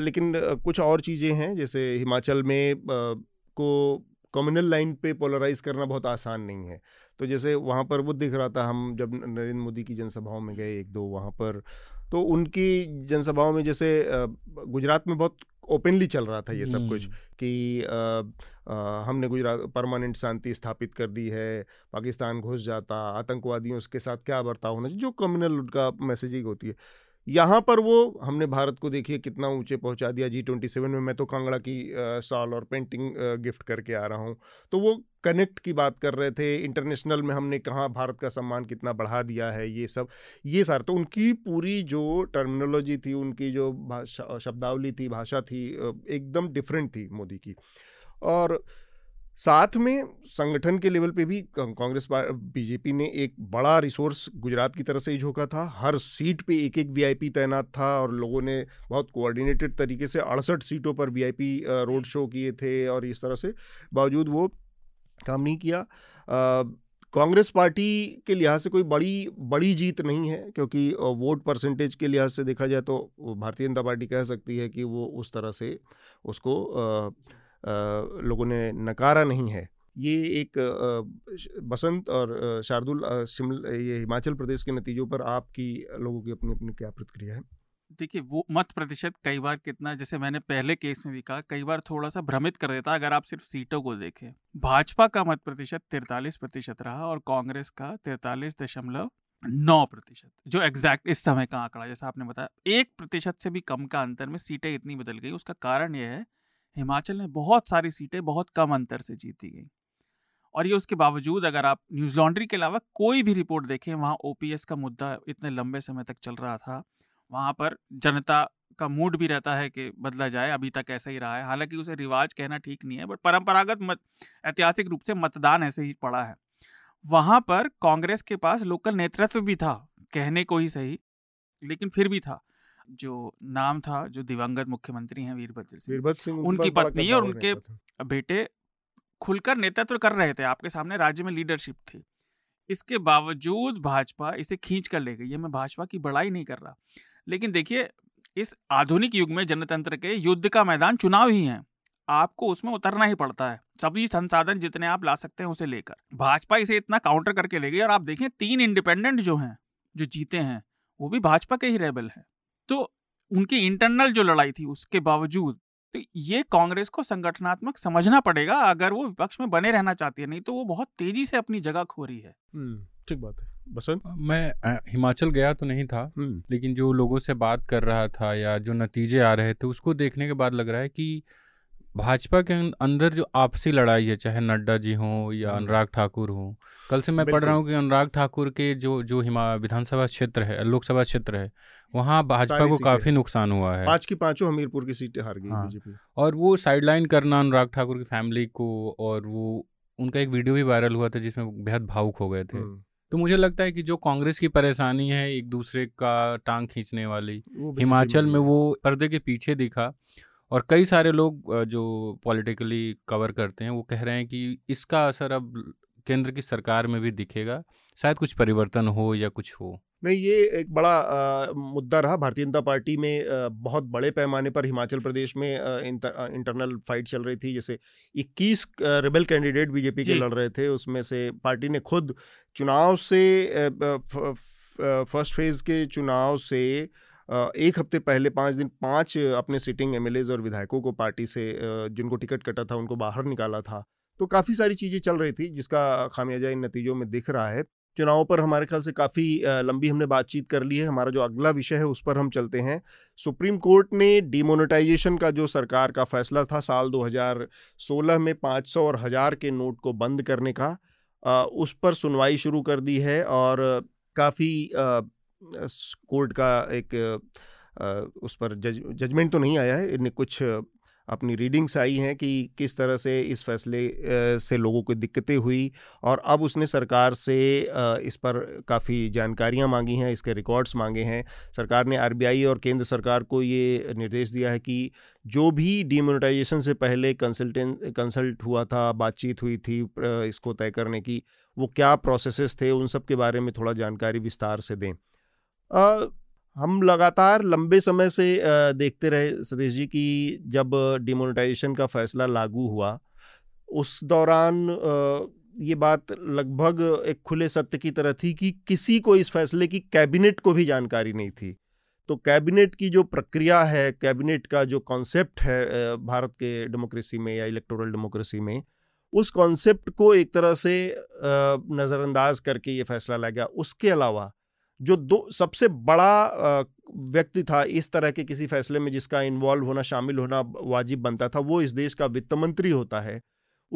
लेकिन कुछ और चीज़ें हैं, जैसे हिमाचल में को कम्युनल लाइन पे पोलराइज करना बहुत आसान नहीं है। तो जैसे वहाँ पर वो दिख रहा था, हम जब नरेंद्र मोदी की जनसभाओं में गए एक दो वहाँ पर, तो उनकी जनसभाओं में जैसे गुजरात में बहुत ओपनली चल रहा था ये सब कुछ कि आ, आ, हमने गुजरात परमानेंट शांति स्थापित कर दी है, पाकिस्तान घुस जाता, आतंकवादियों उसके साथ क्या बर्ताव होना चाहिए, जो कम्युनल का मैसेजिंग होती है। यहाँ पर वो हमने भारत को देखिए कितना ऊंचे पहुँचा दिया जी ट्वेंटी सेवन में। मैं तो कांगड़ा की आ, साल और पेंटिंग आ, गिफ्ट करके आ रहा हूँ। तो वो कनेक्ट की बात कर रहे थे, इंटरनेशनल में हमने कहा भारत का सम्मान कितना बढ़ा दिया है, ये सब ये सारे। तो उनकी पूरी जो टर्मिनोलॉजी थी, उनकी जो भाषा शब्दावली थी, भाषा थी, एकदम डिफरेंट थी मोदी की। और साथ में संगठन के लेवल पे भी कांग्रेस बीजेपी ने एक बड़ा रिसोर्स गुजरात की तरफ से ही झोंका था। हर सीट पे एक एक वीआईपी तैनात था और लोगों ने बहुत कोऑर्डिनेटेड तरीके से अड़सठ सीटों पर वीआईपी रोड शो किए थे और इस तरह से, बावजूद वो काम नहीं किया। कांग्रेस पार्टी के लिहाज से कोई बड़ी बड़ी जीत नहीं है, क्योंकि वोट परसेंटेज के लिहाज से देखा जाए तो भारतीय जनता पार्टी कह सकती है कि वो उस तरह से उसको आ, आ, लोगों ने नकारा नहीं है। ये एक आ, बसंत और शार्दुल, शिमला, ये हिमाचल प्रदेश के नतीजों पर आपकी लोगों की अपनी अपनी क्या प्रतिक्रिया है? देखिए, वो मत प्रतिशत कई बार कितना, जैसे मैंने पहले केस में भी कहा, कई बार थोड़ा सा भ्रमित कर देता है। अगर आप सिर्फ सीटों को देखें, भाजपा का मत प्रतिशत तिरतालीस प्रतिशत रहा और कांग्रेस का तिरतालीस दशमलव नौ प्रतिशत, जो एग्जैक्ट इस समय का आंकड़ा, जैसा आपने बताया, एक प्रतिशत से भी कम का अंतर में सीटें इतनी बदल गई। उसका कारण यह है हिमाचल में बहुत सारी सीटें बहुत कम अंतर से जीती गई, और ये उसके बावजूद अगर आप न्यूज़ लॉन्ड्री के अलावा कोई भी रिपोर्ट देखें, वहाँ ओपीएस का मुद्दा इतने लंबे समय तक चल रहा था, वहाँ पर जनता का मूड भी रहता है कि बदला जाए, अभी तक ऐसा ही रहा है। हालांकि उसे रिवाज कहना ठीक नहीं है, बट परंपरागत मत ऐतिहासिक रूप से मतदान ऐसे ही पड़ा है। वहाँ पर कांग्रेस के पास लोकल नेतृत्व भी था, कहने को ही सही, लेकिन फिर भी था। जो नाम था जो दिवंगत मुख्यमंत्री हैं वीरभद्र सिंह, वीरभद्र सिंह उनकी पत्नी और उनके बेटे खुलकर नेतृत्व कर रहे थे, आपके सामने राज्य में लीडरशिप थी। इसके बावजूद भाजपा इसे खींच कर ले गई। ये मैं भाजपा की बड़ाई नहीं कर रहा, लेकिन देखिए, इस आधुनिक युग में जनतंत्र के युद्ध का मैदान चुनाव ही है, आपको उसमें उतरना ही पड़ता है। सभी संसाधन जितने आप ला सकते हैं उसे लेकर भाजपा इसे इतना काउंटर करके ले गई। और आप देखें, तीन इंडिपेंडेंट जो हैं, जो जीते हैं, वो भी भाजपा के ही रेबल हैं। तो उनकी इंटरनल जो लड़ाई थी, उसके बावजूद, तो ये कांग्रेस को संगठनात्मक समझना पड़ेगा अगर वो विपक्ष में बने रहना चाहती है, नहीं तो वो बहुत तेजी से अपनी जगह खो रही है। ठीक बात है। बसंत, मैं आ, हिमाचल गया तो नहीं था, लेकिन जो लोगों से बात कर रहा था या जो नतीजे आ रहे थे उसको देखने के बाद लग रहा है कि भाजपा के अंदर जो आपसी लड़ाई है, चाहे नड्डा जी हों या अनुराग ठाकुर हों, कल से मैं पढ़ रहा हूँ कि अनुराग ठाकुर के जो जो हिमा विधानसभा क्षेत्र है, लोकसभा क्षेत्र है, वहाँ भाजपा को काफ़ी नुकसान हुआ है। पाँच की पाँचों हमीरपुर की सीटें हार गई बीजेपी। और वो साइडलाइन करना अनुराग ठाकुर की फैमिली को, और वो उनका एक वीडियो भी वायरल हुआ था जिसमें बेहद भावुक हो गए थे। तो मुझे लगता है कि जो कांग्रेस की परेशानी है, एक दूसरे का टांग खींचने वाली, हिमाचल में वो पर्दे के पीछे दिखा। और कई सारे लोग जो पॉलिटिकली कवर करते हैं वो कह रहे हैं कि इसका असर अब केंद्र की सरकार में भी दिखेगा, शायद कुछ परिवर्तन हो या कुछ हो। नहीं, ये एक बड़ा आ, मुद्दा रहा। भारतीय जनता पार्टी में आ, बहुत बड़े पैमाने पर हिमाचल प्रदेश में आ, इंतर, आ, इंटरनल फाइट चल रही थी। जैसे इक्कीस रिबेल कैंडिडेट बीजेपी के लड़ रहे थे, उसमें से पार्टी ने खुद चुनाव से फर्स्ट फेज़ के चुनाव से एक हफ्ते पहले पाँच दिन पाँच अपने सिटिंग एमएलएज और विधायकों को पार्टी से, जिनको टिकट कटा था उनको बाहर निकाला था। तो काफ़ी सारी चीज़ें चल रही थी जिसका खामियाजा इन नतीजों में दिख रहा है। चुनावों पर हमारे ख्याल से काफ़ी लंबी हमने बातचीत कर ली है। हमारा जो अगला विषय है उस पर हम चलते हैं। सुप्रीम कोर्ट ने डीमोनेटाइजेशन का जो सरकार का फैसला था साल दो हज़ार सोलह में पाँच सौ और हज़ार के नोट को बंद करने का, उस पर सुनवाई शुरू कर दी है। और काफ़ी कोर्ट का एक आ, उस पर जज जजमेंट तो नहीं आया है, इन्हें कुछ अपनी रीडिंग्स आई हैं कि किस तरह से इस फैसले से लोगों को दिक्कतें हुई। और अब उसने सरकार से इस पर काफ़ी जानकारियां मांगी हैं, इसके रिकॉर्ड्स मांगे हैं। सरकार ने आरबीआई और केंद्र सरकार को ये निर्देश दिया है कि जो भी डीमोनेटाइजेशन से पहले कंसल्टेंट कंसल्ट हुआ था, बातचीत हुई थी इसको तय करने की, वो क्या प्रोसेसेस थे, उन सब के बारे में थोड़ा जानकारी विस्तार से दें। आ, हम लगातार लंबे समय से आ, देखते रहे सतीश जी कि जब डिमोनेटाइजेशन का फैसला लागू हुआ उस दौरान आ, ये बात लगभग एक खुले सत्य की तरह थी कि किसी को इस फैसले की कैबिनेट को भी जानकारी नहीं थी। तो कैबिनेट की जो प्रक्रिया है, कैबिनेट का जो कॉन्सेप्ट है भारत के डेमोक्रेसी में या इलेक्टोरल डेमोक्रेसी में, उस कॉन्सेप्ट को एक तरह से नज़रअंदाज करके ये फैसला लाया गया। उसके अलावा जो दो सबसे बड़ा व्यक्ति था इस तरह के किसी फैसले में जिसका इन्वॉल्व होना शामिल होना वाजिब बनता था, वो इस देश का वित्त मंत्री होता है।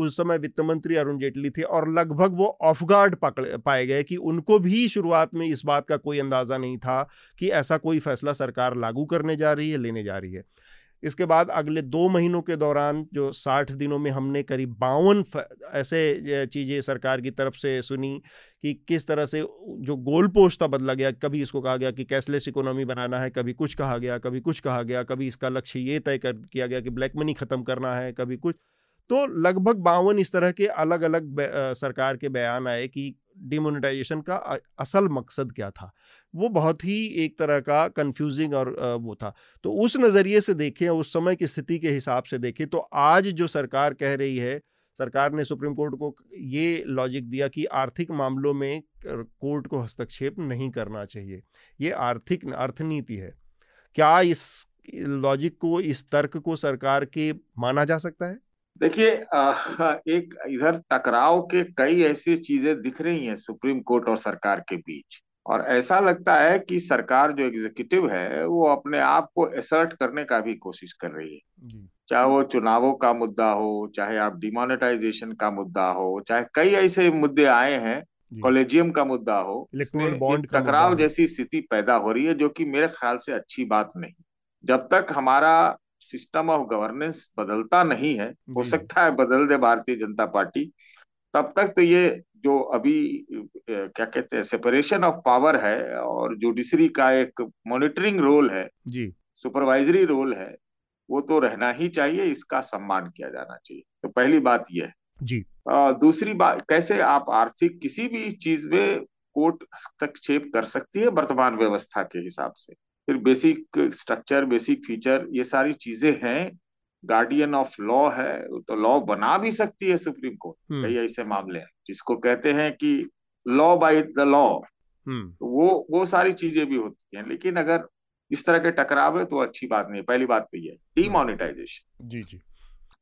उस समय वित्त मंत्री अरुण जेटली थे और लगभग वो ऑफ गार्ड पकड़े पाए गए कि उनको भी शुरुआत में इस बात का कोई अंदाज़ा नहीं था कि ऐसा कोई फैसला सरकार लागू करने जा रही है, लेने जा रही है। इसके बाद अगले दो महीनों के दौरान जो साठ दिनों में हमने करीब बावन ऐसे चीज़ें सरकार की तरफ से सुनी कि किस तरह से जो गोल पोस्ट था बदला गया। कभी इसको कहा गया कि कैशलेस इकोनॉमी बनाना है, कभी कुछ कहा गया, कभी कुछ कहा गया, कभी इसका लक्ष्य ये तय कर किया गया कि ब्लैक मनी ख़त्म करना है, कभी कुछ। तो लगभग बावन इस तरह के अलग अलग सरकार के बयान आए कि डिमोनेटाइजेशन का असल मकसद क्या था। वो बहुत ही एक तरह का कंफ्यूजिंग और वो था। तो उस नज़रिए से देखें, उस समय की स्थिति के हिसाब से देखें तो आज जो सरकार कह रही है, सरकार ने सुप्रीम कोर्ट को ये लॉजिक दिया कि आर्थिक मामलों में कोर्ट को हस्तक्षेप नहीं करना चाहिए, ये आर्थिक अर्थनीति है। क्या इस लॉजिक को, इस तर्क को सरकार के माना जा सकता है? देखिए, एक इधर टकराव के कई ऐसी चीजें दिख रही हैं सुप्रीम कोर्ट और सरकार के बीच, और ऐसा लगता है कि सरकार जो एग्जीक्यूटिव है वो अपने आप को एसर्ट करने का भी कोशिश कर रही है। चाहे वो चुनावों का मुद्दा हो, चाहे आप डिमोनेटाइजेशन का मुद्दा हो, चाहे कई ऐसे मुद्दे आए हैं, कॉलेजियम का मुद्दा हो, इलेक्ट्रॉनिक बॉन्ड, टकराव जैसी स्थिति पैदा हो रही है, जो कि मेरे ख्याल से अच्छी बात नहीं। जब तक हमारा सिस्टम ऑफ गवर्नेंस बदलता नहीं है, हो सकता है बदल दे भारतीय जनता पार्टी, तब तक तो ये जो अभी क्या कहते हैं सेपरेशन ऑफ पावर है और जुडिशरी का एक मॉनिटरिंग रोल है, जी, सुपरवाइजरी रोल है, वो तो रहना ही चाहिए, इसका सम्मान किया जाना चाहिए। तो पहली बात ये है जी। आ, दूसरी बात, कैसे आप आर्थिक किसी भी चीज में कोर्ट हस्तक्षेप कर सकती है वर्तमान व्यवस्था के हिसाब से। फिर बेसिक स्ट्रक्चर, बेसिक फीचर, ये सारी चीजें हैं। गार्डियन ऑफ लॉ है, तो लॉ बना भी सकती है सुप्रीम कोर्ट। कई ऐसे मामले हैं जिसको कहते हैं कि लॉ बाय द लॉ, वो वो सारी चीजें भी होती हैं। लेकिन अगर इस तरह के टकराव है तो अच्छी बात नहीं। पहली बात तो ये है डीमोनेटाइजेशन। जी जी,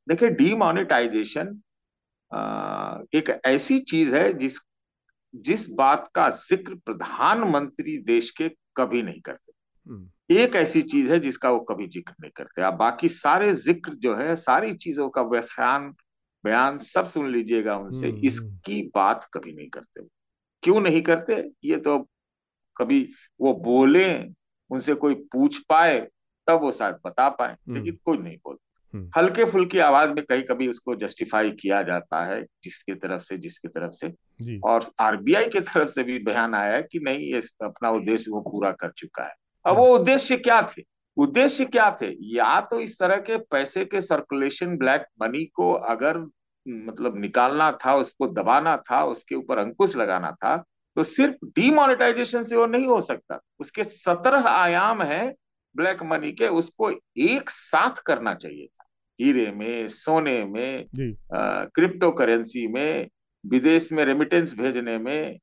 देखिये, डीमोनेटाइजेशन एक ऐसी चीज है जिस जिस बात का जिक्र प्रधानमंत्री देश के कभी नहीं करते। एक ऐसी चीज है जिसका वो कभी जिक्र नहीं करते। आप बाकी सारे जिक्र जो है, सारी चीजों का व्याख्यान, बयान सब सुन लीजिएगा उनसे, इसकी बात कभी नहीं करते। क्यों नहीं करते? ये तो कभी वो बोले, उनसे कोई पूछ पाए तब वो शायद बता पाए, लेकिन कोई नहीं बोलते। हल्के फुल्की आवाज में कहीं कभी उसको जस्टिफाई किया जाता है जिसकी तरफ से जिसकी तरफ से जी। और आरबीआई की तरफ से भी बयान आया है कि नहीं, ये अपना उद्देश्य वो पूरा कर चुका है। अब वो उद्देश्य क्या थे? उद्देश्य क्या थे? या तो इस तरह के पैसे के सर्कुलेशन, ब्लैक मनी को अगर मतलब निकालना था, उसको दबाना था, उसके ऊपर अंकुश लगाना था, तो सिर्फ डीमोनेटाइजेशन से वो नहीं हो सकता। उसके सत्रह आयाम हैं ब्लैक मनी के, उसको एक साथ करना चाहिए था। हीरे में, सोने में, क्रिप्टो करेंसी में, विदेश में रेमिटेंस भेजने में,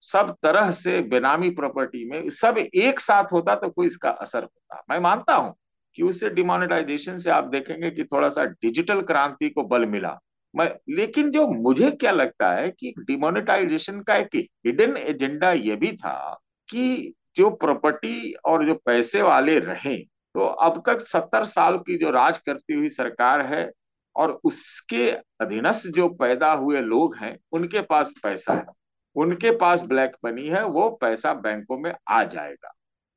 सब तरह से बेनामी प्रॉपर्टी में, सब एक साथ होता तो कोई इसका असर होता। मैं मानता हूं कि उससे, डिमोनेटाइजेशन से आप देखेंगे कि थोड़ा सा डिजिटल क्रांति को बल मिला। मैं लेकिन जो मुझे क्या लगता है कि डिमोनेटाइजेशन का एक हिडन एजेंडा यह भी था कि जो प्रॉपर्टी और जो पैसे वाले रहें। तो अब तक सत्तर साल की जो राज करती हुई सरकार है और उसके अधीनस्थ जो पैदा हुए लोग हैं, उनके पास पैसा है, उनके पास ब्लैक मनी है, वो पैसा बैंकों में आ जाएगा।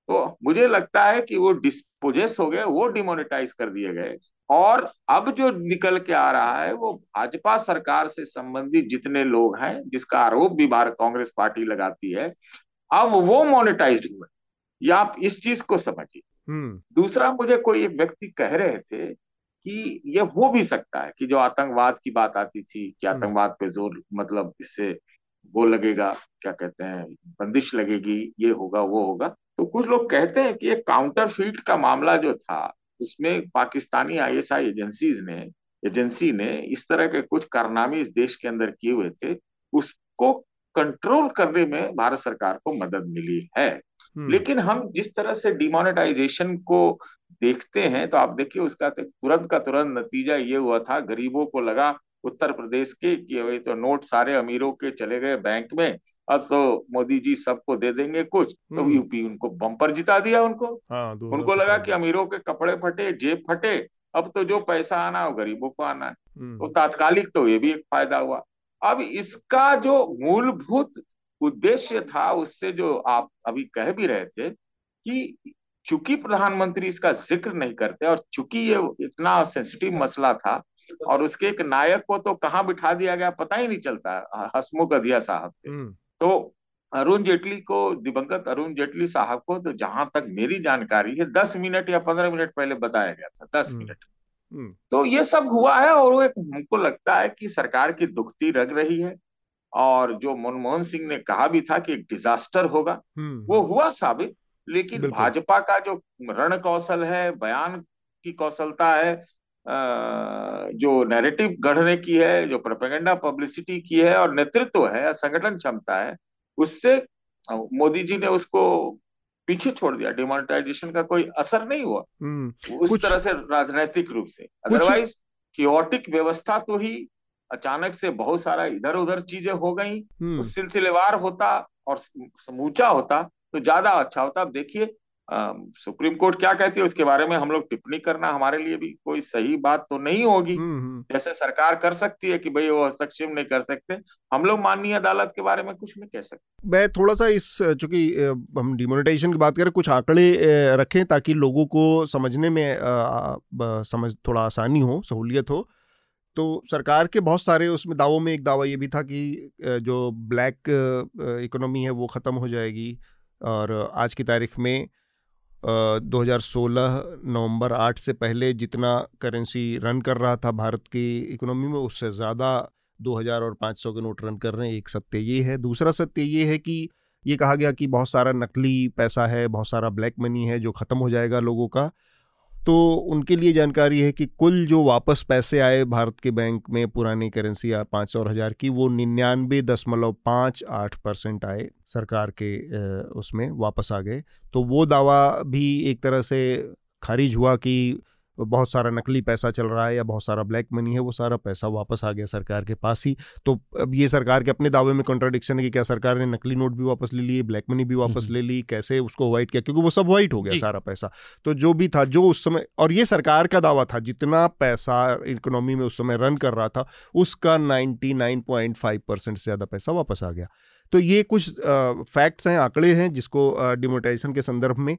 तो मुझे लगता है कि वो डिस्पोजेस हो गए, वो डिमोनेटाइज कर दिए गए। और अब जो निकल के आ रहा है वो भाजपा सरकार से संबंधित जितने लोग हैं, जिसका आरोप भी भारत कांग्रेस पार्टी लगाती है, अब वो मोनेटाइज हुए। या आप इस चीज को समझिए। दूसरा, मुझे कोई एक व्यक्ति कह रहे थे कि यह हो भी सकता है कि जो आतंकवाद की बात आती थी कि आतंकवाद पे जोर, मतलब इससे वो लगेगा, क्या कहते हैं, बंदिश लगेगी, ये होगा वो होगा। तो कुछ लोग कहते हैं कि ये काउंटरफीट का मामला जो था, उसमें पाकिस्तानी आईएसआई एजेंसीज ने एजेंसी ने इस तरह के कुछ कारनामे इस देश के अंदर किए हुए थे, उसको कंट्रोल करने में भारत सरकार को मदद मिली है। लेकिन हम जिस तरह से डिमोनेटाइजेशन को देखते हैं, तो आप देखिए उसका तुरंत का तुरंत नतीजा ये हुआ था, गरीबों को लगा उत्तर प्रदेश के कि अभी तो नोट सारे अमीरों के चले गए बैंक में, अब तो मोदी जी सबको दे देंगे कुछ, तो यूपी उनको बम्पर जिता दिया उनको। हाँ, उनको लगा कि अमीरों के कपड़े फटे, जेब फटे, अब तो जो पैसा आना हो गरीबों को आना है, तो तात्कालिक तो ये भी एक फायदा हुआ। अब इसका जो मूलभूत उद्देश्य था, उससे जो आप अभी कह भी रहे थे कि चूंकि प्रधानमंत्री इसका जिक्र नहीं करते और चूंकि ये इतना सेंसिटिव मसला था और उसके एक नायक को तो कहाँ बिठा दिया गया पता ही नहीं चलता, हसमुख अधिया साहब थे, तो अरुण जेटली को, दिवंगत अरुण जेटली साहब को तो जहां तक मेरी जानकारी है दस मिनट या पंद्रह मिनट पहले बताया गया था, दस मिनट। तो ये सब हुआ है और वो एक, हमको लगता है कि सरकार की दुखती रग रही है और जो मनमोहन सिंह ने कहा भी था कि एक डिजास्टर होगा, वो हुआ साबित। लेकिन भाजपा का जो रण कौशल है, बयान की कौशलता है, जो नैरेटिव गढ़ने की है, जो प्रोपेगेंडा पब्लिसिटी की है और नेतृत्व है, संगठन क्षमता है, उससे मोदी जी ने उसको पीछे छोड़ दिया। डिमोनेटाइजेशन का कोई असर नहीं हुआ उस तरह से राजनीतिक रूप से। अदरवाइज क्योटिक व्यवस्था तो ही अचानक से बहुत सारा इधर उधर चीजें हो गई, सिलसिलेवार होता और समूचा होता तो ज्यादा अच्छा होता। अब देखिए सुप्रीम कोर्ट क्या कहती है उसके बारे में, हम लोग टिप्पणी करना हमारे लिए भी कोई सही बात तो नहीं होगी। जैसे सरकार कर सकती है कि भाई वो हस्तक्षेप नहीं कर सकते, हम लोग माननीय अदालत के बारे में कुछ नहीं कह सकते। मैं थोड़ा सा इस, चूंकि हम डिमोनेटाइजेशन की बात करें, कुछ आंकड़े रखें ताकि लोगों को समझने में आ, समझ थोड़ा आसानी हो, सहूलियत हो। तो सरकार के बहुत सारे उसमें दावों में एक दावा ये भी था कि जो ब्लैक इकोनॉमी है वो ख़त्म हो जाएगी और आज की तारीख में दो हज़ार सोलह नवंबर आठ से पहले जितना करेंसी रन कर रहा था भारत की इकोनॉमी में, उससे ज़्यादा दो हज़ार और पाँच सौ के नोट रन कर रहे हैं। एक सत्य ये है। दूसरा सत्य ये है कि ये कहा गया कि बहुत सारा नकली पैसा है, बहुत सारा ब्लैक मनी है जो ख़त्म हो जाएगा लोगों का। तो उनके लिए जानकारी है कि कुल जो वापस पैसे आए भारत के बैंक में पुरानी करेंसी या पाँच सौ और हज़ार की, वो निन्यानवे दशमलव पाँच आठ परसेंट आए सरकार के उसमें वापस आ गए। तो वो दावा भी एक तरह से खारिज हुआ कि बहुत सारा नकली पैसा चल रहा है या बहुत सारा ब्लैक मनी है, वो सारा पैसा वापस आ गया सरकार के पास ही। तो अब ये सरकार के अपने दावे में कॉन्ट्राडिक्शन है कि क्या सरकार ने नकली नोट भी वापस ले लिए, ब्लैक मनी भी वापस ले ली, कैसे उसको वाइट किया, क्योंकि वो सब वाइट हो गया सारा पैसा। तो जो भी था जो उस समय, और ये सरकार का दावा था, जितना पैसा इकोनॉमी में उस समय रन कर रहा था उसका ninety nine point five percent से ज़्यादा पैसा वापस आ गया। तो ये कुछ फैक्ट्स हैं, आंकड़े हैं जिसको डिमोनेटाइजेशन के संदर्भ में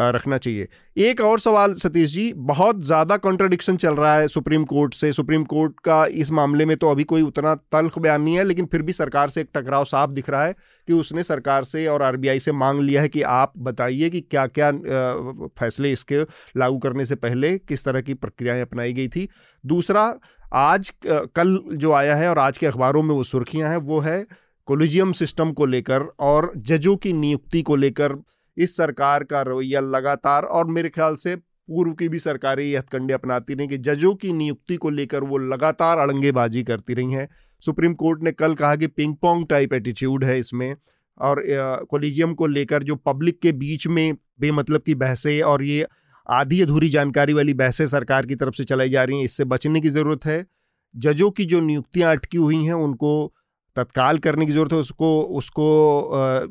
रखना चाहिए। एक और सवाल सतीश जी, बहुत ज़्यादा कॉन्ट्राडिक्शन चल रहा है सुप्रीम कोर्ट से। सुप्रीम कोर्ट का इस मामले में तो अभी कोई उतना तल्ख बयान नहीं है, लेकिन फिर भी सरकार से एक टकराव साफ दिख रहा है कि उसने सरकार से और आरबीआई से मांग लिया है कि आप बताइए कि क्या क्या फैसले इसके लागू करने से पहले किस तरह की प्रक्रियाएँ अपनाई गई थी। दूसरा, आज कल जो आया है और आज के अखबारों में वो सुर्खियाँ हैं, वो है कोलिजियम सिस्टम को लेकर और जजों की नियुक्ति को लेकर इस सरकार का रवैया लगातार, और मेरे ख्याल से पूर्व की भी सरकारें ये हथकंडे अपनाती रहीं कि जजों की नियुक्ति को लेकर वो लगातार अड़ंगेबाजी करती रही हैं। सुप्रीम कोर्ट ने कल कहा कि पिंग पोंग टाइप एटीट्यूड है इसमें, और कोलिजियम को लेकर जो पब्लिक के बीच में बेमतलब की बहसें और ये आधी अधूरी जानकारी वाली बहसें सरकार की तरफ से चलाई जा रही हैं, इससे बचने की ज़रूरत है। जजों की जो नियुक्तियाँ अटकी हुई हैं उनको तत्काल करने की ज़रूरत है, उसको उसको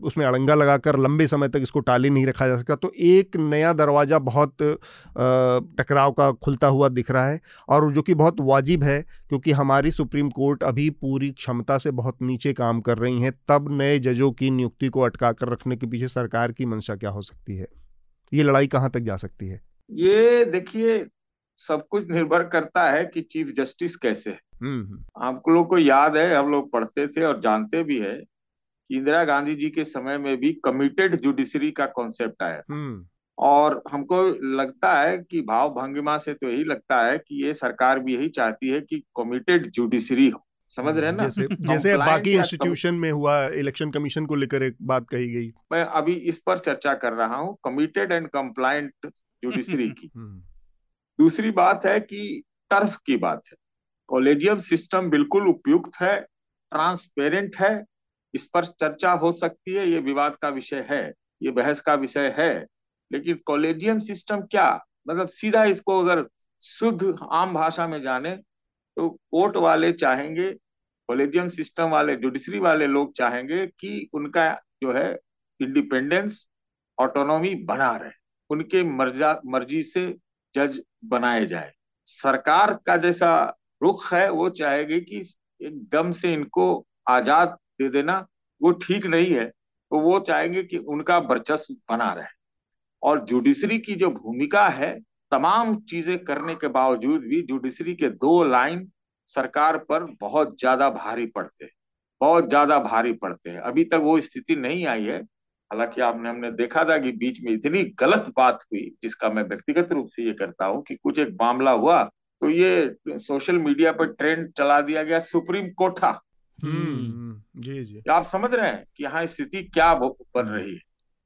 उसमें अड़ंगा लगाकर लंबे समय तक इसको टाले नहीं रखा जा सकता। तो एक नया दरवाज़ा बहुत टकराव का खुलता हुआ दिख रहा है, और जो कि बहुत वाजिब है क्योंकि हमारी सुप्रीम कोर्ट अभी पूरी क्षमता से बहुत नीचे काम कर रही हैं। तब नए जजों की नियुक्ति को अटका कर रखने के पीछे सरकार की मंशा क्या हो सकती है? ये लड़ाई कहाँ तक जा सकती है? ये देखिए, सब कुछ निर्भर करता है कि चीफ जस्टिस कैसे है। हम लोग को याद है, हम लोग पढ़ते थे और जानते भी है कि इंदिरा गांधी जी के समय में भी कमिटेड जुडिशरी का कॉन्सेप्ट आया था, और हमको लगता है कि भावभंगिमा से तो यही लगता है कि ये सरकार भी यही चाहती है कि कमिटेड जुडिशरी हो। समझ रहे हैं ना, जैसे, जैसे बाकी इंस्टीट्यूशन में हुआ, इलेक्शन कमीशन को लेकर एक बात कही गई। मैं अभी इस पर चर्चा कर रहा हूँ, कमिटेड एंड कंप्लायंट जुडिशरी की। दूसरी बात है कि टर्फ की बात है, कॉलेजियम सिस्टम बिल्कुल उपयुक्त है, ट्रांसपेरेंट है, इस पर चर्चा हो सकती है, ये विवाद का विषय है, ये बहस का विषय है। लेकिन कॉलेजियम सिस्टम क्या मतलब, सीधा इसको अगर शुद्ध आम भाषा में जाने तो कोर्ट वाले चाहेंगे, कॉलेजियम सिस्टम वाले, जुडिशरी वाले लोग चाहेंगे कि उनका जो है इंडिपेंडेंस, ऑटोनॉमी बना रहे, उनके मर्जा मर्जी से जज बनाए जाए। सरकार का जैसा रुख है वो चाहेगी कि एकदम से इनको आजाद दे देना, वो ठीक नहीं है, तो वो चाहेंगे कि उनका वर्चस्व बना रहे। और जुडिशरी की जो भूमिका है, तमाम चीजें करने के बावजूद भी जुडिशरी के दो लाइन सरकार पर बहुत ज्यादा भारी पड़ते हैं, बहुत ज्यादा भारी पड़ते हैं। अभी तक वो स्थिति नहीं आई है। हालांकि आपने हमने देखा था कि बीच में इतनी गलत बात हुई, जिसका मैं व्यक्तिगत रूप से ये करता हूँ कि कुछ एक मामला हुआ तो ये सोशल मीडिया पर ट्रेंड चला दिया गया, सुप्रीम कोठा। हम्म, जी जी, आप समझ रहे हैं कि यहाँ स्थिति क्या बन रही है।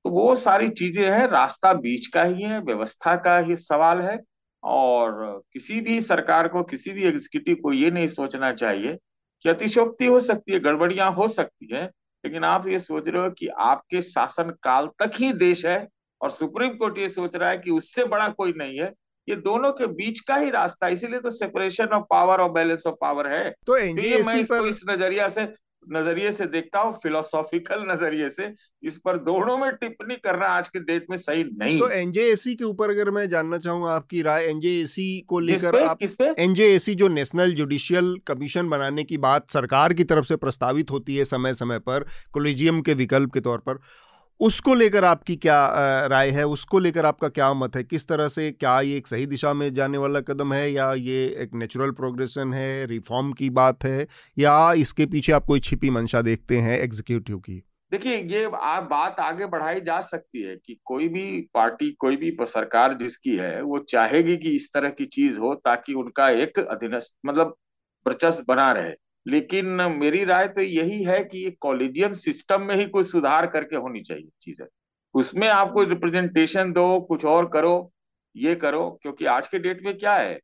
तो वो सारी चीजें हैं, रास्ता बीच का ही है, व्यवस्था का ही सवाल है। और किसी भी सरकार को, किसी भी एग्जीक्यूटिव को ये नहीं सोचना चाहिए कि अतिशयोक्ति हो सकती है, गड़बड़ियां हो सकती है, लेकिन आप ये सोच रहे हो कि आपके शासन काल तक ही देश है और सुप्रीम कोर्ट ये सोच रहा है कि उससे बड़ा कोई नहीं है। ये दोनों के बीच का ही रास्ता, इसीलिए तो सेपरेशन ऑफ पावर और बैलेंस ऑफ पावर है। तो एनजीएसी मैं इसको पर... इस नजरिया से नजरिए से देखता हूँ, फिलोसॉफिकल नजरिए से इस पर दोनों में टिप्पणी करना आज के डेट में सही नहीं। तो एनजेएसी के ऊपर अगर मैं जानना चाहूंगा आपकी राय, एनजेएसी को लेकर आप, एनजेएसी जो नेशनल जुडिशियल कमीशन बनाने की बात सरकार की तरफ से प्रस्तावित होती है समय समय पर कोलेजियम के विकल्प के तौर पर, उसको लेकर आपकी क्या राय है, उसको लेकर आपका क्या मत है, किस तरह से, क्या ये एक सही दिशा में जाने वाला कदम है या ये एक नेचुरल प्रोग्रेशन है, रिफॉर्म की बात है, या इसके पीछे आप कोई छिपी मंशा देखते हैं एग्जीक्यूटिव की? देखिए, ये आप बात आगे बढ़ाई जा सकती है कि कोई भी पार्टी, कोई भी सरकार जिसकी है, वो चाहेगी कि इस तरह की चीज हो ताकि उनका एक अधीनस्थ मतलब वर्चस्व बना रहे। लेकिन मेरी राय तो यही है कि ये कॉलेजियम सिस्टम में ही कोई सुधार करके होनी चाहिए चीजें, उसमें आपको रिप्रेजेंटेशन दो, कुछ और करो, ये करो। क्योंकि आज के डेट में क्या है,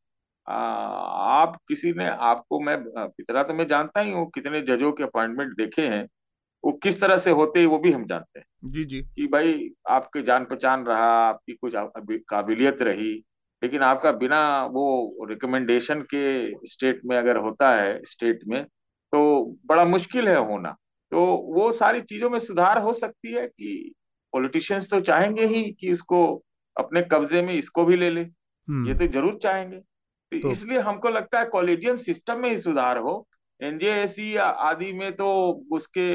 आ, आप किसी ने आपको, मैं इतना तो मैं जानता ही हूँ, कितने जजों के अपॉइंटमेंट देखे हैं, वो किस तरह से होते हैं वो भी हम जानते हैं। जी जी, कि भाई आपके जान पहचान रहा, आपकी कुछ काबिलियत रही, लेकिन आपका बिना वो रिकमेंडेशन के स्टेट में अगर होता है, स्टेट में, तो बड़ा मुश्किल है होना। तो वो सारी चीजों में सुधार हो सकती है कि पॉलिटिशियंस तो चाहेंगे ही कि इसको अपने कब्जे में इसको भी ले ले, ये तो जरूर चाहेंगे। तो, तो इसलिए हमको लगता है कॉलेजियम सिस्टम में ही सुधार हो। एनजेएसी आदि में तो उसके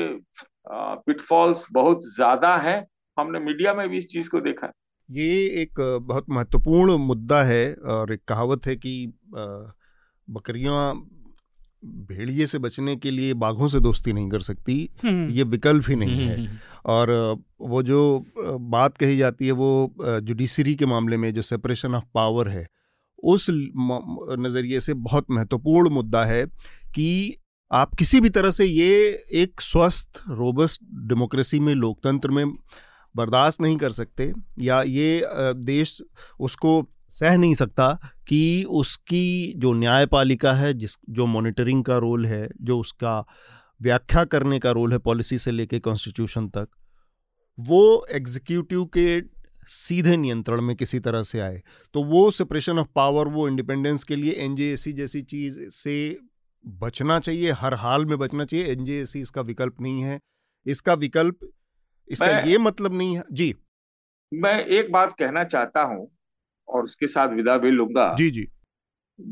पिटफॉल्स बहुत ज्यादा हैं, हमने मीडिया में भी इस चीज को देखा। ये एक बहुत महत्वपूर्ण मुद्दा है और एक कहावत है कि बकरियां भेड़िए से बचने के लिए बाघों से दोस्ती नहीं कर सकती, ये विकल्प ही नहीं है। और वो जो बात कही जाती है वो जुडिशरी के मामले में जो सेपरेशन ऑफ पावर है, उस नज़रिए से बहुत महत्वपूर्ण मुद्दा है कि आप किसी भी तरह से ये एक स्वस्थ, रोबस्ट डेमोक्रेसी में, लोकतंत्र में बर्दाश्त नहीं कर सकते, या ये देश उसको सह नहीं सकता कि उसकी जो न्यायपालिका है, जिस जो मॉनिटरिंग का रोल है, जो उसका व्याख्या करने का रोल है पॉलिसी से लेके कॉन्स्टिट्यूशन तक, वो एग्जीक्यूटिव के सीधे नियंत्रण में किसी तरह से आए। तो वो सेपरेशन ऑफ पावर, वो इंडिपेंडेंस के लिए एनजेएसी जैसी चीज़ से बचना चाहिए, हर हाल में बचना चाहिए। एनजेएसी इसका विकल्प नहीं है, इसका विकल्प इसका ये मतलब नहीं है। जी, मैं एक बात कहना चाहता हूँ और उसके साथ विदा भी लूंगा। जी जी,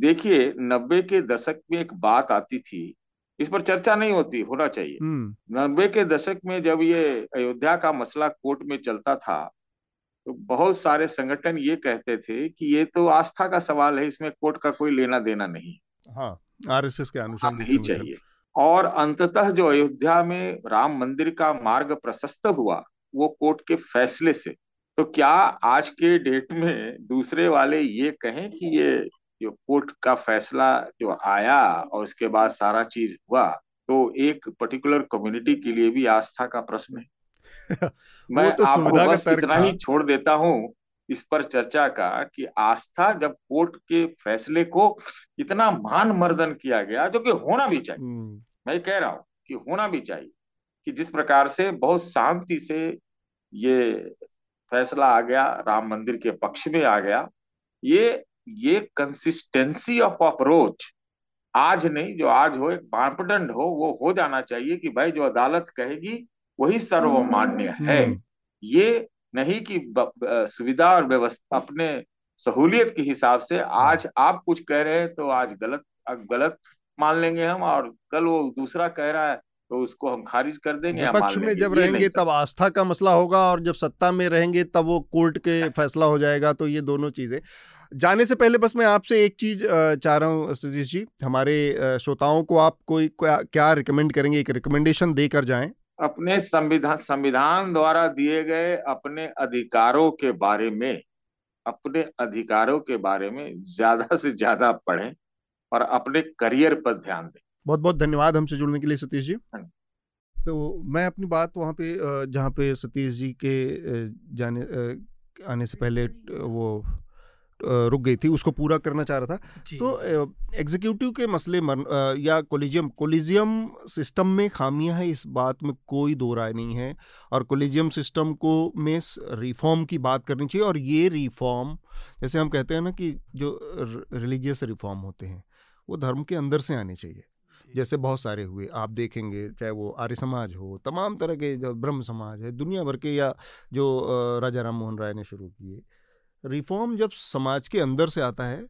देखिए, नब्बे के दशक में एक बात आती थी, इस पर चर्चा नहीं होती, होना चाहिए। नब्बे के दशक में जब ये अयोध्या का मसला कोर्ट में चलता था तो बहुत सारे संगठन ये कहते थे कि ये तो आस्था का सवाल है, इसमें कोर्ट का कोई लेना देना नहीं। हाँ, आरएसएस के अनुसार नहीं चाहिए। और अंततः जो अयोध्या में राम मंदिर का मार्ग प्रशस्त हुआ वो कोर्ट के फैसले से। तो क्या आज के डेट में दूसरे वाले ये कहें कि ये जो कोर्ट का फैसला जो आया और उसके बाद सारा चीज हुआ तो एक पर्टिकुलर कम्युनिटी के लिए भी आस्था का प्रश्न है। मैं तो आपको बस इतना ही छोड़ देता हूँ इस पर चर्चा का कि आस्था, जब कोर्ट के फैसले को इतना मान मर्दन किया गया, जो कि होना भी चाहिए, मैं कह रहा हूँ कि होना भी चाहिए, कि जिस प्रकार से बहुत शांति से ये फैसला आ गया, राम मंदिर के पक्ष में आ गया, ये ये कंसिस्टेंसी ऑफ अप्रोच आज नहीं, जो आज हो, एक मापदंड हो, वो हो जाना चाहिए कि भाई जो अदालत कहेगी वही सर्वमान्य है। ये नहीं कि सुविधा और व्यवस्था अपने सहूलियत के हिसाब से आज आप कुछ कह रहे हैं तो आज गलत गलत मान लेंगे हम, और कल वो दूसरा कह रहा है तो उसको हम खारिज कर देंगे। पक्ष में जब रहेंगे तब आस्था का मसला होगा, और जब सत्ता में रहेंगे तब वो कोर्ट के फैसला हो जाएगा। तो ये दोनों चीजें। जाने से पहले बस मैं आपसे एक चीज चाह रहा हूँ सतीश जी, हमारे श्रोताओं को आप कोई क्या रिकमेंड करेंगे, एक रिकमेंडेशन देकर जाएं। अपने संविधान संविधान द्वारा दिए गए अपने अधिकारों के बारे में अपने अधिकारों के बारे में ज्यादा से ज्यादा पढ़ें और अपने करियर पर ध्यान दें। बहुत बहुत धन्यवाद हमसे जुड़ने के लिए सतीश जी। तो मैं अपनी बात वहाँ पे जहाँ पे सतीश जी के जाने आने से पहले वो रुक गई थी उसको पूरा करना चाह रहा था। तो एग्जीक्यूटिव के मसले या कोलिजियम कोलिजियम सिस्टम में खामियां हैं, इस बात में कोई दो राय नहीं है, और कोलिजियम सिस्टम को में रिफॉर्म की बात करनी चाहिए। और ये रिफॉर्म, जैसे हम कहते हैं ना कि जो रिलीजियस रिफॉर्म होते हैं वो धर्म के अंदर से आने चाहिए, जैसे बहुत सारे हुए आप देखेंगे, चाहे वो आर्य समाज हो, तमाम तरह के जो ब्रह्म समाज है दुनिया भर के, या जो राजा राम मोहन राय ने शुरू किए। रिफॉर्म जब समाज के अंदर से आता है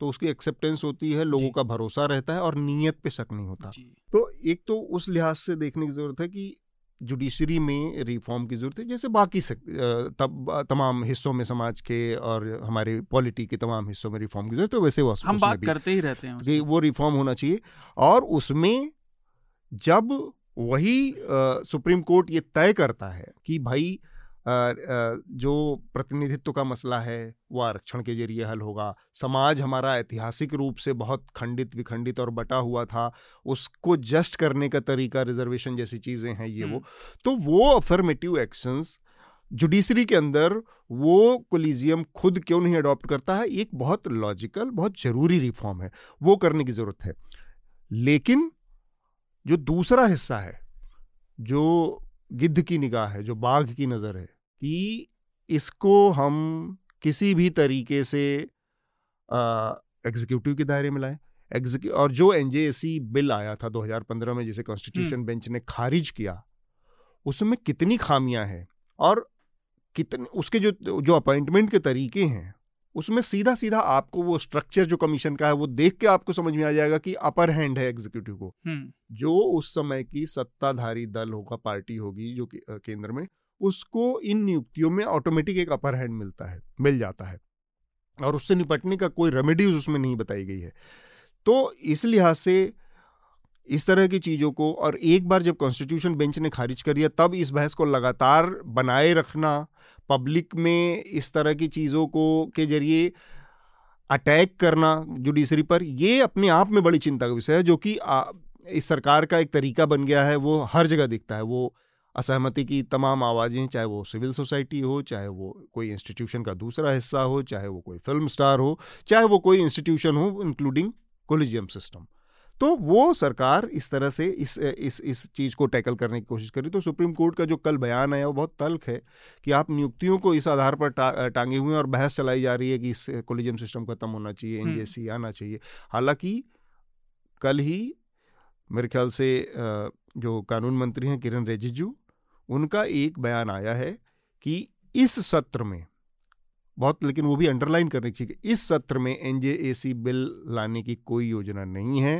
तो उसकी एक्सेप्टेंस होती है, लोगों का भरोसा रहता है और नीयत पे शक नहीं होता। तो एक तो उस लिहाज से देखने की ज़रूरत है कि जुडिशरी में रिफॉर्म की ज़रूरत है, जैसे बाकी तब तमाम हिस्सों में समाज के और हमारे पॉलिटी के तमाम हिस्सों में रिफॉर्म की ज़रूरत है। वैसे वो हम बात करते ही रहते हैं कि वो रिफॉर्म होना चाहिए, और उसमें जब वही सुप्रीम कोर्ट ये तय करता है कि भाई जो प्रतिनिधित्व का मसला है वो आरक्षण के जरिए हल होगा, समाज हमारा ऐतिहासिक रूप से बहुत खंडित विखंडित और बटा हुआ था, उसको जस्ट करने का तरीका रिजर्वेशन जैसी चीज़ें हैं ये वो, तो वो अफर्मेटिव एक्शंस जुडिशरी के अंदर वो कोलिजियम खुद क्यों नहीं अडॉप्ट करता है, एक बहुत लॉजिकल बहुत ज़रूरी रिफॉर्म है, वो करने की ज़रूरत है। लेकिन जो दूसरा हिस्सा है, जो गिद्ध की निगाह है, जो बाघ की नज़र है, कि इसको हम किसी भी तरीके से एग्जीक्यूटिव के दायरे में लाएं। एग्जीक्यू और जो एनजेएसी बिल आया था दो हज़ार पंद्रह में, जिसे कॉन्स्टिट्यूशन बेंच ने खारिज किया, उसमें कितनी खामियां हैं, और कितने उसके जो जो अपॉइंटमेंट के तरीके हैं, उसमें सीधा सीधा आपको वो स्ट्रक्चर जो कमीशन का है वो देख के आपको समझ में आ जाएगा कि अपर हैंड है एग्जीक्यूटिव को। जो उस समय की सत्ताधारी दल होगा, पार्टी होगी जो केंद्र में, उसको इन नियुक्तियों में ऑटोमेटिक एक अपर हैंड मिलता है मिल जाता है, और उससे निपटने का कोई रेमेडीज उसमें नहीं बताई गई है। तो इस लिहाज से इस तरह की चीज़ों को, और एक बार जब कॉन्स्टिट्यूशन बेंच ने खारिज कर दिया तब इस बहस को लगातार बनाए रखना, पब्लिक में इस तरह की चीज़ों को के जरिए अटैक करना जुडिशरी पर, ये अपने आप में बड़ी चिंता का विषय है, जो कि इस सरकार का एक तरीका बन गया है। वो हर जगह दिखता है, वो असहमति की तमाम आवाज़ें, चाहे वो सिविल सोसाइटी हो, चाहे वो कोई इंस्टीट्यूशन का दूसरा हिस्सा हो, चाहे वो कोई फिल्म स्टार हो, चाहे वो कोई इंस्टीट्यूशन हो, इंक्लूडिंग कोलिजियम सिस्टम। तो वो सरकार इस तरह से इस इस इस चीज़ को टैकल करने की कोशिश करी। तो सुप्रीम कोर्ट का जो कल बयान आया वो बहुत तल्ख है कि आप नियुक्तियों को इस आधार पर टा, टांगे हुए हैं, और बहस चलाई जा रही है कि इस कोलिजियम सिस्टम खत्म होना चाहिए, एनजेसी आना चाहिए। हालांकि कल ही मेरे ख्याल से जो कानून मंत्री हैं किरण रिजिजू, उनका एक बयान आया है कि इस सत्र में बहुत, लेकिन वो भी अंडरलाइन करने की चीज़, इस सत्र में एनजेएसी बिल लाने की कोई योजना नहीं है।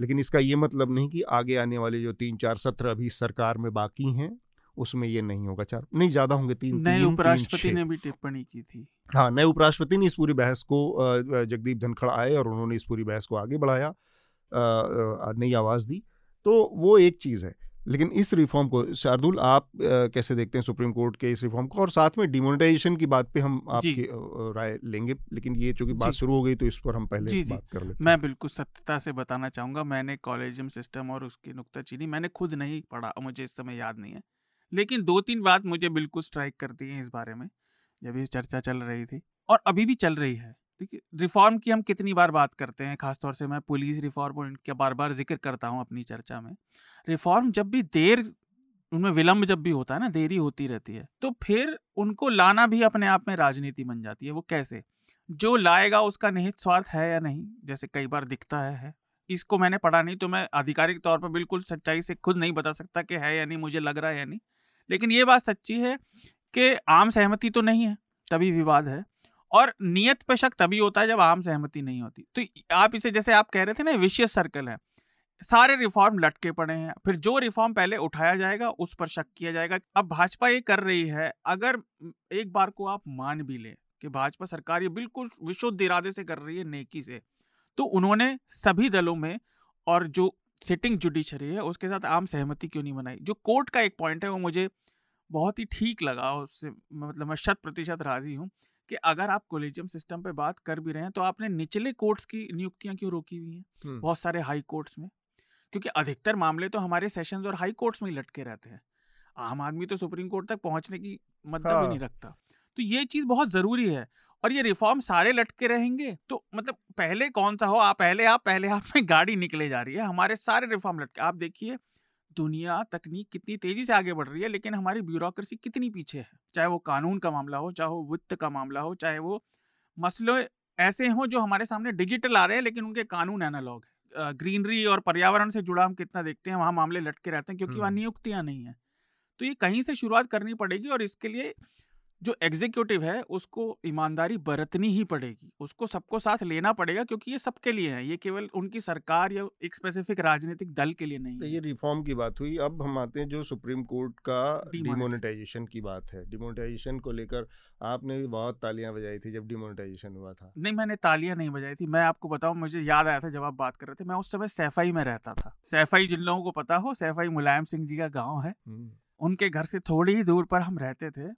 लेकिन इसका ये मतलब नहीं कि आगे आने वाले जो तीन चार सत्र अभी सरकार में बाकी हैं उसमें ये नहीं होगा। चार नहीं, ज़्यादा होंगे, तीन। नए उपराष्ट्रपति ने भी टिप्पणी की थी। हाँ, नए उपराष्ट्रपति ने इस पूरी बहस को, जगदीप धनखड़ आए और उन्होंने इस पूरी बहस को आगे बढ़ाया, नई आवाज़ दी। तो वो एक चीज़ है। लेकिन इस रिफॉर्म को शार्दुल आप आ, कैसे देखते हैं सुप्रीम कोर्ट के इस रिफॉर्म को, और साथ में डिमोनेटाइजेशन की बात पे हम आपकी राय लेंगे, लेकिन ये चूंकि बात शुरू हो गई तो इस पर हम पहले जी, बात जी, कर लेते हैं। मैं बिल्कुल सत्यता से बताना चाहूँगा, मैंने कॉलेजियम सिस्टम और उसकी नुक्ताचीनी मैंने खुद नहीं पढ़ा, मुझे इस समय याद नहीं है, लेकिन दो तीन बात मुझे बिल्कुल स्ट्राइक करती है इस बारे में, जब ये चर्चा चल रही थी और अभी भी चल रही है। देखिए, रिफॉर्म की हम कितनी बार बात करते हैं, खासतौर से मैं पुलिस रिफॉर्म और इनका बार बार जिक्र करता हूं अपनी चर्चा में। रिफॉर्म जब भी देर, उनमें विलंब जब भी होता है ना, देरी होती रहती है, तो फिर उनको लाना भी अपने आप में राजनीति बन जाती है। वो कैसे, जो लाएगा उसका निहित स्वार्थ है या नहीं, जैसे कई बार दिखता है, है। इसको मैंने पढ़ा नहीं, तो मैं आधिकारिक तौर पर बिल्कुल सच्चाई से खुद नहीं बता सकता कि है या नहीं, मुझे लग रहा है या नहीं। लेकिन ये बात सच्ची है कि आम सहमति तो नहीं है, तभी विवाद है, और नियत पे शक तभी होता है जब आम सहमति नहीं होती। तो आप इसे, जैसे आप कह रहे थे ना, विशियस सर्कल है, सारे रिफॉर्म लटके पड़े हैं, फिर जो रिफॉर्म पहले उठाया जाएगा उस पर शक किया जाएगा। अब भाजपा ये कर रही है, अगर एक बार को आप मान भी लें कि भाजपा सरकार ये बिल्कुल विशुद्ध इरादे से कर रही है, नेकी से, तो उन्होंने सभी दलों में और जो सिटिंग जुडिशरी है उसके साथ आम सहमति क्यों नहीं बनाई। जो कोर्ट का एक पॉइंट है वो मुझे बहुत ही ठीक लगा, उससे मतलब मैं शत प्रतिशत राजी हूँ कि अगर आप कोलेजियम सिस्टम पे बात कर भी रहे हैं तो आपने निचले कोर्ट्स की नियुक्तियां क्यों रोकी हुई हैं बहुत सारे हाई कोर्ट्स में, क्योंकि अधिकतर मामले तो हमारे सेशंस और हाई कोर्ट्स में ही लटके रहते हैं। आम आदमी तो सुप्रीम कोर्ट तक पहुंचने की मतलब हाँ। भी नहीं रखता। तो ये चीज़ बहुत ज़रूरी है, और ये रिफॉर्म सारे लटके रहेंगे तो मतलब पहले कौन सा हो, आप पहले आप पहले आप में गाड़ी निकले जा रही है, हमारे सारे रिफॉर्म लटके। आप देखिए दुनिया तकनीक कितनी तेजी से आगे बढ़ रही है, लेकिन हमारी ब्यूरोक्रेसी कितनी पीछे है, चाहे वो कानून का मामला हो, चाहे वो वित्त का मामला हो, चाहे वो मसले ऐसे हों जो हमारे सामने डिजिटल आ रहे हैं लेकिन उनके कानून एनालॉग है। ग्रीनरी और पर्यावरण से जुड़ा हम कितना देखते हैं, वहाँ मामले लटके रहते हैं क्योंकि वहाँ नियुक्तियाँ नहीं हैं। तो ये कहीं से शुरुआत करनी पड़ेगी, और इसके लिए जो एग्जीक्यूटिव है उसको ईमानदारी बरतनी ही पड़ेगी, उसको सबको साथ लेना पड़ेगा, क्योंकि ये सबके लिए है, ये केवल उनकी सरकार या एक स्पेसिफिक राजनीतिक दल के लिए नहीं है। ये रिफॉर्म की बात हुई, अब हम आते हैं जो सुप्रीम कोर्ट का डिमोनेटाइजेशन की बात है। डिमोनेटाइजेशन को लेकर आपने भी बहुत तालियां बजाई थी जब डिमोनेटाइजेशन हुआ था। नहीं, मैंने तालियां नहीं बजाई थी, मैं आपको बताऊं, मुझे याद आया था जब आप बात कर रहे थे, मैं उस समय सैफाई में रहता था। सैफाई, जिन लोगों को पता हो, सैफाई मुलायम सिंह जी का गाँव है, उनके घर से थोड़ी ही दूर पर हम रहते थे।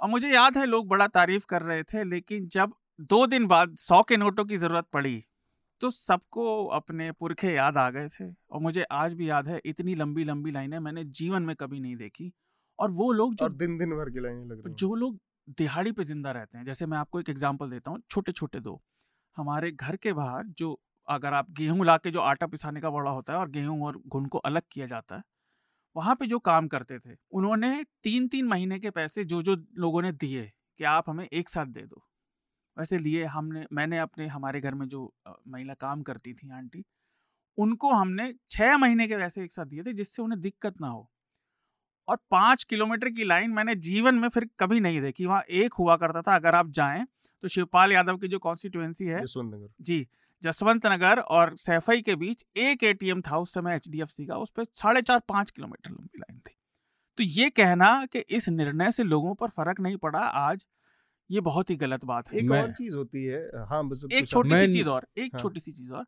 और मुझे याद है लोग बड़ा तारीफ कर रहे थे, लेकिन जब दो दिन बाद सौ के नोटों की ज़रूरत पड़ी तो सबको अपने पुरखे याद आ गए थे। और मुझे आज भी याद है, इतनी लंबी लंबी लाइनें मैंने जीवन में कभी नहीं देखी। और वो लोग जो दिन दिन भर की लाइनें लग रही हैं, जो लोग दिहाड़ी पे जिंदा रहते हैं, जैसे मैं आपको एक एग्जाम्पल देता हूँ, छोटे छोटे दो हमारे घर के बाहर, जो अगर आप गेहूँ ला के जो आटा पिसाने का बड़ा होता है और गेहूँ और घुन को अलग किया जाता है, वहाँ पे जो काम करते थे उन्होंने तीन तीन महीने के पैसे जो जो लोगों ने दिए कि आप हमें एक साथ दे दो, वैसे लिए। हमने मैंने अपने हमारे घर में जो महिला काम करती थी आंटी, उनको हमने छः महीने के पैसे एक साथ दिए थे जिससे उन्हें दिक्कत ना हो। और पाँच किलोमीटर की लाइन मैंने जीवन में फिर कभी नहीं देखी। वहाँ एक हुआ करता था, अगर आप जाएँ तो शिवपाल यादव की जो कॉन्स्टिट्यूएंसी है, जसवंत नगर जी, जसवंत नगर और सैफई के बीच एक एटीएम था उस समय एचडीएफसी का, उस पर साढ़े चार पाँच किलोमीटर लंबी लाइन थी। तो ये कहना कि इस निर्णय से लोगों पर फर्क नहीं पड़ा, आज ये बहुत ही गलत बात है। एक और चीज होती है, हाँ, बस एक छोटी सी चीज और एक हाँ। छोटी सी चीज और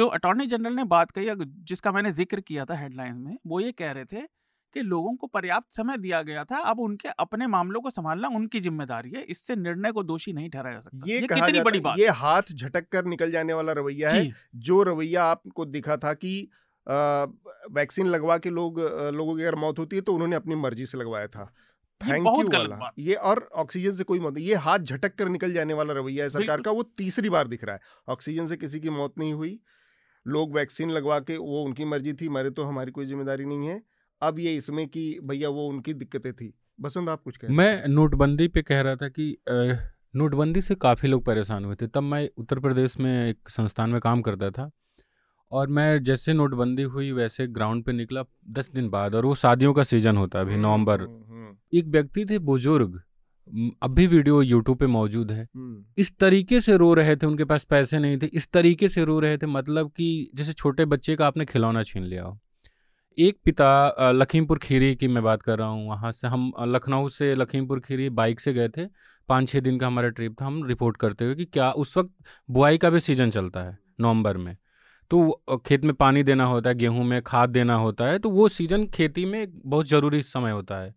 जो अटॉर्नी जनरल ने बात कही, जिसका मैंने जिक्र किया था हेडलाइन में, वो ये कह रहे थे कि लोगों को पर्याप्त समय दिया गया था, अब उनके अपने मामलों को संभालना उनकी जिम्मेदारी है, इससे निर्णय को दोषी नहीं ठहराया जा सकता। ये, ये कितनी बड़ी बात, ये हाथ झटक कर निकल जाने वाला रवैया है। जो रवैया आपको दिखा था कि वैक्सीन लगवा के लोग लोगों की अगर मौत होती है तो उन्होंने अपनी मर्जी से लगवाया था, थैंक यू वाला, ये और ऑक्सीजन से कोई मौत नहीं, ये हाथ झटक कर निकल जाने वाला रवैया है सरकार का, वो तीसरी बार दिख रहा है। ऑक्सीजन से किसी की मौत नहीं हुई, लोग वैक्सीन लगवा के, वो उनकी मर्जी थी, मरे तो हमारी कोई जिम्मेदारी नहीं है। अब ये इसमें कि भैया वो उनकी दिक्कतें थी। बसंत, आप कुछ कह रहे थे? मैं नोटबंदी पे कह रहा था कि नोटबंदी से काफ़ी लोग परेशान हुए थे। तब मैं उत्तर प्रदेश में एक संस्थान में काम करता था, और मैं जैसे नोटबंदी हुई वैसे ग्राउंड पे निकला दस दिन बाद, और वो शादियों का सीजन होता अभी नवंबर। एक व्यक्ति थे बुजुर्ग, अभी वीडियो यूट्यूब पे मौजूद है, इस तरीके से रो रहे थे, उनके पास पैसे नहीं थे, इस तरीके से रो रहे थे, मतलब कि जैसे छोटे बच्चे का आपने खिलौना छीन लिया हो। एक पिता, लखीमपुर खीरी की मैं बात कर रहा हूँ, वहाँ से हम लखनऊ से लखीमपुर खीरी बाइक से गए थे, पाँच छः दिन का हमारा ट्रिप था। हम रिपोर्ट करते हुए कि क्या उस वक्त बुआई का भी सीज़न चलता है नवंबर में, तो खेत में पानी देना होता है, गेहूं में खाद देना होता है, तो वो सीज़न खेती में बहुत ज़रूरी समय होता है,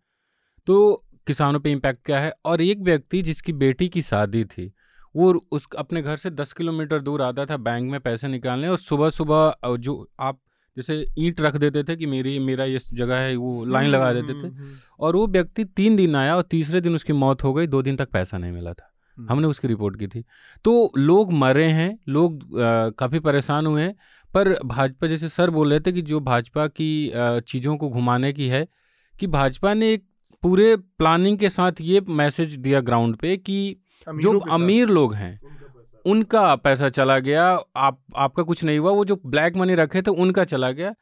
तो किसानों पर इम्पैक्ट क्या है। और एक व्यक्ति जिसकी बेटी की शादी थी, वो उस अपने घर से दस किलोमीटर दूर आता था बैंक में पैसे निकालने, और सुबह सुबह जो आप जैसे ईंट रख देते थे कि मेरी मेरा ये जगह है, वो लाइन लगा देते थे, और वो व्यक्ति तीन दिन आया और तीसरे दिन उसकी मौत हो गई, दो दिन तक पैसा नहीं मिला था, हमने उसकी रिपोर्ट की थी। तो लोग मरे हैं, लोग काफ़ी परेशान हुए हैं, पर भाजपा, जैसे सर बोल रहे थे कि जो भाजपा की चीज़ों को घुमाने की है, कि भाजपा ने एक पूरे प्लानिंग के साथ ये मैसेज दिया ग्राउंड पे कि जो अमीर लोग हैं उनका पैसा चला गया, आप आपका कुछ नहीं हुआ। वो जो ब्लैक मनी रखे थे उनका चला गया।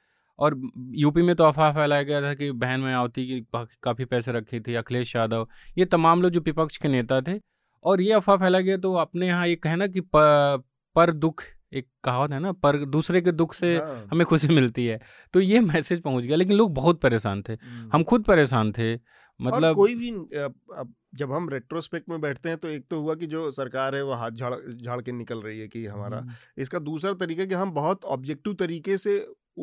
और यूपी में तो अफवाह फैलाया गया था कि बहन मायावती की काफ़ी पैसे रखे थे, अखिलेश यादव, ये तमाम लोग जो विपक्ष के नेता थे, और ये अफवाह फैला गया। तो अपने यहाँ ये कहना कि प, पर दुख, एक कहावत है ना, पर दूसरे के दुख से हमें खुशी मिलती है, तो ये मैसेज पहुँच गया। लेकिन लोग बहुत परेशान थे, हम खुद परेशान थे। मतलब कोई भी अब, अब जब हम रेट्रोस्पेक्ट में बैठते हैं तो एक तो हुआ कि जो सरकार है वो हाथ झाड़ झाड़ के निकल रही है कि हमारा इसका, दूसरा तरीका कि हम बहुत ऑब्जेक्टिव तरीके से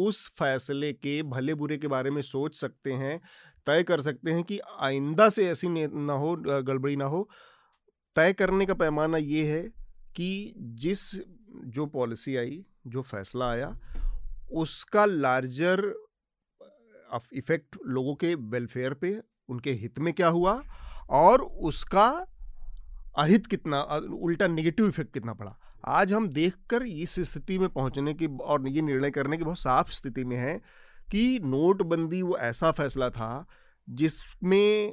उस फैसले के भले बुरे के बारे में सोच सकते हैं, तय कर सकते हैं कि आइंदा से ऐसी ना हो, गड़बड़ी ना हो। तय करने का पैमाना ये है कि जिस जो पॉलिसी आई, जो फैसला आया, उसका लार्जर इफेक्ट लोगों के वेलफेयर पे, उनके हित में क्या हुआ, और उसका अहित कितना, उल्टा नेगेटिव इफेक्ट कितना पड़ा। आज हम देखकर इस स्थिति में पहुंचने की और ये निर्णय करने की बहुत साफ स्थिति में है कि नोटबंदी वो ऐसा फैसला था जिसमें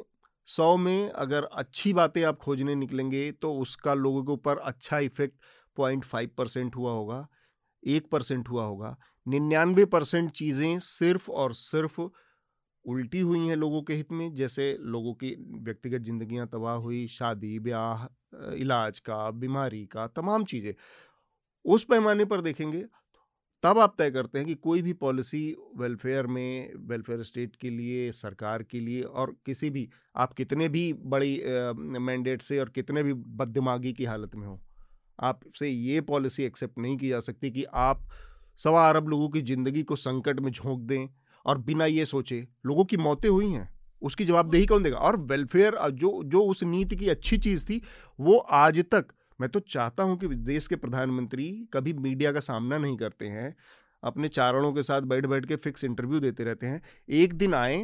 सौ में अगर अच्छी बातें आप खोजने निकलेंगे तो उसका लोगों के ऊपर अच्छा इफेक्ट पॉइंट फाइव परसेंट हुआ होगा, एक परसेंट हुआ होगा। निन्यानवे परसेंट चीज़ें सिर्फ और सिर्फ उल्टी हुई हैं लोगों के हित में, जैसे लोगों की व्यक्तिगत जिंदगियां तबाह हुई, शादी ब्याह, इलाज का, बीमारी का, तमाम चीज़ें। उस पैमाने पर देखेंगे तब आप तय करते हैं कि कोई भी पॉलिसी वेलफेयर में, वेलफेयर स्टेट के लिए, सरकार के लिए, और किसी भी, आप कितने भी बड़ी मैंडेट से और कितने भी बददिमागी की हालत में हो, आपसे ये पॉलिसी एक्सेप्ट नहीं की जा सकती कि आप सवा अरब लोगों की ज़िंदगी को संकट में झोंक दें और बिना ये सोचे। लोगों की मौतें हुई हैं, उसकी जवाबदेही कौन देगा? और वेलफेयर जो जो उस नीति की अच्छी चीज़ थी वो आज तक, मैं तो चाहता हूँ कि देश के प्रधानमंत्री कभी मीडिया का सामना नहीं करते हैं, अपने चारणों के साथ बैठ बैठ के फिक्स इंटरव्यू देते रहते हैं। एक दिन आए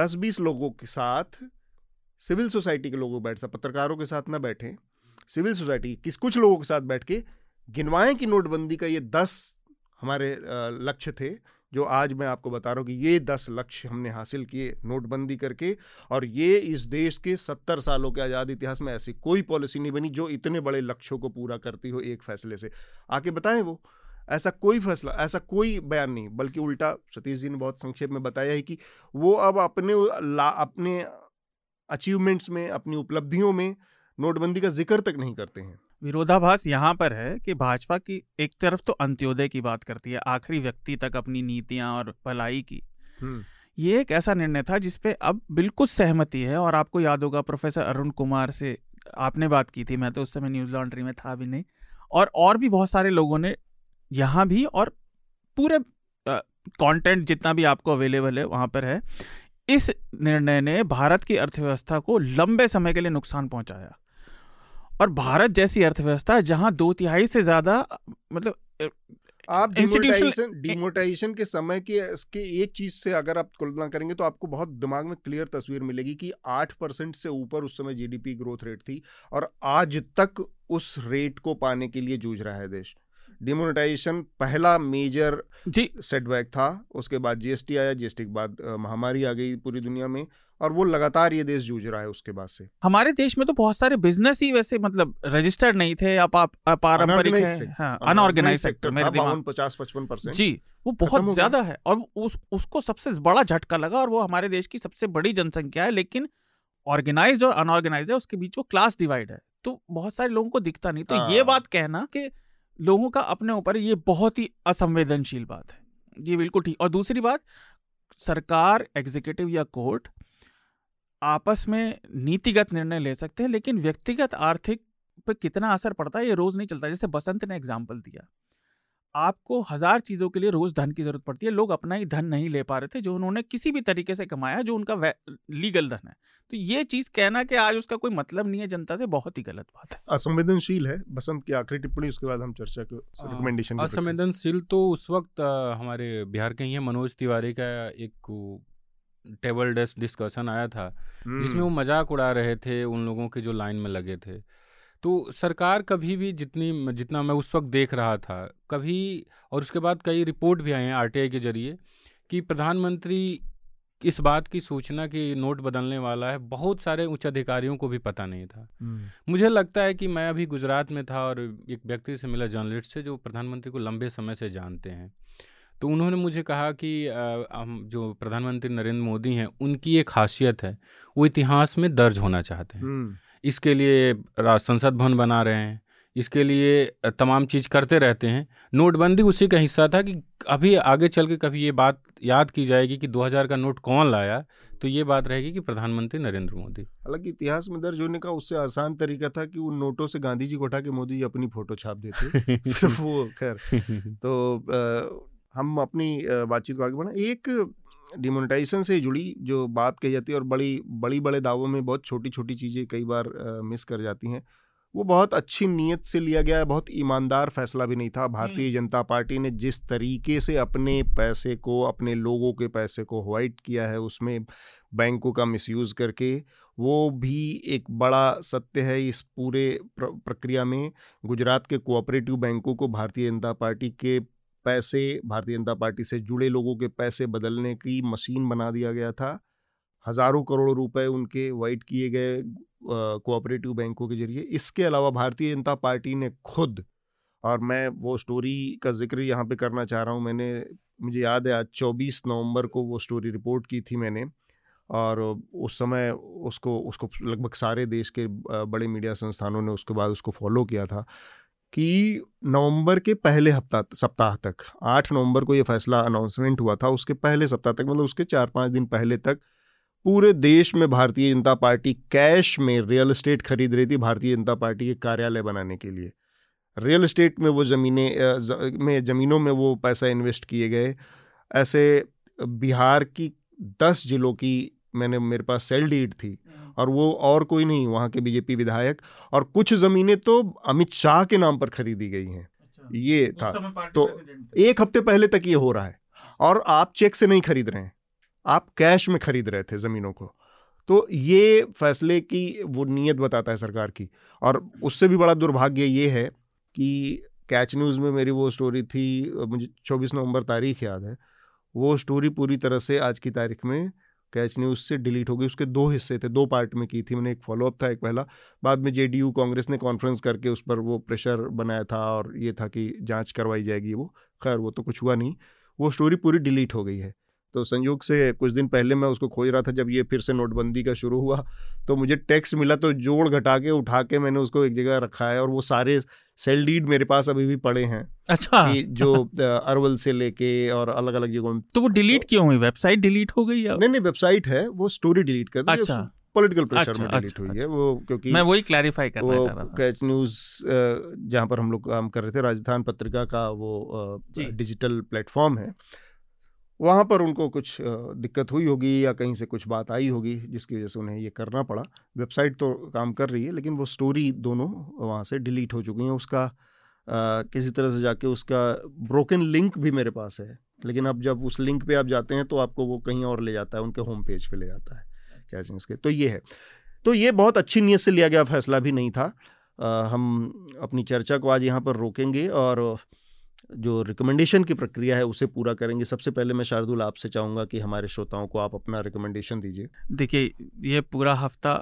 दस बीस लोगों के साथ, सिविल सोसाइटी के लोगों बैठ सा पत्रकारों के साथ ना बैठें, सिविल सोसाइटी किस कुछ लोगों के साथ बैठ के गिनवाएं कि नोटबंदी का ये दस हमारे लक्ष्य थे, जो आज मैं आपको बता रहा हूँ कि ये दस लक्ष्य हमने हासिल किए नोटबंदी करके, और ये इस देश के सत्तर सालों के आज़ाद इतिहास में ऐसी कोई पॉलिसी नहीं बनी जो इतने बड़े लक्ष्यों को पूरा करती हो एक फैसले से। आके बताएं वो, ऐसा कोई फैसला, ऐसा कोई बयान नहीं। बल्कि उल्टा सतीश जी ने बहुत संक्षेप में बताया है कि वो अब अपने अपने अचीवमेंट्स में, अपनी उपलब्धियों में नोटबंदी का जिक्र तक नहीं करते हैं। विरोधाभास यहाँ पर है कि भाजपा की एक तरफ तो अंत्योदय की बात करती है, आखिरी व्यक्ति तक अपनी नीतियां और भलाई की। ये एक ऐसा निर्णय था जिसपे अब बिल्कुल सहमति है। और आपको याद होगा प्रोफेसर अरुण कुमार से आपने बात की थी, मैं तो उस समय न्यूज लॉन्ड्री में था भी नहीं, और और भी बहुत सारे लोगों ने यहाँ भी, और पूरे कॉन्टेंट जितना भी आपको अवेलेबल है वहाँ पर है। इस निर्णय ने भारत की अर्थव्यवस्था को लंबे समय के लिए नुकसान पहुँचाया, और भारत जैसी अर्थव्यवस्था जहां दो तिहाई से ज्यादा, मतलब आप डिमोटाइजेशन डिमोटाइजेशन के समय के इसके एक चीज से अगर आप तुलना करेंगे तो आपको बहुत दिमाग में क्लियर तस्वीर मिलेगी कि आठ परसेंट से ऊपर उस समय जीडीपी ग्रोथ रेट थी, और आज तक उस रेट को पाने के लिए जूझ रहा है देश। डिमोनेटाइजेशन पहला मेजर सेटबैक था, उसके बाद जीएसटी आया, जीएसटी के बाद महामारी आ गई पूरी दुनिया में, और वो लगातार ये देश जूझ रहा है उसके बाद से। हमारे देश में तो बहुत सारे बिजनेस ही वैसे मतलब रजिस्टर्ड नहीं थे, पारंपरिक है, अनऑर्गेनाइज सेक्टर में बावन पचास पचपन परसेंट जी, वो बहुत ज्यादा है। और उस, उसको सबसे बड़ा झटका लगा, और वो हमारे देश की सबसे बड़ी जनसंख्या है, लेकिन ऑर्गेनाइज और अनऑर्गेनाइज है, उसके बीच वो क्लास डिवाइड है, तो बहुत सारे लोगों को दिखता नहीं। तो ये बात कहना कि लोगों का अपने ऊपर, ये बहुत ही असंवेदनशील बात है, ये बिल्कुल ठीक। और दूसरी बात, सरकार, एग्जीक्यूटिव या कोर्ट आपस में नीतिगत निर्णय ले सकते हैं, लेकिन व्यक्तिगत आर्थिक पर कितना असर पड़ता है ये रोज नहीं चलता। जैसे बसंत ने एग्जाम्पल दिया, आपको हजार चीज़ों के लिए रोज धन की जरूरत पड़ती है, लोग अपना ही धन नहीं ले पा रहे थे जो उन्होंने किसी भी तरीके से कमाया, जो उनका लीगल धन है। तो ये चीज़ कहना कि आज उसका कोई मतलब नहीं है जनता से, बहुत ही गलत बात है, असंवेदनशील है। बसंत की आखिरी टिप्पणी, उसके बाद हम चर्चा के रिकमेंडेशन। असंवेदनशील तो उस वक्त हमारे बिहार के ही मनोज तिवारी का एक टेबल डेस्क डिस्कशन आया था जिसमें वो मजाक उड़ा रहे थे उन लोगों के जो लाइन में लगे थे। तो सरकार कभी भी, जितनी जितना मैं उस वक्त देख रहा था कभी, और उसके बाद कई रिपोर्ट भी आए हैं आरटीआई के जरिए, कि प्रधानमंत्री इस बात की सूचना कि नोट बदलने वाला है बहुत सारे उच्च अधिकारियों को भी पता नहीं था। मुझे लगता है कि मैं अभी गुजरात में था और एक व्यक्ति से मिला, जर्नलिस्ट से, जो प्रधानमंत्री को लंबे समय से जानते हैं, तो उन्होंने मुझे कहा कि हम जो प्रधानमंत्री नरेंद्र मोदी हैं उनकी एक खासियत है, वो इतिहास में दर्ज होना चाहते हैं। इसके लिए संसद भवन बना रहे हैं, इसके लिए तमाम चीज़ करते रहते हैं। नोटबंदी उसी का हिस्सा था कि अभी आगे चल के कभी ये बात याद की जाएगी कि दो हज़ार का नोट कौन लाया, तो ये बात रहेगी कि प्रधानमंत्री नरेंद्र मोदी। हालांकि इतिहास में दर्ज होने का उससे आसान तरीका था कि उन नोटों से गांधी जी को उठा के मोदी जी अपनी फ़ोटो छाप देते तो वो खैर तो आ, हम अपनी बातचीत को आगे बढ़ाएं। एक डिमोनेटाइजेशन से जुड़ी जो बात कही जाती है और बड़ी बड़ी बड़े दावों में बहुत छोटी छोटी चीज़ें कई बार मिस कर जाती हैं, वो बहुत अच्छी नीयत से लिया गया है, बहुत ईमानदार फैसला भी नहीं था। भारतीय जनता पार्टी ने जिस तरीके से अपने पैसे को, अपने लोगों के पैसे को वाइट किया है, उसमें बैंकों का मिसयूज़ करके, वो भी एक बड़ा सत्य है। इस पूरे प्रक्रिया में गुजरात के कोऑपरेटिव बैंकों को भारतीय जनता पार्टी के पैसे, भारतीय जनता पार्टी से जुड़े लोगों के पैसे बदलने की मशीन बना दिया गया था। हज़ारों करोड़ रुपए उनके वाइट किए गए कोऑपरेटिव बैंकों के जरिए। इसके अलावा भारतीय जनता पार्टी ने खुद, और मैं वो स्टोरी का जिक्र यहाँ पे करना चाह रहा हूँ, मैंने मुझे याद है आज चौबीस नवंबर को वो स्टोरी रिपोर्ट की थी मैंने, और उस समय उसको उसको लगभग सारे देश के बड़े मीडिया संस्थानों ने उसके बाद उसको फॉलो किया था कि नवंबर के पहले हफ्ता सप्ताह तक, आठ नवंबर को ये फैसला अनाउंसमेंट हुआ था, उसके पहले सप्ताह तक, मतलब उसके चार पाँच दिन पहले तक पूरे देश में भारतीय जनता पार्टी कैश में रियल एस्टेट खरीद रही थी भारतीय जनता पार्टी के कार्यालय बनाने के लिए। रियल एस्टेट में वो ज़मीनें ज, में ज़मीनों में वो पैसा इन्वेस्ट किए गए। ऐसे बिहार की दस जिलों की मैंने मेरे पास सेल डीड थी, और वो और कोई नहीं, वहाँ के बीजेपी विधायक, और कुछ ज़मीनें तो अमित शाह के नाम पर खरीदी गई हैं। अच्छा। ये था, तो एक हफ्ते पहले तक ये हो रहा है, और आप चेक से नहीं खरीद रहे हैं, आप कैश में खरीद रहे थे ज़मीनों को। तो ये फैसले की वो नीयत बताता है सरकार की। और उससे भी बड़ा दुर्भाग्य ये है कि कैच न्यूज़ में मेरी वो स्टोरी थी, मुझे चौबीस नवंबर तारीख याद है, वो स्टोरी पूरी तरह से आज की तारीख में कैच न्यूज़ से डिलीट हो गई। उसके दो हिस्से थे, दो पार्ट में की थी मैंने, एक फॉलोअप था एक पहला। बाद में जेडीयू कांग्रेस ने कॉन्फ्रेंस करके उस पर वो प्रेशर बनाया था, और ये था कि जाँच करवाई जाएगी। वो खैर वो तो कुछ हुआ नहीं, वो स्टोरी पूरी डिलीट हो गई है। तो संयोग से कुछ दिन पहले मैं उसको खोज रहा था जब ये फिर से नोटबंदी का शुरू हुआ, तो मुझे टेक्स्ट मिला, तो जोड़ घटा के उठा के मैंने उसको एक जगह रखा है, और वो सारे सेल डीड मेरे पास अभी भी पड़े हैं। अच्छा। कि जो अरवल से लेके और अलग अलग जगहों। तो वो डिलीट तो, क्यों हुई? वेबसाइट डिलीट हो गई? नहीं नहीं, वेबसाइट है, वो स्टोरी डिलीट कर दी। अच्छा। पॉलिटिकल प्रेशर में डिलीट हुई है वो, क्योंकि मैं वही क्लैरिफाई कर रहा था। कैच न्यूज़ जहाँ पर हम लोग काम कर रहे थे, राजस्थान पत्रिका का वो डिजिटल प्लेटफॉर्म है, वहाँ पर उनको कुछ दिक्कत हुई होगी या कहीं से कुछ बात आई होगी, जिसकी वजह से उन्हें ये करना पड़ा। वेबसाइट तो काम कर रही है, लेकिन वो स्टोरी दोनों वहाँ से डिलीट हो चुकी हैं। उसका आ, किसी तरह से जाके उसका ब्रोकन लिंक भी मेरे पास है, लेकिन अब जब उस लिंक पे आप जाते हैं तो आपको वो कहीं और ले जाता है, उनके होम पेज पे ले जाता है क्या चीज़ के। तो ये है, तो ये बहुत अच्छी नीयत से लिया गया फैसला भी नहीं था। आ, हम अपनी चर्चा को आज यहाँ पर रोकेंगे और जो रिकमेंडेशन की प्रक्रिया है उसे पूरा करेंगे। सबसे पहले मैं शार्दुल आपसे चाहूँगा कि हमारे श्रोताओं को आप अपना रिकमेंडेशन दीजिए। देखिए, ये पूरा हफ्ता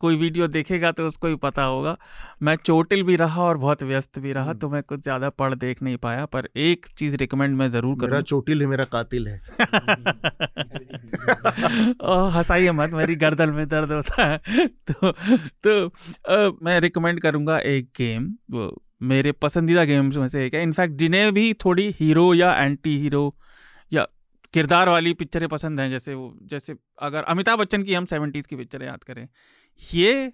कोई वीडियो देखेगा तो उसको ही पता होगा, मैं चोटिल भी रहा और बहुत व्यस्त भी रहा, तो मैं कुछ ज़्यादा पढ़ देख नहीं पाया, पर एक चीज़ रिकमेंड मैं ज़रूर करूँगा। मेरा चोटिल है, मेरा कातिल है। हंसाइए मत, मेरी गर्दन में दर्द होता है। तो, तो आ, मैं रिकमेंड करूँगा एक गेम, वो मेरे पसंदीदा गेम्स में से एक है। इनफैक्ट जिन्हें भी थोड़ी हीरो या एंटी हीरो या किरदार वाली पिक्चरें पसंद हैं, जैसे वो जैसे अगर अमिताभ बच्चन की हम सेवेंटीज़ की पिक्चरें याद करें, ये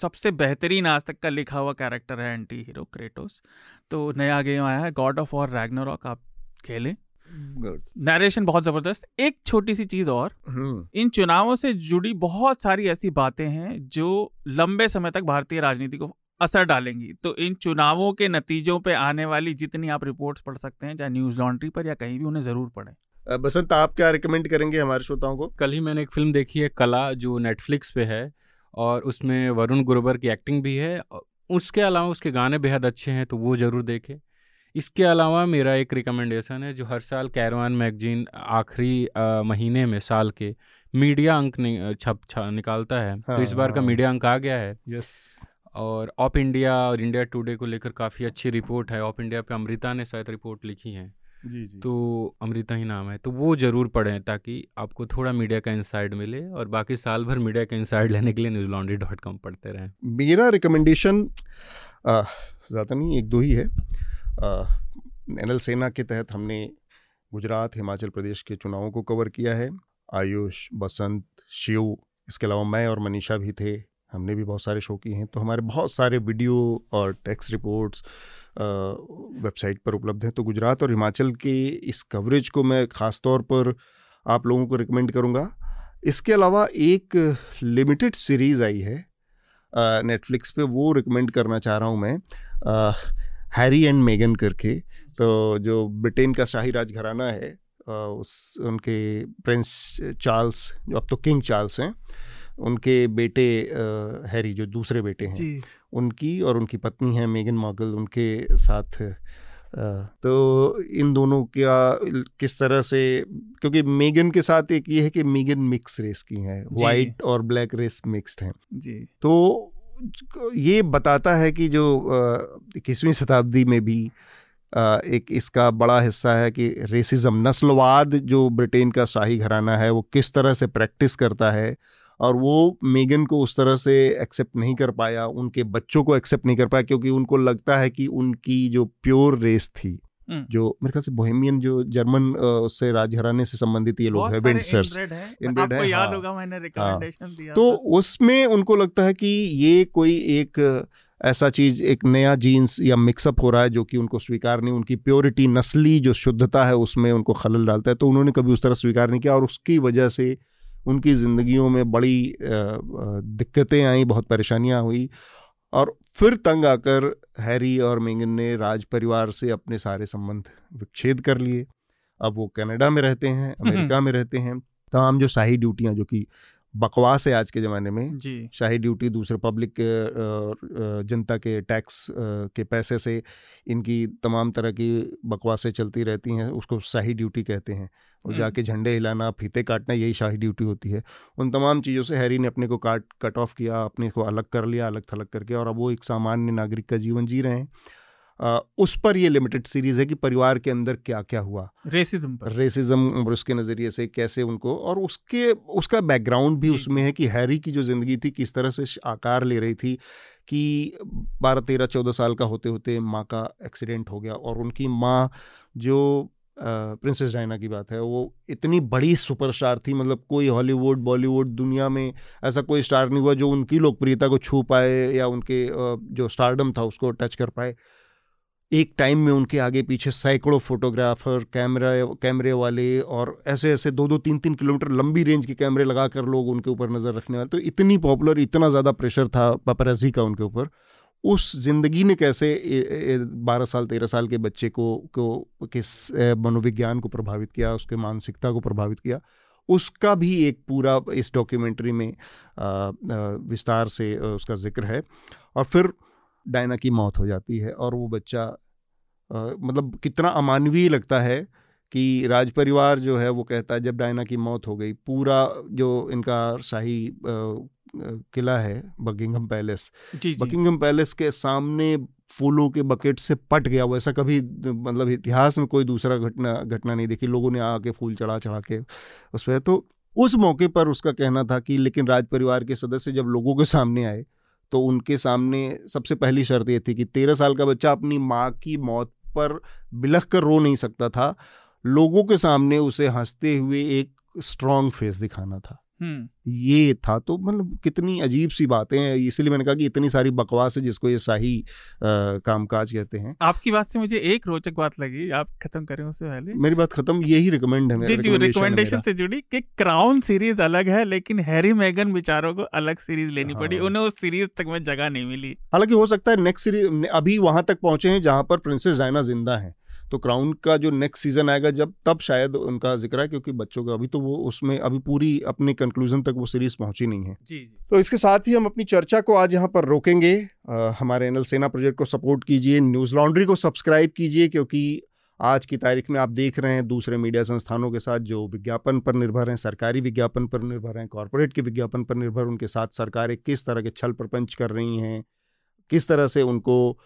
सबसे बेहतरीन आज तक का लिखा हुआ कैरेक्टर है एंटी हीरो क्रेटोस। तो नया गेम आया है गॉड ऑफ वॉर रैग्नारोक, आप खेलें, गुड, नरेशन बहुत ज़बरदस्त। एक छोटी सी चीज़ और, इन चुनावों से जुड़ी बहुत सारी ऐसी बातें हैं जो लंबे समय तक भारतीय राजनीति को असर डालेंगी। तो इन चुनावों के नतीजों पे आने वाली जितनी आप रिपोर्ट्स पढ़ सकते हैं, चाहे न्यूज़ लॉन्ड्री पर या कहीं भी, उन्हें ज़रूर पढ़ें। बसंत, आप क्या रिकमेंड करेंगे हमारे श्रोताओं को? कल ही मैंने एक फिल्म देखी है, कला, जो नेटफ्लिक्स पे है, और उसमें वरुण ग्रोवर की एक्टिंग भी है। उसके अलावा उसके गाने बेहद अच्छे हैं, तो वो ज़रूर देखें। इसके अलावा मेरा एक रिकमेंडेशन है जो हर साल कैरवान मैगजीन आखिरी महीने में साल के मीडिया अंक नि, छप छा निकालता है। हाँ, तो इस बार हाँ, का मीडिया अंक आ गया है। यस, और ऑप इंडिया और इंडिया टुडे को लेकर काफ़ी अच्छी रिपोर्ट है। ऑप इंडिया पे अमृता ने शायद रिपोर्ट लिखी है, जी जी, तो अमृता ही नाम है, तो वो ज़रूर पढ़ें ताकि आपको थोड़ा मीडिया का इंसाइट मिले। और बाकी साल भर मीडिया का इंसाइट लेने के लिए न्यूज़ लॉन्ड्री डॉट कॉम पढ़ते रहें। मेरा रिकमेंडेशन ज़्यादा नहीं, एक दो ही है। एनएल सेना के तहत हमने गुजरात हिमाचल प्रदेश के चुनावों को कवर किया है। आयुष, बसंत, शिव, इसके अलावा मैं और मनीषा भी थे, हमने भी बहुत सारे शो किए हैं। तो हमारे बहुत सारे वीडियो और टेक्स्ट रिपोर्ट्स वेबसाइट पर उपलब्ध हैं। तो गुजरात और हिमाचल के इस कवरेज को मैं ख़ास तौर पर आप लोगों को रिकमेंड करूंगा। इसके अलावा एक लिमिटेड सीरीज़ आई है नेटफ्लिक्स पे, वो रिकमेंड करना चाह रहा हूं मैं, आ, हैरी एंड मेगन करके। तो जो ब्रिटेन का शाही राज घराना है, आ, उस उनके प्रिंस चार्ल्स, जो अब तो किंग चार्ल्स हैं, उनके बेटे हैरी, जो दूसरे बेटे हैं उनकी, और उनकी पत्नी है मेगन मार्कल, उनके साथ आ, तो इन दोनों का किस तरह से, क्योंकि मेगन के साथ एक ये है कि मेगन मिक्स रेस की हैं, वाइट और ब्लैक रेस मिक्स्ड हैं जी। तो ये बताता है कि जो इक्कीसवीं शताब्दी में भी आ, एक इसका बड़ा हिस्सा है कि रेसिज्म, नस्लवाद जो ब्रिटेन का शाही घराना है वो किस तरह से प्रैक्टिस करता है, और वो मेगन को उस तरह से एक्सेप्ट नहीं कर पाया, उनके बच्चों को एक्सेप्ट नहीं कर पाया, क्योंकि उनको लगता है कि उनकी जो प्योर रेस थी, जो मेरे ख्याल से बोहेमियन, जो जर्मन उससे राजघराने से संबंधित ये लोग हैं, विंडसर्स, इनब्रेड है, याद होगा मैंने रिकमेंडेशन दिया। तो उसमें उनको लगता है कि ये कोई एक ऐसा चीज़, एक नया जीन्स या मिक्सअप हो रहा है जो कि उनको स्वीकार नहीं, उनकी प्योरिटी, नस्ली जो शुद्धता है उसमें उनको खलल डालता है। तो उन्होंने कभी उस तरह स्वीकार नहीं किया और उसकी वजह से उनकी ज़िंदगियों में बड़ी दिक्कतें आई, बहुत परेशानियां हुई, और फिर तंग आकर हैरी और मेगन ने राज परिवार से अपने सारे संबंध विच्छेद कर लिए। अब वो कनाडा में रहते हैं, अमेरिका में रहते हैं। तमाम जो शाही ड्यूटियां, जो कि बकवास है आज के ज़माने में, शाही ड्यूटी दूसरे पब्लिक जनता के टैक्स के पैसे से इनकी तमाम तरह की बकवासें चलती रहती हैं, उसको शाही ड्यूटी कहते हैं। और जाके झंडे हिलाना, फीते काटना, यही शाही ड्यूटी होती है। उन तमाम चीज़ों से हैरी ने अपने को काट कट ऑफ किया, अपने को अलग कर लिया, अलग थलग करके, और अब वो एक सामान्य नागरिक का जीवन जी रहे हैं। आ, उस पर ये लिमिटेड सीरीज़ है कि परिवार के अंदर क्या क्या हुआ, रेसिज्म पर, रेसिज्म और उसके नज़रिए से कैसे उनको, और उसके उसका बैकग्राउंड भी उसमें है कि हैरी की जो ज़िंदगी थी किस तरह से आकार ले रही थी, कि बारह तेरह चौदह साल का होते होते माँ का एक्सीडेंट हो गया, और उनकी माँ जो प्रिंसेस डायना की बात है, वो इतनी बड़ी सुपरस्टार थी, मतलब कोई हॉलीवुड बॉलीवुड दुनिया में ऐसा कोई स्टार नहीं हुआ जो उनकी लोकप्रियता को छू पाए या उनके जो स्टारडम था उसको टच कर पाए। एक टाइम में उनके आगे पीछे सैकड़ों फोटोग्राफर, कैमरा कैमरे वाले, और ऐसे ऐसे दो दो तीन तीन किलोमीटर लंबी रेंज के कैमरे लगा कर लोग उनके ऊपर नज़र रखने वाले। तो इतनी पॉपुलर, इतना ज़्यादा प्रेशर था पेपराजी का उनके ऊपर। उस जिंदगी ने कैसे बारह साल तेरह साल के बच्चे को को किस मनोविज्ञान को प्रभावित किया, उसके मानसिकता को प्रभावित किया, उसका भी एक पूरा इस डॉक्यूमेंट्री में विस्तार से उसका जिक्र है। और फिर डायना की मौत हो जाती है, और वो बच्चा आ, मतलब कितना अमानवीय लगता है कि राज परिवार जो है वो कहता है, जब डायना की मौत हो गई, पूरा जो इनका शाही किला है बकिंघम पैलेस, बकिंघम पैलेस के सामने फूलों के बकेट से पट गया। वैसा कभी, मतलब इतिहास में कोई दूसरा घटना घटना नहीं देखी, लोगों ने आके फूल चढ़ा चढ़ा के उस पर। तो उस मौके पर उसका कहना था कि लेकिन राज परिवार के सदस्य जब लोगों के सामने आए तो उनके सामने सबसे पहली शर्त ये थी कि तेरह साल का बच्चा अपनी माँ की मौत पर बिलख कर रो नहीं सकता था, लोगों के सामने उसे हंसते हुए एक स्ट्रॉन्ग फेस दिखाना था। ये था, तो मतलब कितनी अजीब सी बातें हैं। इसलिए मैंने कहा कि इतनी सारी बकवास है जिसको ये शाही कामकाज कहते हैं। आपकी बात से मुझे एक रोचक बात लगी, आप खत्म करें उससे पहले मेरी बात खत्म, यही रिकमेंड है जी जी, रिकमेंडेशन से जुड़ी कि क्राउन सीरीज अलग है, लेकिन हैरी मेगन बेचारों को अलग सीरीज लेनी हाँ। पड़ी, उन्हें उस सीरीज तक में जगह नहीं मिली। हालांकि हो सकता है नेक्स्ट सीरीज, अभी वहां तक पहुंचे हैं जहां पर प्रिंसेस डायना जिंदा है, तो क्राउन का जो नेक्स्ट सीजन आएगा जब तब शायद उनका जिक्र है, क्योंकि बच्चों का अभी तो वो उसमें अभी पूरी अपने कंक्लूजन तक वो सीरीज पहुंची नहीं है। जी, जी। तो इसके साथ ही हम अपनी चर्चा को आज यहाँ पर रोकेंगे। आ, हमारे एनएल सेना प्रोजेक्ट को सपोर्ट कीजिए, न्यूज़ लॉन्ड्री को सब्सक्राइब कीजिए, क्योंकि आज की तारीख में आप देख रहे हैं दूसरे मीडिया संस्थानों के साथ जो विज्ञापन पर निर्भर हैं, सरकारी विज्ञापन पर निर्भर हैं, कॉरपोरेट के विज्ञापन पर निर्भर, उनके साथ सरकारें किस तरह के छल प्रपंच कर रही हैं, किस तरह से उनको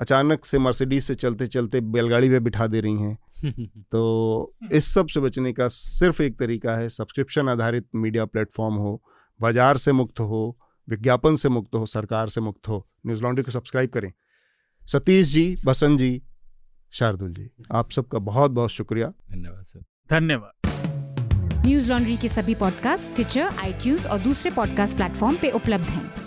अचानक से मर्सिडीज से चलते चलते बैलगाड़ी में बिठा दे रही हैं। तो इस सब से बचने का सिर्फ एक तरीका है, सब्सक्रिप्शन आधारित मीडिया प्लेटफॉर्म हो, बाजार से मुक्त हो, विज्ञापन से मुक्त हो, सरकार से मुक्त हो। न्यूज़ लॉन्ड्री को सब्सक्राइब करें। सतीश जी, बसंत जी, शार्दुल जी, आप सबका बहुत बहुत शुक्रिया, धन्यवाद सर, धन्यवाद। न्यूज़ लॉन्ड्री के सभी पॉडकास्ट टिचर, आईट्यूज और दूसरे पॉडकास्ट प्लेटफॉर्म पे उपलब्ध हैं।